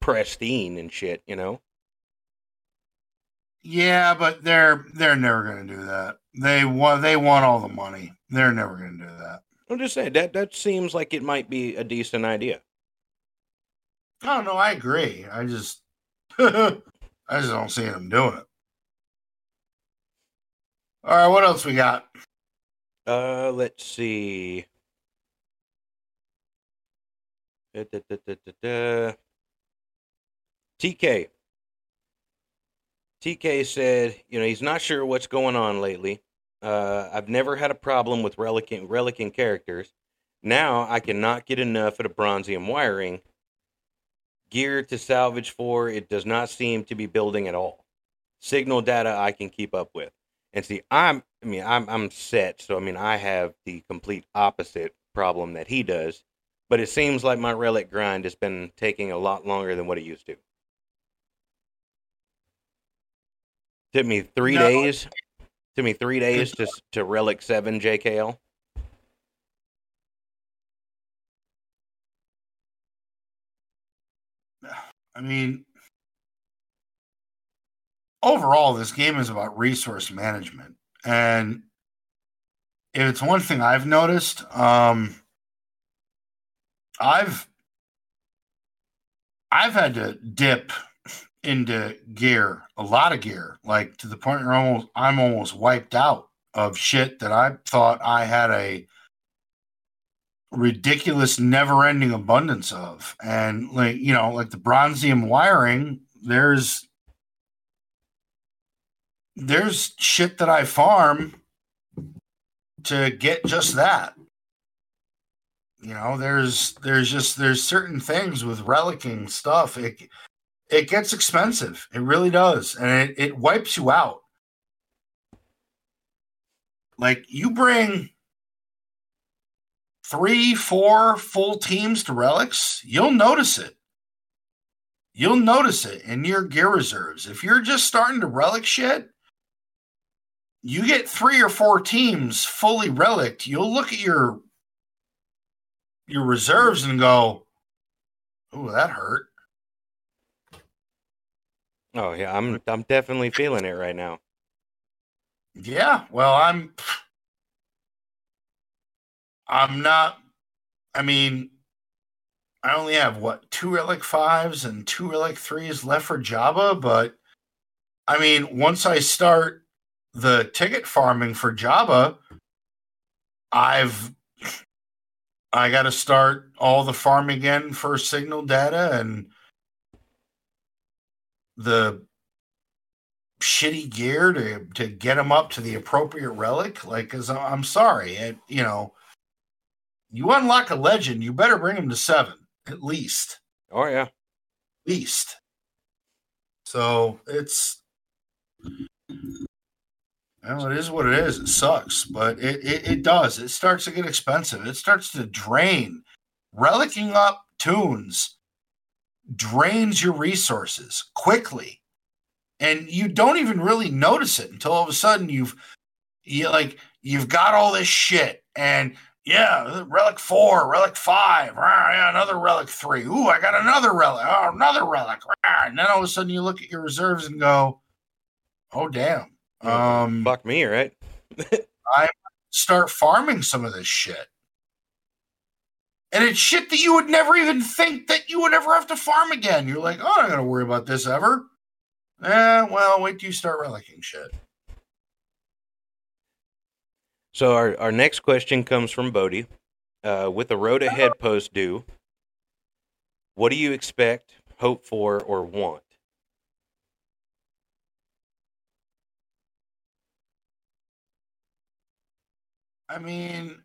pristine and shit, you know? Yeah, but they're they're never gonna do that. They want they want all the money. They're never gonna do that. I'm just saying that that seems like it might be a decent idea. Oh no, I agree. I just I just don't see them doing it. All right, what else we got? Uh, let's see. Da, da, da, da, da, da. T K. T K said, you know, he's not sure what's going on lately. Uh, I've never had a problem with relicing, relicing characters. Now I cannot get enough of the bronzium wiring. Gear to salvage for, it does not seem to be building at all. Signal data I can keep up with. And see, I'm, I mean, I'm, I'm set. So, I mean, I have the complete opposite problem that he does, but it seems like my relic grind has been taking a lot longer than what it used to. Took me three no. days, took me three days to, to relic seven J K L. I mean, overall, this game is about resource management, and if it's one thing I've noticed, um, I've I've had to dip into gear, a lot of gear, like to the point where I'm almost, I'm almost wiped out of shit that I thought I had a ridiculous, never-ending abundance of, and like you know, like the bronzium wiring, there's. There's shit that I farm to get just that. You know, there's there's just there's certain things with relicking stuff. It it gets expensive. It really does. And it, it wipes you out. Like, you bring three, four full teams to relics, you'll notice it. You'll notice it in your gear reserves. If you're just starting to relic shit, you get three or four teams fully reliced, you'll look at your your reserves and go, "Ooh, that hurt." Oh yeah, I'm I'm definitely feeling it right now. Yeah, well, I'm I'm not I mean, I only have what, two relic fives and two relic threes left for Jabba, but I mean, once I start the ticket farming for Jabba, I've I got to start all the farm again for signal data, and the shitty gear to, to get them up to the appropriate relic. Like, cause I'm sorry, it, you know, you unlock a legend, you better bring them to seven at least. Oh yeah. At least. So it's, well, it is what it is. It sucks, but it, it, it does. It starts to get expensive. It starts to drain. Relicking up tunes drains your resources quickly. And you don't even really notice it until all of a sudden you've you like you've got all this shit. And yeah, relic four, relic five, rah, yeah, another relic three. Ooh, I got another relic, oh, another relic. Rah. And then all of a sudden you look at your reserves and go, oh damn. Um, Fuck me, right? I start farming some of this shit. And it's shit that you would never even think that you would ever have to farm again. You're like, oh, I don't gotta worry about this ever. Eh, well, wait till you start relicking shit. So our, our next question comes from Bodhi. Uh, with the road ahead post due, what do you expect, hope for, or want? I mean...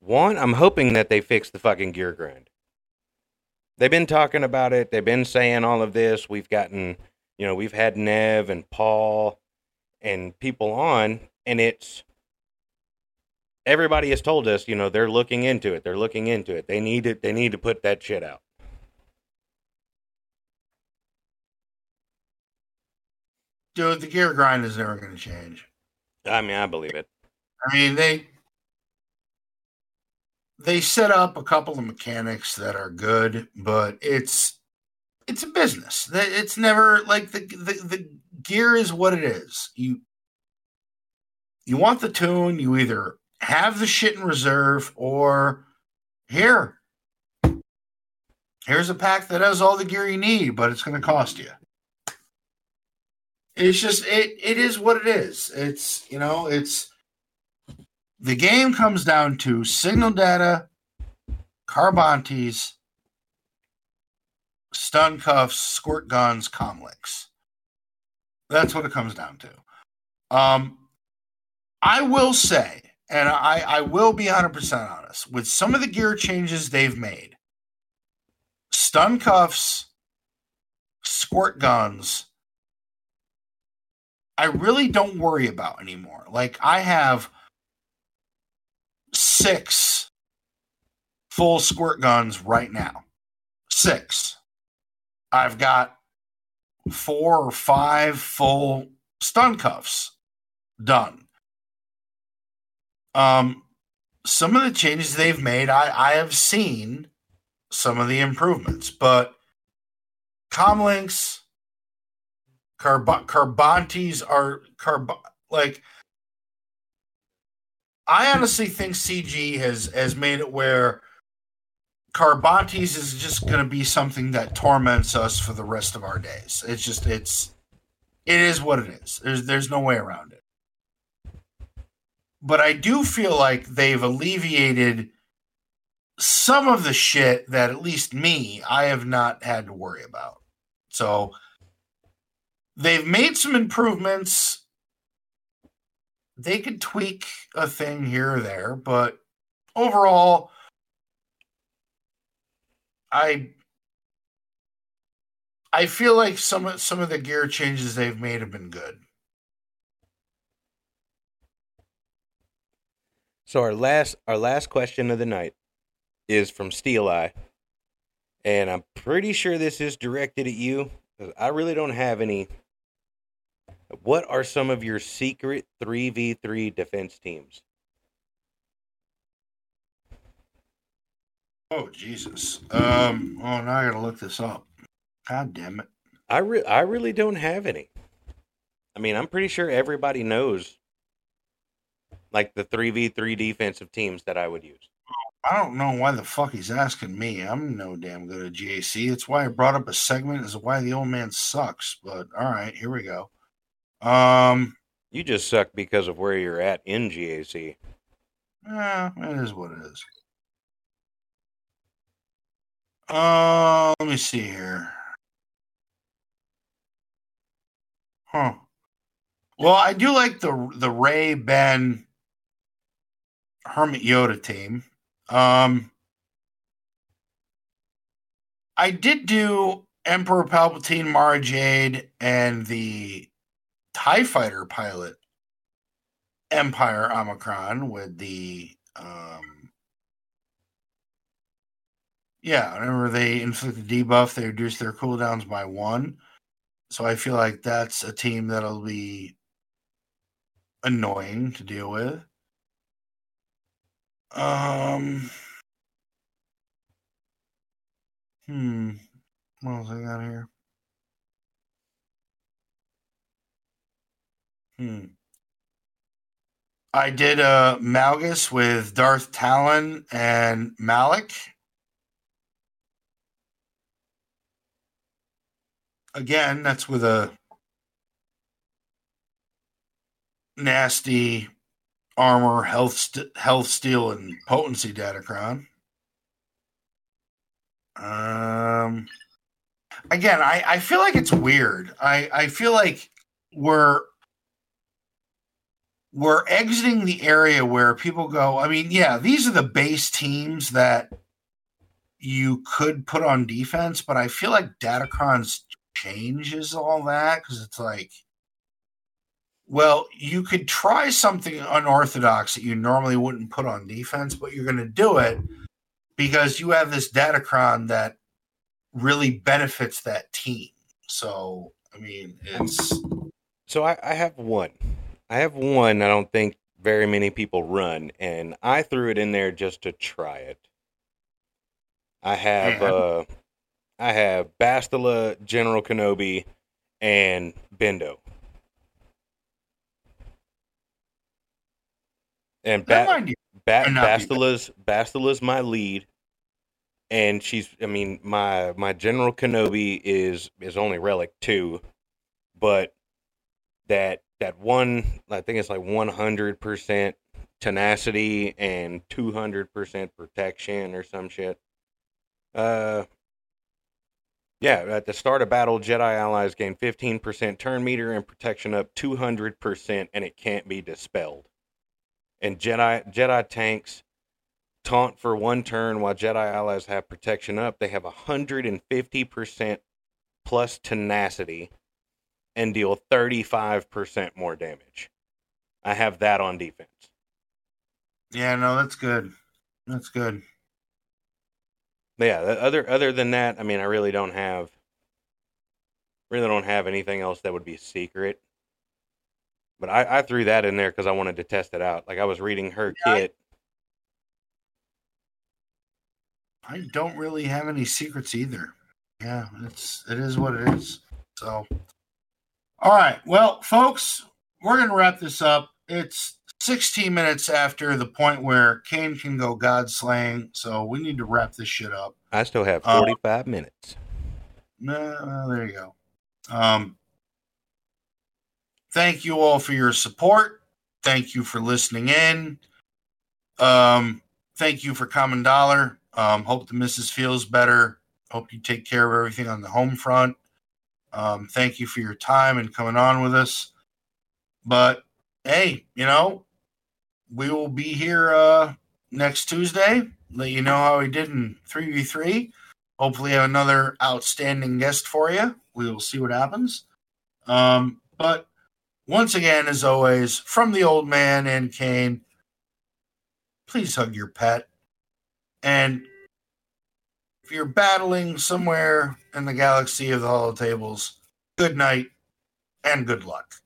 One, I'm hoping that they fix the fucking gear grind. They've been talking about it. They've been saying all of this. We've gotten, you know, we've had Nev and Paul and people on, and it's, everybody has told us, you know, they're looking into it. They're looking into it. They need it. They need to put that shit out. Dude, the gear grind is never going to change. I mean, I believe it. I mean, they they set up a couple of mechanics that are good, but it's it's a business. It's never like the the, the gear is what it is. You you want the tune, you either have the shit in reserve or here. Here's a pack that has all the gear you need, but it's going to cost you. It's just, it, it is what it is. It's, you know, it's, the game comes down to signal data, Carbontes, stun cuffs, squirt guns, comlinks. That's what it comes down to. Um, I will say, and I, I will be one hundred percent honest, with some of the gear changes they've made, stun cuffs, squirt guns, I really don't worry about anymore. Like, I have six full squirt guns right now. Six. I've got four or five full stun cuffs done. Um, some of the changes they've made, I, I have seen some of the improvements, but comlinks, Carb- Carbontes are carb- like I honestly think C G has, has made it where Carbontes is just going to be something that torments us for the rest of our days. It's just it's it is what it is. There's there's no way around it. But I do feel like they've alleviated some of the shit that at least me I have not had to worry about. So they've made some improvements. They could tweak a thing here or there, but overall, I I feel like some some of the gear changes they've made have been good. So our last our last question of the night is from Steel Eye, and I'm pretty sure this is directed at you. I really don't have any. What are some of your secret three v three defense teams? Oh, Jesus. Um, oh, now I gotta look this up. God damn it. I, re- I really don't have any. I mean, I'm pretty sure everybody knows, like, the three v three defensive teams that I would use. I don't know why the fuck he's asking me. I'm no damn good at G A C. It's why I brought up a segment as why the old man sucks. But, all right, here we go. Um, you just suck because of where you're at in G A C. Yeah, it is what it is. Uh, let me see here. Huh. Well, I do like the the Rey, Ben, Hermit Yoda team. Um, I did do Emperor Palpatine, Mara Jade, and the TIE Fighter pilot Empire Omicron with the um yeah, whenever they inflict a debuff, they reduce their cooldowns by one. So I feel like that's a team that'll be annoying to deal with. Um Hmm. What else I got here? Hmm. I did uh, Malgus with Darth Talon and Malak. Again, that's with a nasty armor, health, st- health steal, and potency Datacron. Um, again, I, I feel like it's weird. I, I feel like we're... We're exiting the area where people go, I mean, yeah, these are the base teams that you could put on defense, but I feel like Datacron's changes all that because it's like, well, you could try something unorthodox that you normally wouldn't put on defense, but you're going to do it because you have this Datacron that really benefits that team. So, I mean, it's... So I, I have one. I have one I don't think very many people run, and I threw it in there just to try it. I have uh, I have Bastila, General Kenobi, and Bendo. And ba- ba- Bastila's Bastila's my lead, and she's I mean my my General Kenobi is is only Relic two, but that. That one, I think it's like one hundred percent tenacity and two hundred percent protection or some shit. Uh, yeah, at the start of battle, Jedi allies gain fifteen percent turn meter and protection up two hundred percent, and it can't be dispelled. And Jedi Jedi tanks taunt for one turn while Jedi allies have protection up. They have one hundred fifty percent plus tenacity. And deal thirty-five percent more damage. I have that on defense. Yeah, no, that's good. That's good. But yeah, other other than that, I mean, I really don't have, really don't have anything else that would be secret. But I, I threw that in there because I wanted to test it out. Like I was reading her yeah, kit. I, I don't really have any secrets either. Yeah, it's it is what it is. So. All right, well, folks, we're going to wrap this up. It's sixteen minutes after the point where Kane can go God-slaying, so we need to wrap this shit up. I still have forty-five um, minutes. Nah, there you go. Um, thank you all for your support. Thank you for listening in. Um, thank you for Common Dollar. Um, hope the missus feels better. Hope you take care of everything on the home front. Um, thank you for your time and coming on with us. But, hey, you know, we will be here uh, next Tuesday. Let you know how we did in three v three. Hopefully have another outstanding guest for you. We will see what happens. Um, but, once again, as always, from the old man and Kane, please hug your pet. And... if you're battling somewhere in the galaxy of the Holotables, good night and good luck.